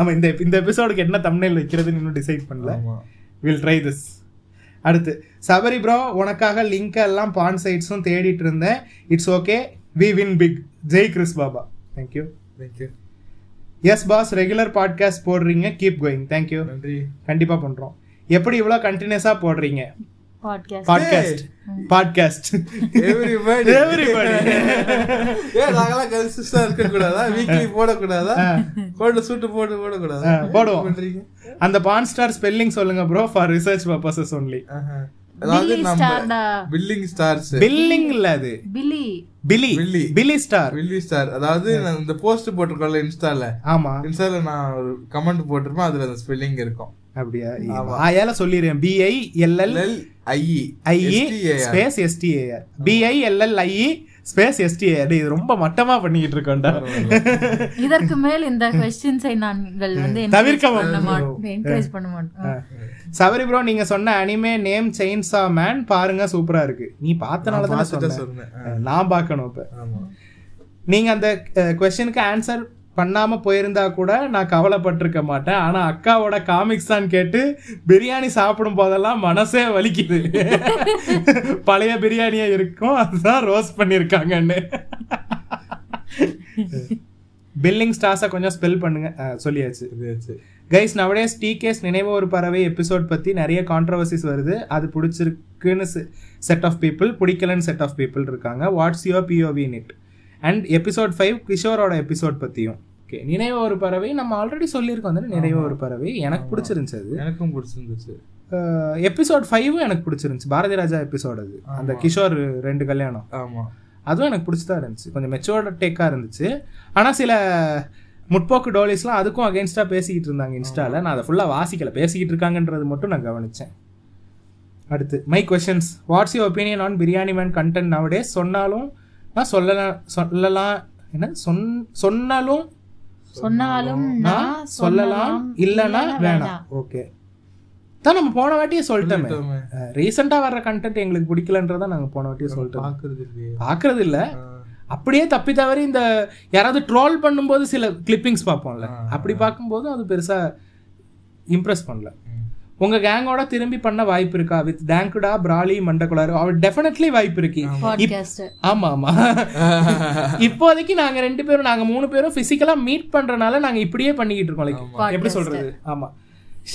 ஆமா, இந்த இந்த எபிசோடுக்கு என்ன தம்ப்நெயில் வைக்கிறதுன்னு இன்னும் டிசைட் பண்ணல. We'll try this. அடுத்து சபரி ப்ரோ, உனக்காக லிங்க் எல்லாம் பான் சைட்ஸும் தேடிட்டு இருந்தேன். It's okay, we win big. Jai Chris Baba. Thank you thank you. Yes boss, regular podcast போடுறீங்க, கீப் கோயிங். தேங்க்யூ. நன்றி. கண்டிப்பா பண்றோம். எப்படி இவ்வளோ கண்டினியூஸா போடுறீங்க podcast podcast podcast? Everybody everybody ஏ நாங்கள கன்சிஸ்டன்ட் இருக்க கூடாதா? வீக்லி போட கூடாதா? போடு சூட் போடு போட கூடாதா? போடுவோம். அந்த பான் ஸ்டார் ஸ்பெல்லிங் சொல்லுங்க bro for research purposes only. அதாவது நம்ம பில்லிங் ஸ்டார்ஸ் பில்லிங் இல்ல, அது பில்லி பில்லி பில்லி ஸ்டார் பில்லி ஸ்டார். அதாவது நான் இந்த போஸ்ட் போட்டுக்கறேன் இன்ஸ்டால. ஆமா, இன்ஸ்டால நான் ஒரு கமெண்ட் போட்டுறேன், அதுல அந்த ஸ்பெல்லிங் இருக்கும். அப்படியே ஆயால சொல்லிறேன். B I L L I E I E space S T A R B I L L I E space S T A R. இது ரொம்ப மட்டமா பண்ணிட்டு இருக்கேன்டா. இதற்கு மேல் இந்த क्वेश्चंस ஐ நாங்கள் வந்து தவிர்க்க மாட்டோம், என்கரேஜ் பண்ண மாட்டோம். சவரி bro, நீங்க சொன்ன அனிமே நேம் செயின்சா மேன் பாருங்க, சூப்பரா இருக்கு. நீ பார்த்தனால தான் சொன்னேன், நான் பார்க்கணும். இப்ப நீங்க அந்த क्वेश्चनக்கு ஆன்சர் பண்ணாம போயிருந்தா கூட நான் கவலைப்பட்டிருக்க மாட்டேன். ஆனா அக்காவோட காமிக்ஸ் தான் கேட்டு பிரியாணி சாப்பிடும் போதெல்லாம் மனசே வலிக்குது. பழைய பிரியாணியா இருக்கும், அதுதான் ரோஸ்ட் பண்ணிருக்காங்கன்னு. பில்லிங் ஸ்டார்ஸை கொஞ்சம் ஸ்பெல் பண்ணுங்க. சொல்லியாச்சு கைஸ். நவடேஸ் டிகேஸ் நினைவு ஒரு பறவை எபிசோட் பத்தி நிறைய கான்ட்ரவர்சிஸ் வருது. அது பிடிச்சிருக்குன்னு செட் ஆஃப் பீப்புள், பிடிக்கலன்னு செட் ஆஃப் பீப்புள் இருக்காங்க. What's your POV in it? And episode five கிஷோரோட எபிசோட் பற்றியும். ஓகே, நினைவு ஒரு பறவை நம்ம ஆல்ரெடி சொல்லியிருக்கோம் தானே. நினைவு ஒரு பறவை எனக்கு பிடிச்சிருந்துச்சு, அது எனக்கும் பிடிச்சிருந்துச்சு. எபிசோட் ஃபைவும் எனக்கு பிடிச்சிருந்துச்சு, பாரதி ராஜா எபிசோட். அது அந்த கிஷோர் ரெண்டு கல்யாணம், ஆமாம், அதுவும் எனக்கு பிடிச்சதான் இருந்துச்சு. கொஞ்சம் மெச்சோர்ட் டேக்காக இருந்துச்சு. ஆனால் சில முற்போக்கு டோலிஸ்லாம் அதுக்கும் அகென்ஸ்டாக பேசிக்கிட்டு இருந்தாங்க இன்ஸ்டாவில். நான் அதை ஃபுல்லாக வாசிக்கலை, பேசிக்கிட்டு இருக்காங்கன்றது மட்டும் நான் கவனித்தேன். அடுத்து my questions. What's your opinion on biryani man content nowadays? சொன்னாலும் நான் சொல்லலாம் சொல்லலாம் என்ன சொன் சொன்னாலும் சொன்னாலும் நான் சொல்லலாம், இல்லைன்னா வேணாம். ஓகே தான், நம்ம போன வாட்டியே சொல்லிட்டோமே. ரீசெண்டாக வர்ற கண்டென்ட் எங்களுக்கு பிடிக்கலன்றதான் நாங்கள் போன வாட்டியே சொல்லிட்டோம். பார்க்கறது பார்க்கறது இல்லை, அப்படியே தப்பி தவறி இந்த யாராவது ட்ரோல் பண்ணும்போது சில கிளிப்பிங்ஸ் பார்ப்போம்ல, அப்படி பார்க்கும்போது அது பெருசாக இம்ப்ரெஸ் பண்ணல. உங்கள் கேங்கோட திரும்பி பண்ண வாய்ப்பு இருக்கா? வித் டேங்குடா பிராலி மண்டகுலாரு அவர் டெஃபினெட்லி வாய்ப்பு இருக்கு. ஆமாம் ஆமாம், இப்போதைக்கு நாங்கள் ரெண்டு பேரும் நாங்கள் மூணு பேரும் ஃபிசிக்கலாக மீட் பண்ணுறனால நாங்கள் இப்படியே பண்ணிக்கிட்டு இருக்கோம். லைக் எப்படி சொல்கிறது, ஆமாம்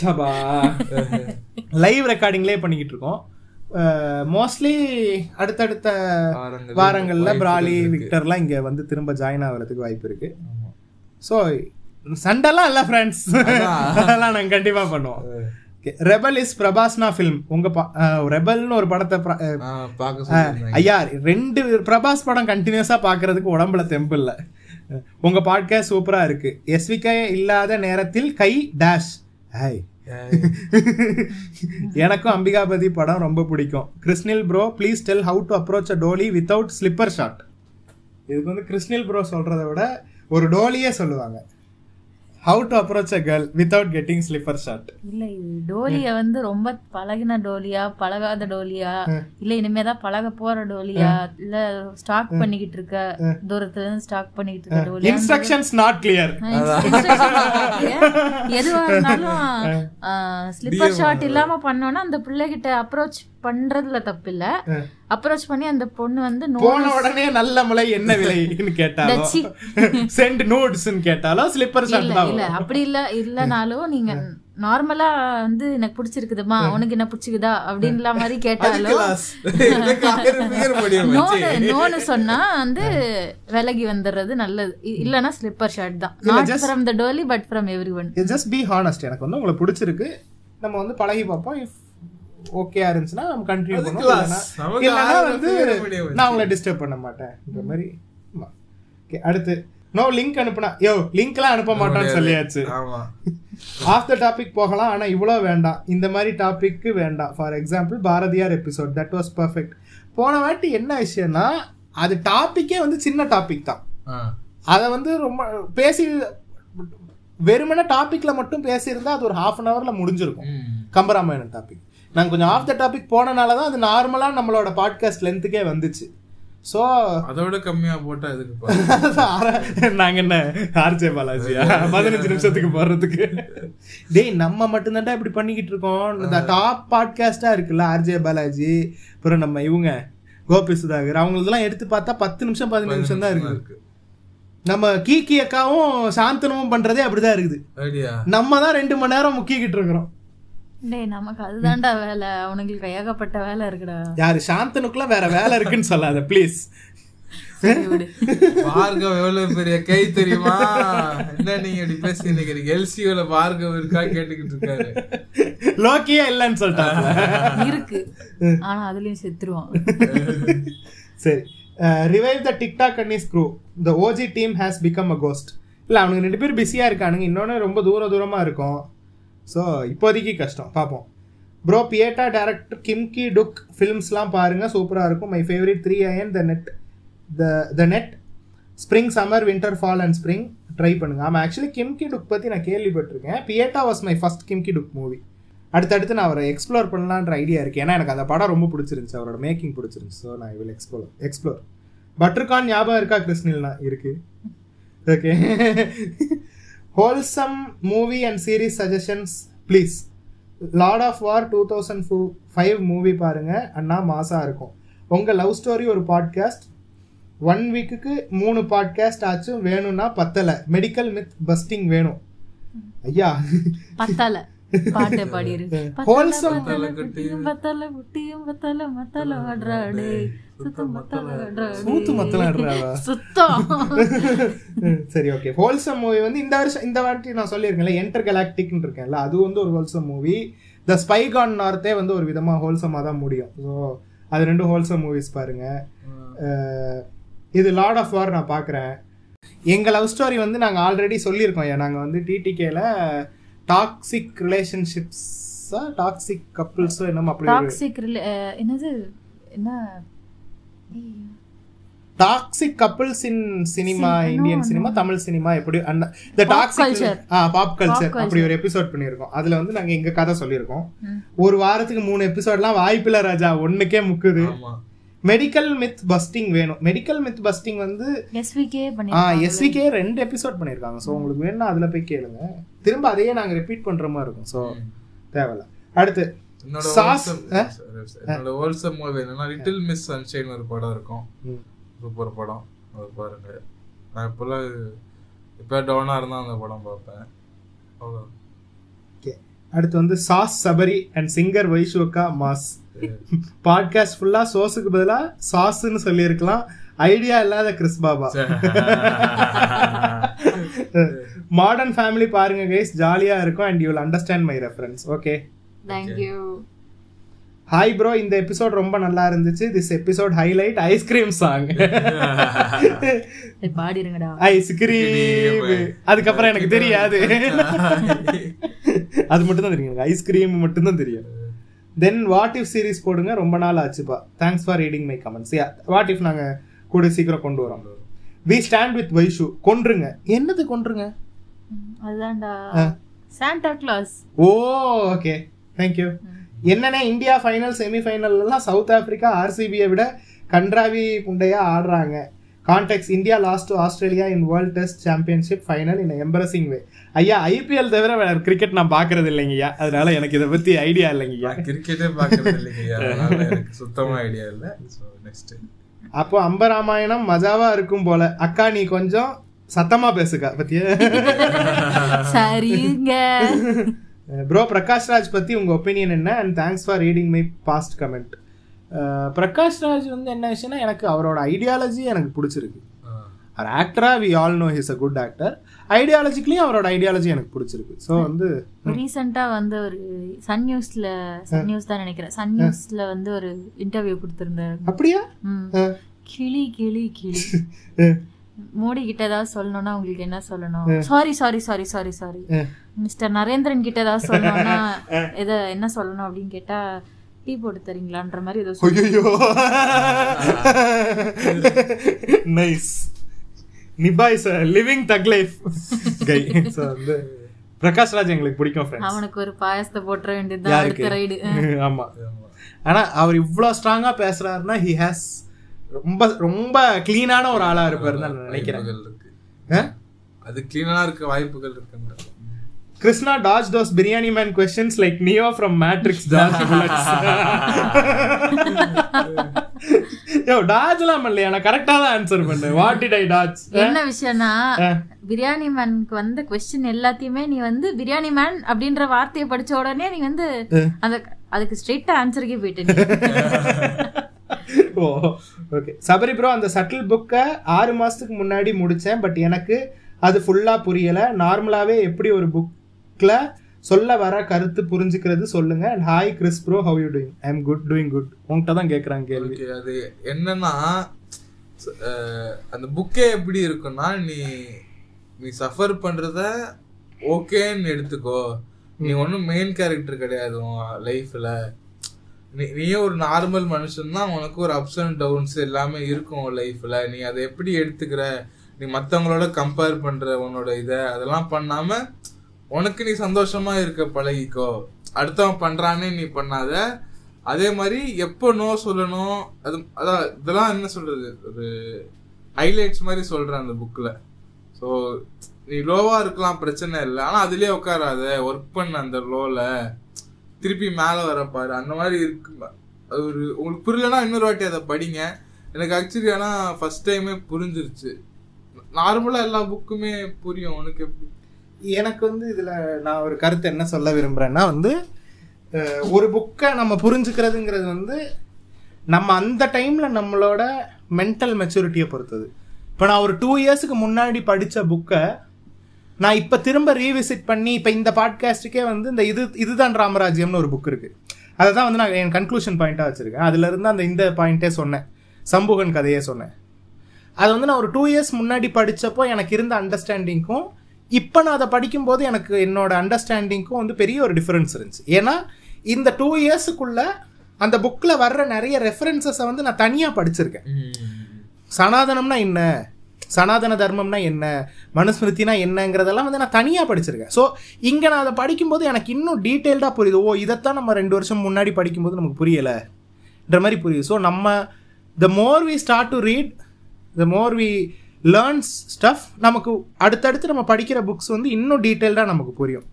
ஷபா லைவ் ரெக்கார்டிங்லேயே பண்ணிக்கிட்டு இருக்கோம். மோஸ்ட்லி அடுத்தடுத்த வாரங்களில் பிராலி விக்டர்லாம் இங்கே வந்து திரும்ப ஜாயின் ஆகிறதுக்கு வாய்ப்பு இருக்கு. ஸோ சண்டெல்லாம் இல்லை ஃப்ரெண்ட்ஸ், அதெல்லாம் நாங்கள் கண்டிப்பாக பண்ணுவோம். ரெபல் இஸ் பிரபாஸ்னா ஃபிலிம். உங்க ரெபல்னு ஒரு படத்தை ஐயா ரெண்டு பிரபாஸ் படம் கண்டினியூஸா பாக்குறதுக்கு உடம்புல தெம்பு இல்ல. உங்க பாட்காஸ்ட் சூப்பரா இருக்கு. எஸ்விகே இல்லாத நேரத்தில் கை டேஷ் ஹாய். எனக்கும் அம்பிகாபதி படம் ரொம்ப பிடிக்கும். கிருஷ்ணில் bro please tell how to approach a dolly without slipper shot. இதுக்கு வந்து கிருஷ்ணில் ப்ரோ சொல்றத விட ஒரு டோலியே சொல்லுவாங்க. How to approach a girl without getting slipper shot. இல்லை, டோலியை வந்து ரொம்ப பழகின டோலியா, பழகாத டோலியா, இல்லை இனிமேதா பழக போற டோலியா, இல்லை ஸ்டாக் பண்ணிக்கிட்டு இருக்க தூரத்துல இருந்து ஸ்டாக் பண்ணிக்கிட்டு இருக்க டோலியா. Instructions not clear. எதுவா இருந்தாலும் ஸ்லிப்பர் ஷாட் இல்லாம பண்ணோம்னா அந்த பிள்ளைகிட்ட அப்ரோச் பண்றதுல தப்பு இல்ல. அப்ரோச் பண்ணி அந்த பொண்ணு வந்து போன உடனே நல்ல முளை என்ன விலைன்னு கேட்டாலும் சென்ட் நோட்ஸ்னு கேட்டாலும் ஸ்லிப்பர் ஷாட் தான். இல்ல அப்படி இல்ல, இல்லனாலும் நீங்க நார்மலா வந்து எனக்கு பிடிச்சிருக்குதுமா, உனக்கு என்ன பிடிச்சிக்குதா அப்படின்ற மாதிரி கேட்டாலும் சொன்னா வந்து விலகி வந்துடுறது நல்லது. இல்லனா ஸ்லிப்பர் ஷாட் தான். Not from the dolly but from everyone. Just be honest. எனக்கு வந்து உங்களுக்கு பிடிச்சிருக்கு, நம்ம வந்து பழகி பார்ப்போம். ஓகே இருந்துச்சுன்னா நம்ம கண்டினியூ பண்ணுவோம், இல்லைன்னா வந்து நான் உங்களை டிஸ்டர்ப் பண்ண மாட்டேன் இந்த மாதிரி. ஓகே அடுத்து நோ லிங்க் அனுப்புனா யோ லிங்க்லாம் அனுப்ப மாட்டான்னு சொல்லியாச்சு. ஆஃப் த டாபிக் போகலாம், ஆனால் இவ்வளோ வேண்டாம், இந்த மாதிரி டாபிக்கு வேண்டாம். For example Bharathiyar episode, that was perfect. போன வாட்டி என்ன விஷயம்னா அது டாப்பிக்கே வந்து சின்ன டாபிக் தான், அதை வந்து ரொம்ப பேசி வெறுமனே டாப்பிக்கில் மட்டும் பேசியிருந்தால் அது ஒரு ஹாஃப் அன் ஹவரில் முடிஞ்சிருக்கும். கம்பராமாயணம் டாபிக் நாங்கள் கொஞ்சம் ஆஃப் த டாபிக் போனனால தான் அது நார்மலாக நம்மளோட பாட்காஸ்ட் லென்த்துக்கே வந்துச்சு. ஸோ அதோட கம்மியாக போட்டால் அதுக்கு நாங்கள் என்ன ஆர்ஜே பாலாஜியா பதினஞ்சு நிமிஷத்துக்கு போடுறதுக்கு? டேய் நம்ம மட்டும்தான்டா இப்படி பண்ணிக்கிட்டு இருக்கோம். இந்த டாப் பாட்காஸ்டாக இருக்குல்ல ஆர்ஜே பாலாஜி, அப்புறம் நம்ம இவங்க கோபி சுதாகர், அவங்களுக்குலாம் எடுத்து பார்த்தா பத்து நிமிஷம் பதினஞ்சு நிமிஷம் தான் இருக்குது. நம்ம கீக்கி அக்காவும் சாந்தனமும் பண்ணுறதே அப்படிதான் இருக்குது. நம்ம தான் ரெண்டு மணி நேரம் முக்கிக்கிட்டு இருக்கிறோம். டேய் நமக்கு அதுதான்டா வேலை, அவனுங்களுக்கு ஏகப்பட்ட வேலை இருக்குடா. யாரு சாந்தனுக்குலாம் வேற வேலை இருக்குன்னு சொல்லாத ப்ளீஸ். பார்கவ் எவ்வளவு பெரிய கை தெரியுமா? என்ன நீங்க இப்படி பேசி நினைக்கிறீங்க? எல்சிஓல பார்கவ் இருக்கா கேட்டுக்கிட்டு இருக்காரு. லோக்கியா இல்லன்னு சொல்லிட்டாங்க இருக்கு, ஆனா அதுலயும் செத்துருவான். சரி, revive the TikTok and is crew, the OG team has become a ghost. இல்ல அவனுக்கு ரெண்டு பேர் பிஸியா இருக்கானுங்க, இன்னொன்னு ரொம்ப தூர தூரமா இருக்கும். ஸோ இப்போதைக்கு கஷ்டம், பார்ப்போம் ப்ரோ. பியேட்டா டேரக்டர் கிம்கி டுக் ஃபிலிம்ஸ்லாம் பாருங்கள், சூப்பராக இருக்கும். My favourite three iron, the net, the the net, spring summer winter fall and spring try பண்ணுங்கள். ஆமாம், ஆக்சுவலி கிம்கி டுக் பற்றி நான் கேள்விப்பட்டிருக்கேன். Pieta was my first Kim Ki took movie. அடுத்தடுத்து நான் அவரை எக்ஸ்ப்ளோர் பண்ணலான்ற ஐடியா இருக்குது, ஏன்னா எனக்கு அந்த படம் ரொம்ப பிடிச்சிருந்துச்சு, அவரோட மேக்கிங் பிடிச்சிருந்துச்சு. ஸோ நான் இவ்வளோ எக்ஸ்ப்ளோர் எக்ஸ்ப்ளோர் பட்டர்கான் ஞாபகம் இருக்கா கிருஷ்ணில்னா? இருக்குது. Okay, wholesome movie and series suggestions please. Lord of War two thousand five movie பாருங்க அண்ணா, மாசா இருக்கும். உங்க லவ் ஸ்டோரி ஒரு பாட்காஸ்ட், ஒன் வீக்குக்கு மூணு பாட்காஸ்ட் ஆச்சும் வேணும்னா பத்தல. மெடிக்கல் மித் பஸ்டிங் வேணும் ஐயா, பத்தல பாட்டே பாடிரு. wholesome பத்தல குட்டியும் பத்தல மத்தல ஆடுறாடே சுத்தம் மத்தல ஆடுறாடே சூத்து மத்தல ஆடுறாடா சுத்தம். சரி ஓகே, ஹோல்சம் மூவி வந்து இந்த வருஷம் இந்த வாட்டி நான் சொல்லியிருக்கேன்ல என்டர் கலாக்டிக்னு இருக்கேன்ல, அது வந்து ஒரு wholesome movie. The spy gone நார்த்தே வந்து ஒரு விதமாக ஹோல்சமாக தான் முடியும். ஸோ அது ரெண்டும் ஹோல்சம் மூவிஸ் பாருங்க. இது லார்ட் ஆஃப் வார் நான் பார்க்குறேன். எங்கள் லவ் ஸ்டோரி வந்து நாங்கள் ஆல்ரெடி சொல்லியிருக்கோம், நாங்கள் வந்து டிடிகேல டாக்ஸிக் ரிலேஷன்ஷிப்ஸா டாக்ஸிக் கப்புள்ஸோ என்னமோ அப்படி டாக்ஸிக் என்னது என்ன toxic couples in cinema, Indian cinema, Tamil cinema, எப்படி அந்த the toxic ah pop culture அப்படி ஒரு எபிசோட் பண்ணியிருக்கோம். அதுல வந்து நாங்க எங்க கதை சொல்லியிருக்கோம். ஒரு வாரத்துக்கு மூணு எபிசோட்லாம் வாய்ப்பில்லை ராஜா, ஒண்ணுக்கே முக்குது. மெடிக்கல் மித் பஸ்டிங் வேணும். மெடிக்கல் மித் பஸ்டிங் வந்து எஸ்விகே பண்ணிருக்காங்க. ஆ எஸ்விகே ரெண்டு எபிசோட் பண்ணிருக்காங்க. சோ உங்களுக்கு வேணும்னா அதுல போய் கேளுங்க. திரும்ப அதையே நாங்க ரிப்பீட் பண்ற மாதிரி இருக்கும். சோ தேவல. அடுத்து என்னோட ஹோல்சம் மூவி என்னன்னா லிட்டில் மிஸ் சன்ஷைன் ஒரு படம் இருக்கும், சூப்பர் படம், அது பாருங்க. நான் இப்போல இப்ப டவுனா இருந்தா அந்த படம் பார்ப்பேன். ஓகே, அடுத்து வந்து சாஸ் சபரி அண்ட் சிங்கர் வைஷோகா மாஸ் பாட்காஸ்ட் ஃபுல்லா சோஸுக்கு பதிலா சாஸ்ன்னு சொல்லி இருக்கலாம். ஐடியா இல்லாத கிறிஸ் பாபா. மாடர்ன் ஃபேமிலி பாருங்க கைஸ், ஜாலியா இருக்கும் and you will understand my reference. Okay thank you. Hi bro, இந்த எபிசோட் ரொம்ப நல்லா இருந்துச்சு. This episode highlight ice cream song பாடிடுங்கடா. ஐஸ்கிரீம் அதுக்கப்புறம் எனக்கு தெரியாது, அது மட்டும் தான் தெரியும், ஐஸ்கிரீம் மட்டும் தான் தெரியும். தென் வாட் இஃப் சீரீஸ் போடுங்க, ரொம்ப நாள் ஆச்சுப்பா. Thanks for reading my comments. What if நாங்கள் கூட சீக்கிரம் கொண்டு வரோம். வி ஸ்டாண்ட் வித் வைஷு கொன்றுங்க. என்னது கொன்றுங்க? அதுதான்டா Santa Claus. Oh okay thank you. என்னன்னா இந்தியா ஃபைனல் செமிஃபைனல் எல்லாம் சவுத் ஆப்பிரிக்கா ஆர்சிபியை விட கன்றாவி புண்டையா ஆடுறாங்க. Context, India lost to Australia in world test championship final in embarrassing way. ஐயா ஐபிஎல் தவிர வேற கிரிக்கெட் நான் பாக்குறது இல்லைங்கய்யா, அதனால எனக்கு இதை பத்தி ஐடியா இல்லைங்கய்யா. கிரிக்கெட்டே பாக்குறது இல்லைங்கய்யா, அதனால எனக்கு சுத்தமா ஐடியா இல்லை. ஸோ நெக்ஸ்ட் அப்போ அம்பராமாயணம் மஜாவா இருக்கும் போல. அக்கா நீ கொஞ்சம் சத்தமா பேசுக்கா பத்தியா. சரிங்க ப்ரோ, பிரகாஷ் ராஜ் பத்தி உங்க ஒப்பீனியன் என்ன? And thanks for reading my past comment. Prakash Raj வந்து என்ன விஷயம்னா எனக்கு அவரோட ஐடியாலஜி எனக்கு பிடிச்சிருக்கு. அவர் ஆக்டரா we all know his a good actor. ஐடியாலஜிக்கலியும் அவரோட ஐடியாலஜி எனக்கு பிடிச்சிருக்கு. ஸோ வந்து ரீசெண்டா வந்து ஒரு சன் நியூஸ்ல சன் நியூஸ் தான் நினைக்கிறேன் சன் நியூஸ்ல வந்து ஒரு இன்டர்வியூ கொடுத்திருந்தாரு. அப்படியா? கிளி கிளி கிளி மோடி கிட்ட ஏதாவது சொல்லணும்னா உங்களுக்கு என்ன சொல்லணும்? Sorry sorry sorry sorry sorry. Mister Narendran கிட்ட ஏதாவது சொல்லணும்னா எதை என்ன சொல்லணும் அப்படின்னு கேட்டா, டீ போட்டு தரீங்களான்ற மாதிரி ஏதோ nice. Nipah is a living thug life guy. So the Prakash Raj உங்களுக்கு பிடிக்கும் फ्रेंड्स. அவனுக்கு ஒரு பாயசத்தை போட்ற வேண்டியதுதான் அடுத்த ரைடு. ஆமா. ஆனா அவர் இவ்ளோ ஸ்ட்ராங்கா பேசுறாருன்னா he has ரொம்ப ரொம்ப க்ளீனான ஒரு ஆளா இருப்பாரு நான் நினைக்கிறேன். அது க்ளீனா இருக்க வாய்ப்புகள் இருக்குன்றது. Krishna dodged those biryani man questions like Neo from Matrix dodged bullets. யோ டாஜ்லாம் பண்ணல. انا கரெக்ட்டா தான் ஆன்சர் பண்ணேன். What did I dodge? என்ன விஷயம்னா பிரியாணி மேனுக்கு வந்த क्वेश्चन எல்லாத்தையுமே நீ வந்து பிரியாணி மேன் அப்படிங்கற வார்த்தையை படிச்ச உடனே நீ வந்து அந்த அதுக்கு ஸ்ட்ரைட்டா ஆன்சர்க்கே போயிட்டீங்க. Oh okay. சபரி ப்ரோ, அந்த சட்டில் புக்கை ஆறு மாசத்துக்கு முன்னாடி முடிச்சேன். பட் எனக்கு அது ஃபுல்லா புரியல. நார்மலாவே எப்படி ஒரு புக்ல சொல்ல வர கருத்து புரிஞ்சுக்கிறது சொல்லுங்க. And hi Chris bro, how you doing? I am good, doing good. உங்கள்கிட்ட தான் கேட்குறாங்க கேள்வி. அது என்னன்னா அந்த புக்கே எப்படி இருக்குன்னா, நீ நீ சஃபர் பண்றத ஓகேன்னு எடுத்துக்கோ. நீ ஒன்றும் மெயின் கேரக்டர் கிடையாது லைஃப்ல. நீ நீயே ஒரு நார்மல் மனுஷன் தான். உனக்கு ஒரு அப்ஸ் அண்ட் டவுன்ஸ் எல்லாமே இருக்கும் லைஃப்ல. நீ அதை எப்படி எடுத்துக்கிற, நீ மற்றவங்களோட கம்பேர் பண்ற உன்னோட இதை அதெல்லாம் பண்ணாம உனக்கு நீ சந்தோஷமா இருக்க பழகிக்கோ. அடுத்தவன் பண்றானே நீ பண்ணாத. அதே மாதிரி எப்போ நோ சொல்லணும் அது அதான் இதெல்லாம் என்ன சொல்றது, ஒரு ஹைலைட்ஸ் மாதிரி சொல்றேன் அந்த புக்ல. ஸோ நீ லோவா இருக்கலாம், பிரச்சனை இல்லை. ஆனா அதுலயே உட்காராத, ஒர்க் பண்ண அந்த லோல, திருப்பி மேலே வரப்பாரு. அந்த மாதிரி இருக்கு. அது ஒரு உங்களுக்கு புரியலன்னா இன்னொரு வாட்டி அதை படிங்க. எனக்கு ஆக்சுவலி ஆனால் ஃபர்ஸ்ட் டைமே புரிஞ்சிருச்சு. நார்மலாக எல்லா புக்குமே புரியும் உனக்கு எப்படி. எனக்கு வந்து இதில் நான் ஒரு கருத்து என்ன சொல்ல விரும்புகிறேன்னா வந்து, ஒரு புக்கை நம்ம புரிஞ்சுக்கிறதுங்கிறது வந்து நம்ம அந்த டைமில் நம்மளோட மென்டல் மெச்சூரிட்டியை பொறுத்தது. இப்போ நான் ஒரு டூ இயர்ஸுக்கு முன்னாடி படித்த புக்கை நான் இப்போ திரும்ப ரீவிசிட் பண்ணி, இப்போ இந்த பாட்காஸ்ட்டுக்கே வந்து இந்த இது இதுதான் ராமராஜ்யம்னு ஒரு புக் இருக்குது, அதை தான் வந்து நான் என் கன்க்ளூஷன் பாயிண்ட்டாக வச்சுருக்கேன். அதிலிருந்து அந்த இந்த பாயிண்ட்டே சொன்னேன், சம்புகன் கதையே சொன்னேன். அது வந்து நான் ஒரு டூ இயர்ஸ் முன்னாடி படித்தப்போ எனக்கு இருந்த அண்டர்ஸ்டாண்டிங்க்கும் இப்போ நான் அதை படிக்கும்போது எனக்கு என்னோடய அண்டர்ஸ்டாண்டிங்க்கும் வந்து பெரிய ஒரு டிஃப்ரென்ஸ் இருந்துச்சு. ஏன்னா இந்த டூ இயர்ஸுக்குள்ளே அந்த புக்கில் வர்ற நிறைய ரெஃபரன்சஸை வந்து நான் தனியாக படிச்சிருக்கேன். சனாதனம்னா என்ன, சனாதன தர்மம்னா என்ன, மனுஸ்மிருத்தினா என்னங்கிறதெல்லாம் வந்து நான் தனியாக படிச்சிருக்கேன். ஸோ இங்கே நான் அதை படிக்கும்போது எனக்கு இன்னும் டீட்டெயில்டாக புரியுது. ஓ, இதைத்தான் நம்ம ரெண்டு வருஷம் முன்னாடி படிக்கும்போது நமக்கு புரியலைன்ற மாதிரி புரியுது. ஸோ நம்ம the more we start to read, the more we learns stuff, நமக்கு அடுத்தடுத்து நம்ம படிக்கிற புக்ஸ் வந்து இன்னும் டீட்டெயில்டாக நமக்கு புரியும்.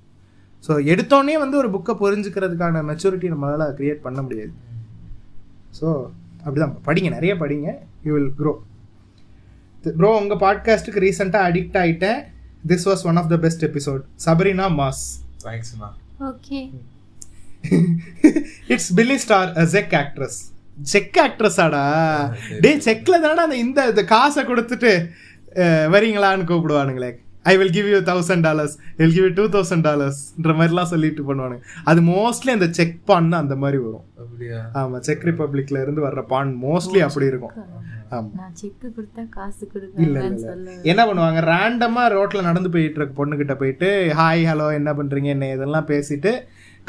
ஸோ எடுத்தோடனே வந்து ஒரு புக்கை புரிஞ்சுக்கிறதுக்கான மெச்சூரிட்டி நம்மளால் க்ரியேட் பண்ண முடியாது. ஸோ அப்படிதான் படிங்க, நிறைய படிங்க, யூ வில் க்ரோ. ப்ரோ, உங்கள் பாட்காஸ்ட்டுக்கு ரீசெண்டாக அடிக்ட் ஆகிட்டேன். This was one of the best episode. Sabrina mass. தேங்க்ஸ்ண்ணா. Okay. It's Billy Star, a செக் ஆக்ட்ரஸ். செக் ஆக்ட்ரஸாடா? டே, செக்கில் தானே அந்த இந்த காசை கொடுத்துட்டு வரீங்களான்னு கூப்பிடுவானுங்களே. I will give you thousand dollars will give you two thousand டாலர்ஸ்ன்ற மாதிரிலாம் சொல்லிட்டு பண்ணுவானுங்க. அது மோஸ்ட்லி அந்த செக் பான் தான் அந்த மாதிரி வரும். அப்படியா? ஆமாம், செக் ரிப்பப்ளிக்ல இருந்து வர்ற பான் மோஸ்ட்லி அப்படி இருக்கும். என்ன பண்ணுவாங்க, ரேண்டமா ரோட்ல நடந்து போயிட்டு இருக்க பொண்ணுகிட்ட போயிட்டு ஹாய் ஹலோ என்ன பண்றீங்க என்ன இதெல்லாம் பேசிட்டு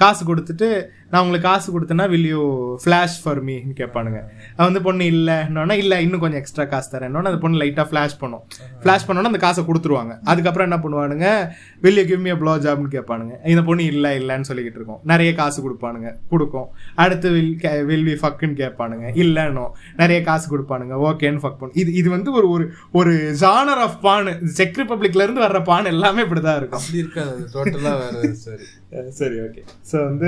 காசு கொடுத்துட்டு, நான் உங்களுக்கு காசு கொடுத்தேன்னா வில் யூ ஃபிளாஷ் ஃபார் மீன்னு கேட்பானுங்க. அது வந்து பொண்ணு இல்லைன்னா இல்லை இன்னும் கொஞ்சம் எக்ஸ்ட்ரா காசு தரேன்னோன்னா அந்த பொண்ணு லைட்டாக ஃபிளாஷ் பண்ணும். ஃபிளாஷ் பண்ணோன்னா அந்த காசை கொடுத்துருவாங்க. அதுக்கப்புறம் என்ன பண்ணுவானுங்க, will you give me a blow ஜாப்னு கேட்பானுங்க. இந்த பொண்ணு இல்லை இல்லைன்னு சொல்லிக்கிட்டு இருக்கோம். நிறைய காசு கொடுப்பானுங்க, கொடுக்கும். அடுத்து வில் வில் வி ஃபக்குன்னு கேட்பானுங்க, இல்லைன்னோ நிறைய காசு கொடுப்பானுங்க, ஓகேன்னு ஃபக் பண்ணும். இது இது வந்து ஒரு ஒரு ஜானர் ஆஃப் பான். செக் ரிப்பப்ளிக்லேருந்து வர்ற பான் எல்லாமே இப்படி தான் இருக்கும். அப்படி இருக்காது டோட்டலாக வேறு. சரி சரி ஓகே. ஸோ வந்து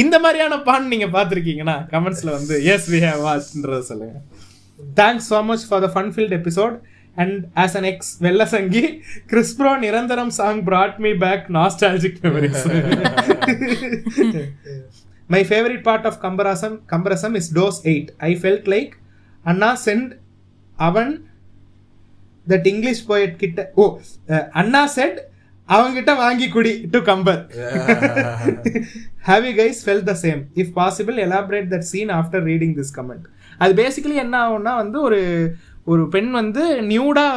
இந்த மாதிரியான பான் நீங்கள் பார்த்துருக்கீங்கன்னா கமெண்ட்ஸில் வந்து எஸ் வி ஹேவ் வாட்ச்ன்றதை சொல்லுங்கள். Thanks so much for the fun filled episode. And as an ex வெள்ளசங்கி, கிறிஸ் ப்ரோ நிரந்தரம் song brought me back nostalgic memories. My favorite part of Kambarasam Kambarasam is dose eight. I felt like Anna sent Avan that English poet kitta. Oh, uh, Anna said அவங்கிட்ட வாங்கி குடி to Kambar. Have you guys felt the same? If possible elaborate that scene after reading this comment. அது basically என்ன ஆகும்னா வந்து ஒரு ஒரு பெண் வந்து நியூடாக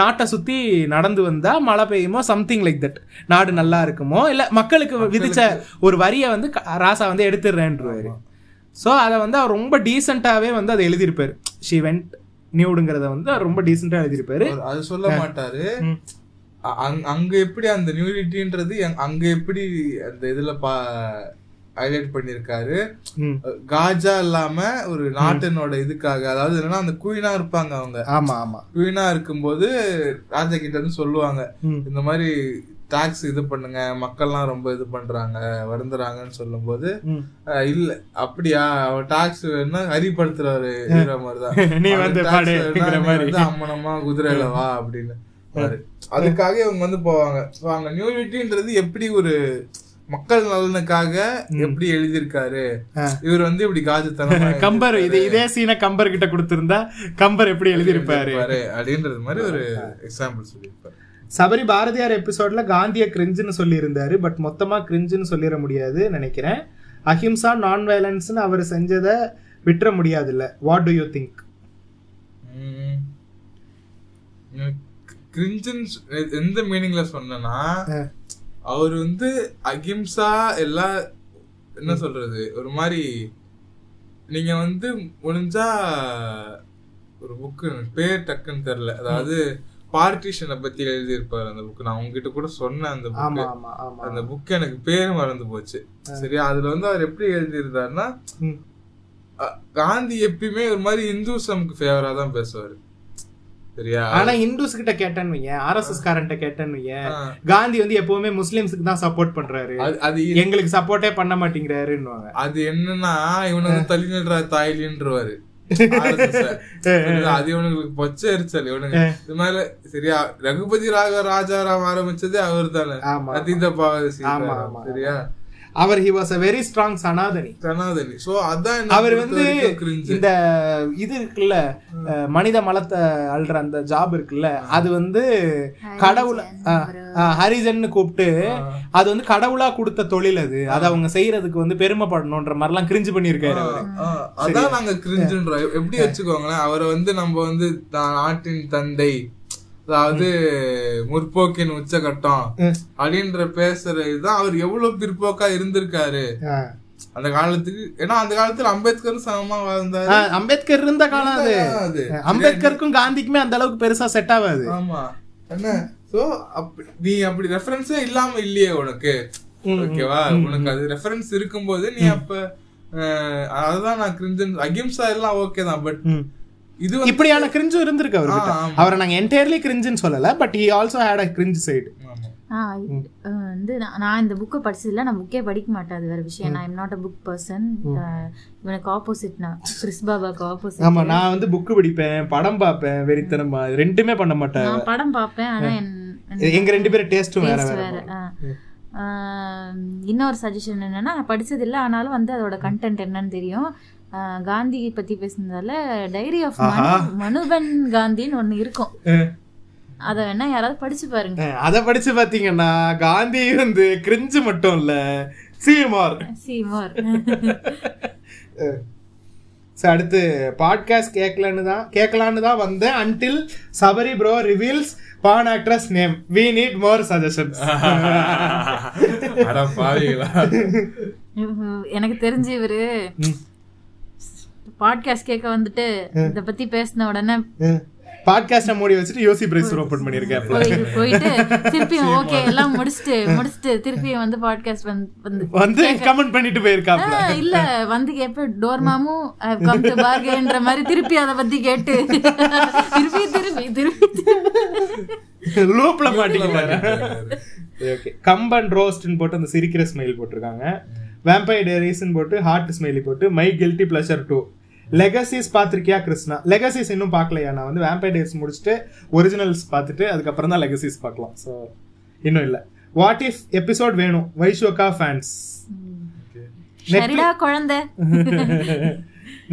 நாட்டை சுற்றி நடந்து வந்தால் மழை பெய்யுமோ, சம்திங் லைக் தட். நாடு நல்லா இருக்குமோ, இல்லை மக்களுக்கு விதித்த ஒரு வரியை வந்து ராசா வந்து எடுத்துடுறேன்ருவார். ஸோ அதை வந்து அவர் ரொம்ப டீசெண்டாகவே வந்து அதை எழுதியிருப்பார். ஷி வெண்ட் நியூடுங்கிறத வந்து அவர் ரொம்ப டீசெண்டாக எழுதியிருப்பார். அது சொல்ல மாட்டார். அங்கே எப்படி அந்த நியூடின்றது அங்கே எப்படி அந்த இதில் பா ஹைலைட் பண்ணியிருக்காரு. காஜா இல்லாம ஒரு நாட்டினோட இதுக்காக, அதாவது என்னன்னா அந்த குயினா இருப்பாங்க அவங்க. ஆமா ஆமா, குயினா இருக்கும்போது ராஜா கிட்ட இருந்து சொல்லுவாங்க, இந்த மாதிரி டாக்ஸ் இது பண்ணுங்க, மக்கள்லாம் ரொம்ப இது பண்றாங்க வருந்துறாங்கன்னு சொல்லும் போது, இல்ல அப்படியா அவன் டாக்ஸ் வேணும்னா ஹரிப்படுத்துறாரு மாதிரிதான், அம்மனமா குதிரையிலவா அப்படின்னு. அதுக்காக இவங்க வந்து போவாங்க. அவங்க நியூலிட்டின்றது எப்படி ஒரு மக்கள் நலனுக்காக எப்படி எழுதியிருக்காரு இவர் வந்து. இப்படி காஜத்தனம் கம்பர் இது இதே சீன கம்பர் கிட்ட கொடுத்திருந்தா கம்பர் எப்படி எழுதியிருப்பாரு அப்படின்றது மாதிரி ஒரு எக்ஸாம்பிள் சொல்லியிருப்பாரு. சபரி பாரதியார் எபிசோட்ல காந்திய கிரிஞ்சுன்னு சொல்லி இருந்தாரு, பட் மொத்தமா கிரிஞ்சுன்னு சொல்லிட முடியாது நினைக்கிறேன். அஹிம்சா நான் வயலன்ஸ்ன்னு அவர் செஞ்சதை விட்டுற முடியாது இல்ல. What do you think? கிரிஞ்சுன்னு எந்த மீனிங்ல சொன்னா, அவர் வந்து அஹிம்சா எல்லாம் என்ன சொல்றது, ஒரு மாதிரி நீங்க வந்து முடிஞ்சா ஒரு புக்கு பேர் டக்குன்னு தெரியல, அதாவது பார்ட்டிஷனை பத்தி எழுதியிருப்பாரு அந்த புக்கு. நான் உங்ககிட்ட கூட சொன்னேன் அந்த புக்கு, அந்த புக்கு எனக்கு பேர் மறந்து போச்சு. சரி, அதுல வந்து அவர் எப்படி எழுதியிருந்தாருன்னா, காந்தி எப்பயுமே ஒரு மாதிரி இந்துசமுக்கு ஃபேவரா தான் பேசுவாரு. ஆனா இந்துஸ் கிட்ட கேட்டேன்னு வைங்க, ஆர்எஸ்எஸ் காரன்ட்ட கேட்டேன்னு வைங்க, காந்தி வந்து எப்பவுமே முஸ்லிம்ஸுக்கு தான் சப்போர்ட் பண்றாரு, எங்களுக்கு சப்போர்ட்டே பண்ண மாட்டேங்கிறாருன்னுவாங்க. அது என்னன்னா இவனுக்கு தள்ளி நின்ற தாயிலின்றவாரு. அது இவனுக்கு பொச்ச எரிச்சல். இவனுக்கு இது மாதிரி சரியா ரகுபதி ராக ராஜாராம் ஆரம்பிச்சதே அவர் தானே. அதீத பாவம் சரியா. அவர் he was a very strong sanatani sanatani. So அதான் அவர் வந்து இந்த இது இருக்குல்ல, மனித மலத்தை அல்ற அந்த ஜாப் இருக்குல்ல, அது வந்து கடவுளை ஹரிஜன் கூப்பிட்டு அது வந்து கடவுளா கொடுத்த தொழில், அது அதை அவங்க செய்யறதுக்கு வந்து பெருமைப்படணும்ன்ற மாதிரிலாம் கிரிஞ்சு பண்ணியிருக்காரு. அதான் நாங்க கிரிஞ்சுன்றோம். எப்படி வச்சுக்கோங்களேன், அவரை வந்து நம்ம வந்து நாட்டின் தந்தை, அதாவது முற்போக்கின் உச்சகட்டம் அப்படின்ற பேசுற இதுதான். அவர் எவ்வளவு பிற்போக்கா இருந்திருக்காரு அந்த காலத்துக்கு. ஏன்னா அந்த காலத்துல அம்பேத்கர் சமமா வாழ்ந்தாரு. அம்பேத்கர் இருந்த காலம் அது. அம்பேத்கருக்கும் காந்திக்குமே அந்த அளவுக்கு பெருசா செட் ஆகாது. ஆமா என்ன, சோ நீ அப்படி ரெஃபரன்ஸே இல்லாம இல்லையே உனக்கு, ஓகேவா? உனக்கு அது ரெஃபரன்ஸ் இருக்கும்போது நீ அப்ப அதுதான் நான் கிரிஞ்சன். அஹிம்சா எல்லாம் ஓகே தான், பட் இப்படியான கிரிஞ்சு இருந்திருக்கு அவர்கிட்ட. அவரை நாங்க என்டையர்லி கிரிஞ்சுன்னு சொல்லல, but he also had a cringe side. வந்து நான் இந்த புக்கை படிச்சதில்ல, நான் புக்கே படிக்க மாட்டேன், அது வேற விஷயம். நான் I'm not a book person. இவனுக்கு ஆப்போசிட், நான் கிறிஸ் பாபாக்கு ஆப்போசிட். ஆமா, நான் வந்து புக்கு படிப்பேன், படம் பார்ப்பேன், வெறித்தனமா ரெண்டுமே பண்ண மாட்டேன். நான் படம் பார்ப்பேன், ஆனா எங்க ரெண்டு பேரும் டேஸ்ட் வேற வேற. இன்னொரு சஜஷன் என்னன்னா, நான் படிச்சதில்லை ஆனாலும் வந்து அதோட கண்டென்ட் என்னன்னு தெரியும். காந்தி பத்தி பேசுனதால டைரி ஆஃப் மனுபன் காந்தின்னு ஒண்ணு இருக்கும், அத வேணா யாராவது படிச்சு பாருங்க. அத படிச்சு பாத்தீங்கன்னா காந்தி வந்து கிரிஞ்சு மட்டும் இல்ல, சீமார் சீமார். அடுத்து பாட்காஸ்ட் கேட்கலான்னு தான் கேட்கலான்னு தான் வந்தேன், until Sabari bro reveals porn actress name, we need more suggestions. எனக்கு தெரிஞ்சு இவரு பாட்காஸ்ட் கேட்க வந்துட்டு இத பத்தி பேசின உடனே பாட்காஸ்ட் மூடி வச்சிட்டு யோசி பிரைஸ் ஓபன் பண்ணிருக்கேன். போயிட்டு திருப்பி ஓகே எல்லாம் முடிச்சிட்டு முடிச்சிட்டு திருப்பி வந்து பாட்காஸ்ட் வந்து வந்து கமெண்ட் பண்ணிட்டு போயிருக்காப்ல. இல்ல வந்து கேப்ப Dormammu I have come to பார்கென்ற மாதிரி திருப்பி அத பத்தி கேட்டு திருப்பி திருப்பி திருப்பி லூப்ல மாட்டிக்கிறாங்க. ஓகே, கம்பன் ரோஸ்ட்னு போட்டு அந்த சிரிக்கிற ஸ்மைல் போட்டுருக்காங்க. வேம்பயர் டைரிஸ்னு போட்டு ஹார்ட் ஸ்மைலி போட்டு my guilty pleasure too. Legacies பார்த்திருக்கியா கிருஷ்ணா? லெகசிஸ் இன்னும் பார்க்கலையா? நான் வந்து வேம்பயர் டைரிஸ் முடிச்சுட்டு ஒரிஜினல்ஸ் பார்த்துட்டு அதுக்கப்புறம் தான் லெகசிஸ் பார்க்கலாம். ஸோ இன்னும் இல்லை. வாட் இஃப் எபிசோட் வேணும் வைஷோகா ஃபேன்ஸ்.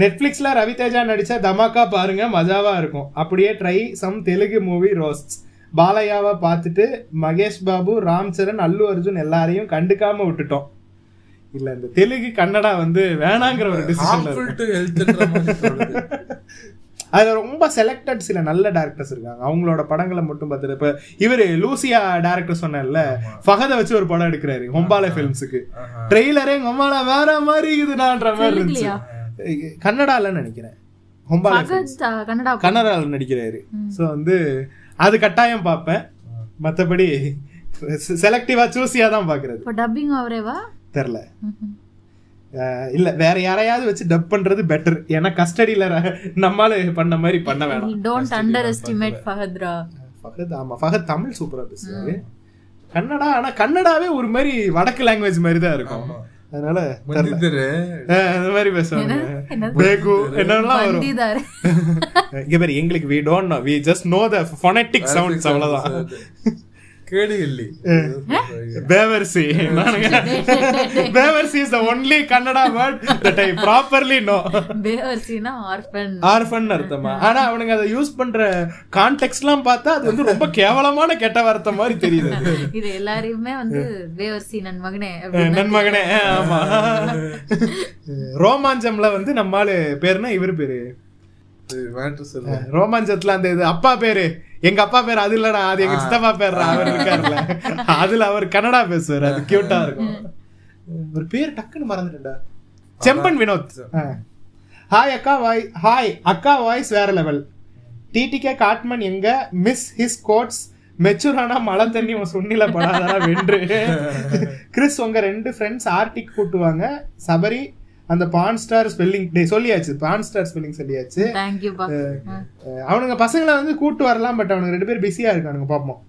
நெட்ஃபிளிக்ஸ்ல ரவிதேஜா நடிச்ச தமாக்கா பாருங்க, மஜாவா இருக்கும். அப்படியே try some Telugu movie roast. பாலையாவை பார்த்துட்டு மகேஷ் பாபு, ராம் சரண், அல்லு அர்ஜுன் எல்லாரையும் கண்டுக்காம விட்டுட்டோம். இல்ல இந்த தெலுங்கு கன்னடா வந்து வேணாங்கிற ஒரு டிசிஷன். அதில் ரொம்ப செலக்டட் சில நல்ல டேரக்டர்ஸ் இருக்காங்க, அவங்களோட படங்களை மட்டும் பார்த்துட்டு. இப்போ இவர் லூசியா டேரக்டர் சொன்னார்ல, ஃபஹதை வச்சு ஒரு படம் எடுக்கிறாரு ஹொம்பாலே ஃபிலிம்ஸுக்கு. ட்ரெய்லரே ஹொம்பாலே வேற மாதிரி இதுடான்ற மாதிரி இருந்துச்சு. கன்னடாலன்னு நினைக்கிறேன் ஹொம்பாலே கன்னடாவில் நடிக்கிறாரு. ஸோ வந்து அது கட்டாயம் பார்ப்பேன், மற்றபடி செலக்டிவா சூஸியா தான் பார்க்கறது. இப்போ டப்பிங் அவரேவா தெரியல, இல்ல வேற யாரையாவது வச்சு டப் பண்றது பெட்டர். ஏன்னா கஸ்டடியில நம்மால பண்ண மாதிரி பண்ண வேணாம். டோன்ட் அண்டர் எஸ்டிமேட் ஃபஹத்ரா. ஃபஹத் ஆமா, ஃபஹத் தமிழ் சூப்பரா பேசுவாரு. கன்னடா ஆனா கன்னடாவே ஒரு மாதிரி வடக்கு லாங்குவேஜ் மாதிரி தான் இருக்கும், அதனால அந்த மாதிரி பேசுவாங்க. என்னெல்லாம் வரும் இங்க பேர் எங்களுக்கு we don't know, we just know the phonetic sounds அவ்வளவுதான். ரோமாஞ்சம்ல வந்து நம்மால பேருனா இவரு பேரு ரோமாஞ்சத்துல அந்த இது அப்பா பேரு எங்க அப்பா பேர் அது இல்லடா, அது எங்க சித்தப்பா பேர்டா அவர் இருக்காருல்ல, அதுல அவர் கன்னடா பேசுவார். அது கியூட்டா இருக்கும். ஒரு பேர் டக்குன்னு மறந்துட்டேன்டா, செம்பன் வினோத். ஹாய் அக்கா வாய், ஹாய் அக்கா வாய்ஸ் வேற லெவல். டிடிகே காட்மன் எங்க மிஸ் ஹிஸ் கோட்ஸ் மெச்சூரானா மழை தண்ணி உன் சுண்ணில படாதா வென்று. கிறிஸ் உங்க ரெண்டு ஃப்ரெண்ட்ஸ் ஆர்டிக் கூட்டுவாங்க. சபரி அந்த பான் ஸ்டார் ஸ்பெல்லிங் டே சொல்லியாச்சு, பான் ஸ்டார் ஸ்பெல்லிங் சொல்லியாச்சு. அவனுங்க பசங்களை வந்து கூட்டு வரலாம், பட் அவனுக்கு ரெண்டு பேர் பிஸியாக இருக்கானுங்க. பார்ப்போம்.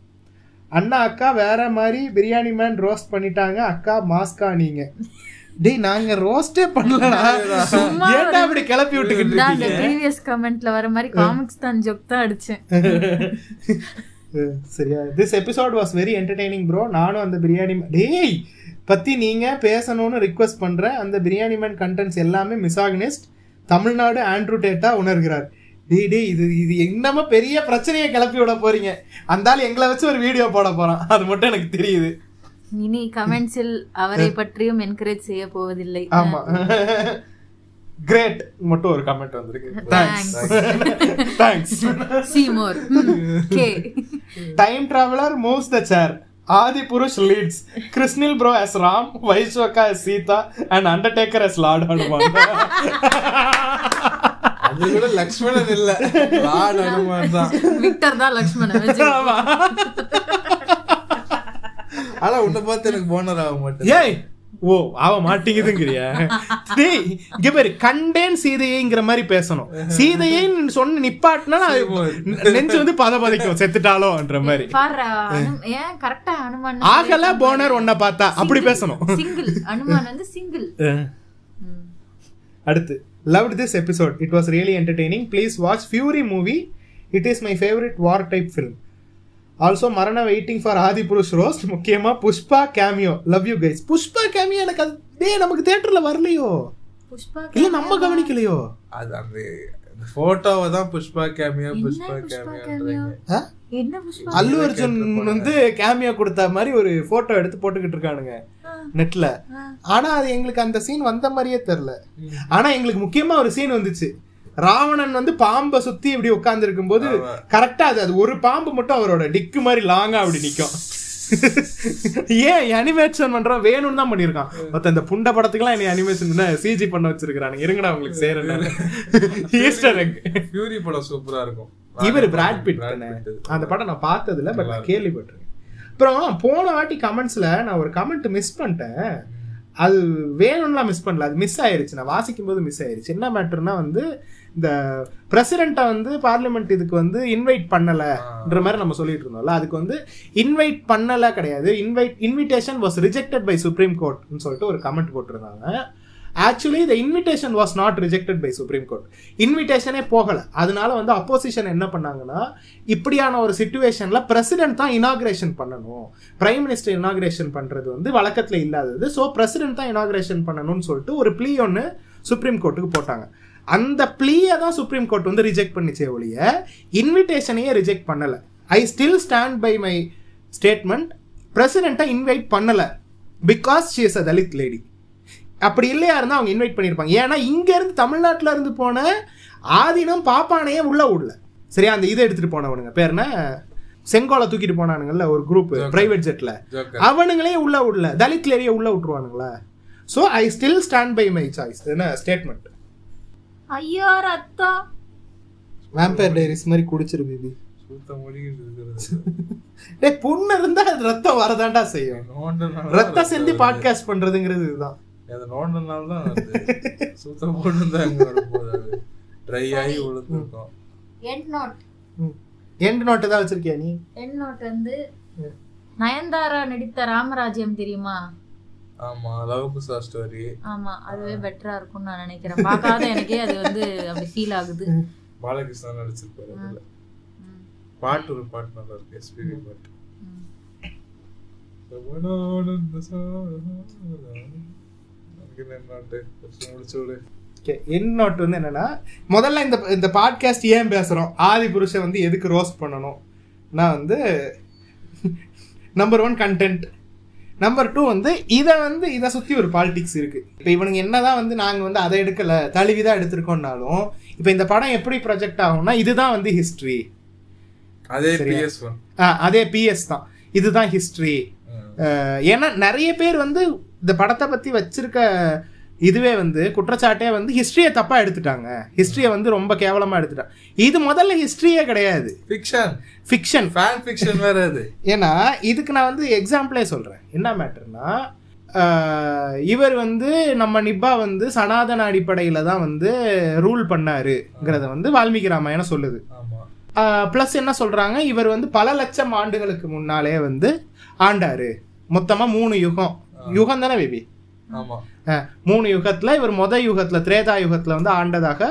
அண்ணா அக்கா வேற மாதிரி பிரியாணி மேன் ரோஸ்ட் பண்ணிட்டாங்க அக்கா மாஸ்கா நீங்க. டே நாங்க ரோஸ்டே பண்ணலடா, சும்மா ஏன்டா இப்படி கிளப்பி விட்டுக்கிட்டு இருக்கீங்க. அந்த ப்ரீவியஸ் கமெண்ட்ல வர மாதிரி காமிக்ஸ் தான் ஜோக் தான் அடிச்சேன். சரியா, this episode was very entertaining bro. நானும் அந்த பிரியாணி டேய் பற்றி நீங்கள் பேசணும்னு ரிக்வஸ்ட் பண்ணுறேன். அந்த பிரியாணி மேன் கண்டென்ட்ஸ் எல்லாமே மிசாகனிஸ்ட் தமிழ்நாடு ஆண்ட்ரூ டேட்டா உணர்கிறார். டி டி இது இது என்னமா பெரிய பிரச்சனையை கிளப்பி விட போகிறீங்க, அந்தாலும் எங்களை வச்சு ஒரு வீடியோ போட போகிறோம், அது மட்டும் எனக்கு தெரியுது. இனி கமெண்ட்ஸில் அவரை பற்றியும் என்கரேஜ் செய்ய போவதில்லை. ஆமாம், கிரேட் மட்டும் ஒரு கமெண்ட் வந்திருக்கு. தேங்க்ஸ் தேங்க்ஸ் சி மோர் கே time traveller moves the chair. Adipurush leads, Krishnil bro as Ram, Vaishwaka as Sita, and Undertaker as Lord Hanuman. அது கூட லக்ஷ்மணன் இல்ல, Lord Hanuman தான். விக்டர் தான் லக்ஷ்மணன். ஆனா உன்னை பார்த்து எனக்கு போனர் ஆக மாட்டேன். ஏய் ஓ அவ மாட்டேங்குதுங்கிறியா? டேய் இங்க பாரு, கண்டேன் சீதையைங்கிற மாதிரி பேசணும். சீதையை சொன்ன நிப்பாட்டினா நெஞ்சு வந்து பதபதைக்கும் செத்துட்டாலோன்ற மாதிரி. ஏன் கரெக்டா அனுமான் ஆகல போனர் ஒன்ன பார்த்தா அப்படி பேசணும். சிங்கிள் அனுமான் வந்து சிங்கிள். அடுத்து, loved this episode, it was really entertaining. Please watch Fury movie, it is my favourite war type film. Also மரணம் வெயிட்டிங் ஃபார் ஆதிபுருஷ் ரோஸ்ட், முக்கியமாக Pushpa cameo. Love you guys. Pushpa cameo எனக்கு அது டே நமக்கு தியேட்டரில் வரலையோ, புஷ்பா இல்லை நம்ம கவனிக்கலையோ. அது அந்த ஃபோட்டோவை தான் புஷ்பா கேமியோ புஷ்பா கேமியோ என்ன புஷ்பா அல்லு அர்ஜுன் வந்து கேமியோ கொடுத்த மாதிரி ஒரு ஃபோட்டோ எடுத்து போட்டுக்கிட்டு இருக்கானுங்க நெட்டில். ஆனால் அது எங்களுக்கு அந்த சீன் வந்த மாதிரியே தெரில. ஆனால் எங்களுக்கு முக்கியமாக ஒரு சீன் வந்துச்சு, ராவணன் வந்து பாம்பை சுத்தி இப்படி உட்கார்ந்து இருக்கும் போது கரெக்டா அது அது ஒரு பாம்பு மட்டும் அவரோட டிக்கு மாதிரி லாங்கா அப்படி நிக்கும். ஏன் அனிமேஷன் பண்றோம் வேணும்னு தான் பண்ணிருக்கான். மொத்த இந்த புண்ட படத்துக்குலாம் என்ன அனிமேஷன் சிஜி பண்ண வச்சிருக்காங்க. இருங்கடா உங்களுக்கு சேரணும். ஈஸ்டர் எக் ஃபியூரி படம் சூப்பரா இருக்கும். இவர் பிராட் பிட் அந்த படம் நான் பார்த்தது இல்ல, பட் நான் கேள்விப்பட்டிருக்கேன். அப்புறம் போன வாட்டி கமெண்ட்ஸ்ல நான் ஒரு கமெண்ட் மிஸ் பண்ணிட்டேன். அது வேணும்லாம் மிஸ் பண்ணல, அது மிஸ் ஆயிடுச்சு, நான் வாசிக்கும் போது மிஸ் ஆயிடுச்சு. என்ன மேட்டர்னா வந்து இந்த பிரசிடெண்ட்டை வந்து பார்லிமெண்ட் இதுக்கு வந்து இன்வைட் பண்ணலைன்ற மாதிரி நம்ம சொல்லிட்டு இருந்தோம்ல, அதுக்கு வந்து இன்வைட் பண்ணலை கிடையாது, invite invitation was rejected by supreme கோர்ட்னு சொல்லிட்டு ஒரு கமெண்ட் போட்டிருந்தாங்க. Actually the invitation was not rejected by supreme court, இன்விடேஷனே போகலை. அதனால வந்து அப்போசிஷன் என்ன பண்ணாங்கன்னா, இப்படியான ஒரு சிச்சுவேஷனில் பிரசிடென்ட் தான் இனாகிரேஷன் பண்ணணும், பிரைம் மினிஸ்டர் இனாகிரேஷன் பண்ணுறது வந்து வழக்கத்தில் இல்லாதது, ஸோ பிரசிடென்ட் தான் இனாகிரேஷன் பண்ணணும்னு சொல்லிட்டு ஒரு ப்ளீ ஒன்று சுப்ரீம் கோர்ட்டுக்கு போட்டாங்க. அந்த ப்ளீயை தான் சுப்ரீம் கோர்ட் வந்து ரிஜெக்ட் பண்ணிச்சே ஒழிய இன்விடேஷனையே ரிஜெக்ட் பண்ணலை. I still stand by my statement, பிரசிடென்ட்டை இன்வைட் பண்ணலை because she is a Dalit lady. அப்படி இல்லையா இருந்தால் அவங்க இன்வைட் பண்ணியிருப்பாங்க. ஏன்னா இங்கேருந்து தமிழ்நாட்டில் இருந்து போன ஆதினம் பாப்பானையே உள்ள விடல. சரியா, அந்த இதை எடுத்துட்டு போனவனுங்க பேருனா செங்கோலை தூக்கிட்டு போனானுங்கல்ல ஒரு குரூப் பிரைவேட் ஜெட்ல, அவனுங்களே உள்ள விடல, தலித்லேயே உள்ள விட்டுருவானுங்களா. So I still stand by my choice. என்ன ஸ்டேட்மெண்ட்? ஐயோ ரத்தா வாம்பயர் டைரிஸ் மாதிரி குடிச்சிரு பேபி. டேய் பொண்ணு இருந்தா அது ரத்தம் வரதாண்டா செய்யும். ரத்த செந்தி பாட்காஸ்ட் பண்றதுங்கிறது இதுதான். அது நோண்டனால தான் சுத்தம் போடுறதா இங்க வரப்போகுது. அது ட்ரை ஆகி உளுந்துட்டோம். எண்ட் நோட் எண்ட் நோட் தான் வச்சிருக்கியா நீ? எண்ட் நோட் வந்து நயன்தாரா நடித்த ராமராஜ்யம் தெரியுமா? ஆமா, லவ் குசா ஸ்டோரி. ஆமா, அதுவே பெட்டரா இருக்கும்னு நான் நினைக்கிறேன். பார்க்காத எனக்கே அது வந்து அப்படி ஃபீல் ஆகுது. பாலகிருஷ்ணன் நடிச்சிருப்பாரு அதுல. பாட்டு ஒரு பாட்டு நல்லா இருக்கு, எஸ்பிபி பாட்டு. என்னோட் வந்து என்னன்னா, முதல்ல இந்த இந்த பாட்காஸ்ட் ஏன் பேசுறோம், ஆதிபுருஷன் வந்து எதுக்கு ரோஸ்ட் பண்ணணும், நான் வந்து number one content, number two வந்து இதை வந்து இதை சுற்றி ஒரு பாலிடிக்ஸ் இருக்குது. இப்போ இவனுங்க என்ன தான் வந்து நாங்கள் வந்து அதை எடுக்கலை, தழுவி தான் எடுத்துருக்கோம்னாலும் இப்போ இந்த படம் எப்படி ப்ரொஜெக்ட் ஆகும்னா இதுதான் வந்து ஹிஸ்ட்ரி, அதே பிஎஸ் ஆ அதே பிஎஸ் தான், இதுதான் ஹிஸ்ட்ரி. ஏன்னா நிறைய பேர் வந்து இந்த படத்தை பற்றி வச்சுருக்க இதுவே வந்து குற்றச்சாட்டே வந்து ஹிஸ்ட்ரியை தப்பாக எடுத்துட்டாங்க, ஹிஸ்ட்ரியை வந்து ரொம்ப கேவலமாக எடுத்துட்டாங்க. இது முதல்ல ஹிஸ்ட்ரியே கிடையாது, ஃபிக்ஷன் ஃபிக்ஷன் ஃபேன் ஃபிக்ஷன் வேறு அது. ஏன்னா இதுக்கு நான் வந்து எக்ஸாம்பிளே சொல்கிறேன். என்ன மேட்டர்னா, இவர் வந்து நம்ம நிப்பா வந்து சனாதன அடிப்படையில் தான் வந்து ரூல் பண்ணாருங்கிறத வந்து வால்மீகி ராமாயணம் சொல்லுது. ப்ளஸ் என்ன சொல்கிறாங்க, இவர் வந்து பல லட்சம் ஆண்டுகளுக்கு முன்னாலே வந்து ஆண்டார். மொத்தமாக மூணு யுகம், யுகம் தானே பேபி? ஆமாம், மூணு யுகத்தில் இவர் மொதல் யுகத்தில் திரேதா யுகத்தில் வந்து ஆண்டதாக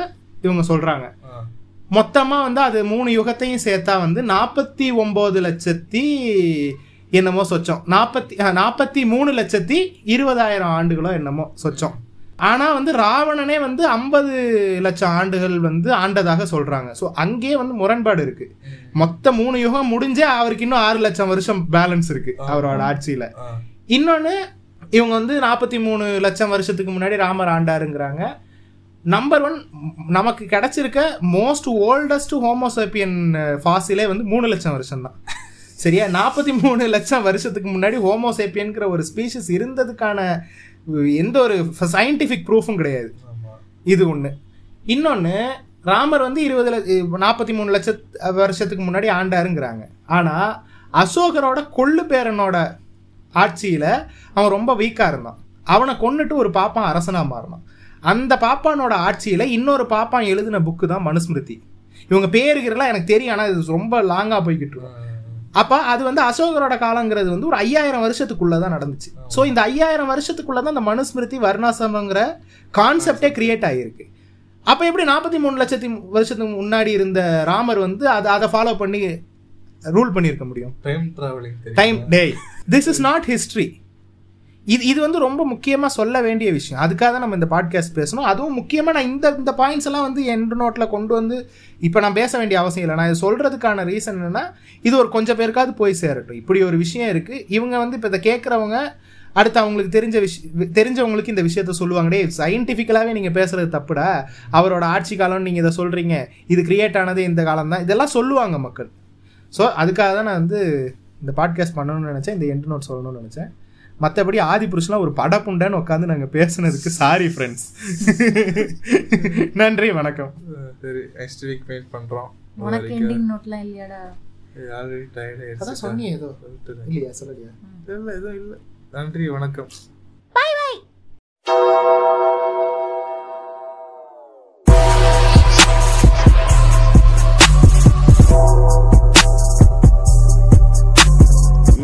இவங்க சொல்கிறாங்க. மொத்தமாக வந்து அது மூணு யுகத்தையும் சேர்த்தா வந்து நாற்பத்தி ஒம்பது லட்சத்தி என்னமோ சொச்சம், நாற்பத்தி நாற்பத்தி மூணு லட்சத்தி இருபதாயிரம் ஆண்டுகளோ என்னமோ சொச்சம். ஆனால் வந்து ராவணனே வந்து ஐம்பது லட்சம் ஆண்டுகள் வந்து ஆண்டதாக சொல்கிறாங்க. ஸோ அங்கேயே வந்து முரண்பாடு இருக்குது. மொத்த மூணு யுகம் முடிஞ்சே அவருக்கு இன்னும் ஆறு லட்சம் வருஷம் பேலன்ஸ் இருக்குது அவரோட ஆட்சியில். இன்னொன்று, இவங்க வந்து நாற்பத்தி மூணு லட்சம் வருஷத்துக்கு முன்னாடி ராமர் ஆண்டாருங்கிறாங்க. நம்பர் ஒன், நமக்கு கிடைச்சிருக்க மோஸ்ட் ஓல்டஸ்ட் ஹோமோசேப்பியன் ஃபாசிலே வந்து மூணு லட்சம் வருஷம் தான். சரியா, நாற்பத்தி மூணு லட்சம் வருஷத்துக்கு முன்னாடி ஹோமோசேப்பியன்கிற ஒரு ஸ்பீஷிஸ் இருந்ததுக்கான எந்த ஒரு சயின்டிஃபிக் ப்ரூஃபும் கிடையாது. இது ஒன்று. இன்னொன்று, ராமர் வந்து இருபது லட்ச நாற்பத்தி மூணு லட்சம் வருஷத்துக்கு முன்னாடி ஆண்டாருங்கிறாங்க. ஆனால் அசோகரோட கொள்ளு பேரனோட ஆட்சியில் அவன் ரொம்ப வீக்காக இருந்தான், அவனை கொன்னுட்டு ஒரு பாப்பான் அரசனாக மாறினான். அந்த பாப்பானோட ஆட்சியில் இன்னொரு பாப்பான் எழுதின புக்கு தான் மனுஸ்மிருதி. இவங்க பேருக்கிறலாம் எனக்கு தெரியும், ஆனால் இது ரொம்ப லாங்காக போய்கிட்டு இருக்கும். அப்போ அது வந்து அசோகரோட காலங்கிறது வந்து ஒரு ஐயாயிரம் வருஷத்துக்குள்ளே தான் நடந்துச்சு. ஸோ இந்த ஐயாயிரம் வருஷத்துக்குள்ளே தான் இந்த மனுஸ்மிருதி வர்ணாசிரமங்கிற கான்செப்டே கிரியேட் ஆகியிருக்கு. அப்போ எப்படி நாற்பத்தி மூணு லட்சத்தி வருஷத்துக்கு முன்னாடி இருந்த ராமர் வந்து அதை அதை ஃபாலோ பண்ணி ரூல் பண்ணியிருக்க முடியும்? டைம் டிராவலிங் டைம் டே திஸ் இஸ் நாட் ஹிஸ்ட்ரி. இது இது வந்து ரொம்ப முக்கியமாக சொல்ல வேண்டிய விஷயம். அதுக்காக தான் நம்ம இந்த பாட்காஸ்ட் பேசணும். அதுவும் முக்கியமாக நான் இந்த இந்த பாயிண்ட்ஸ் எல்லாம் வந்து எண்ட் நோட்டில் கொண்டு வந்து இப்போ நான் பேச வேண்டிய அவசியம் இல்லை. நான் இது சொல்கிறதுக்கான ரீசன் என்னென்னா, இது ஒரு கொஞ்சம் பேருக்காவது போய் சேரட்டும். இப்படி ஒரு விஷயம் இருக்குது. இவங்க வந்து இப்போ இதை கேட்குறவங்க அடுத்து அவங்களுக்கு தெரிஞ்ச விஷயம் தெரிஞ்சவங்களுக்கு இந்த விஷயத்த சொல்லுவாங்களே, சயின்டிஃபிக்கலாகவே நீங்கள் பேசுகிறது தப்புடா, அவரோட ஆட்சி காலம்னு நீங்கள் இதை சொல்கிறீங்க, இது கிரியேட் ஆனது இந்த காலம் தான், இதெல்லாம் சொல்லுவாங்க மக்கள். ஸோ அதுக்காக தான் நான் வந்து இந்த பாட்காஸ்ட் பண்ணணும்னு நினச்சேன், இந்த எண்ட் நோட் சொல்லணும்னு நினச்சேன். மற்றபடி ஆதிபுருஷெலாம் ஒரு படப்புண்டான்னு உட்காந்து நாங்கள் பேசுனதுக்கு சாரி ஃப்ரெண்ட்ஸ். நன்றி, வணக்கம். சரி, நெக்ஸ்ட் வீக் மீட் பண்ணுறோம். உனக்கு எண்டிங் நோட்லாம் இல்லையாடா? ஆல்ரெடி டயர்ட் ஆயிடுச்சு. அதான் சொன்னீங்க ஏதோ இல்லையா? சொல்லலையா? இல்லை, ஏதோ இல்லை. நன்றி, வணக்கம், பை பை.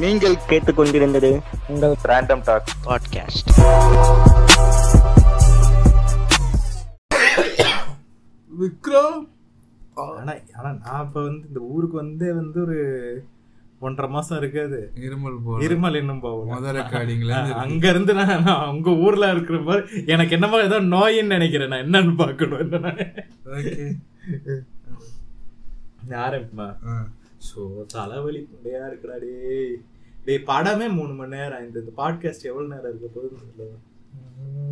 நீங்கள் கேட்டுக்கொண்டிருந்தது உங்கள் ரேண்டம் டாக் பாட்காஸ்ட். விக்ரம், ஆனால் ஆனால் நான் இப்போ வந்து இந்த ஊருக்கு வந்து வந்து ஒரு ஒன்றரை மாதம் இருக்காது, இருமல் போ இருமல் இன்னும் போகும். முதல் ரெக்கார்டிங்களா அங்கேருந்து நான் உங்கள் ஊரில் இருக்கிற மாதிரி எனக்கு என்னமோ ஏதோ நோயின்னு நினைக்கிறேன். நான் என்னன்னு பார்க்கணும் என்னன்னா. ஓகே, ஆரம்பிமா. ஸோ தலைவலி நிறையா இருக்குடா. டே டே படமே மூணு மணி நேரம், இந்த பாட்காஸ்ட் எவ்வளோ நேரம் இருக்க போகுதுன்னு தெரியல.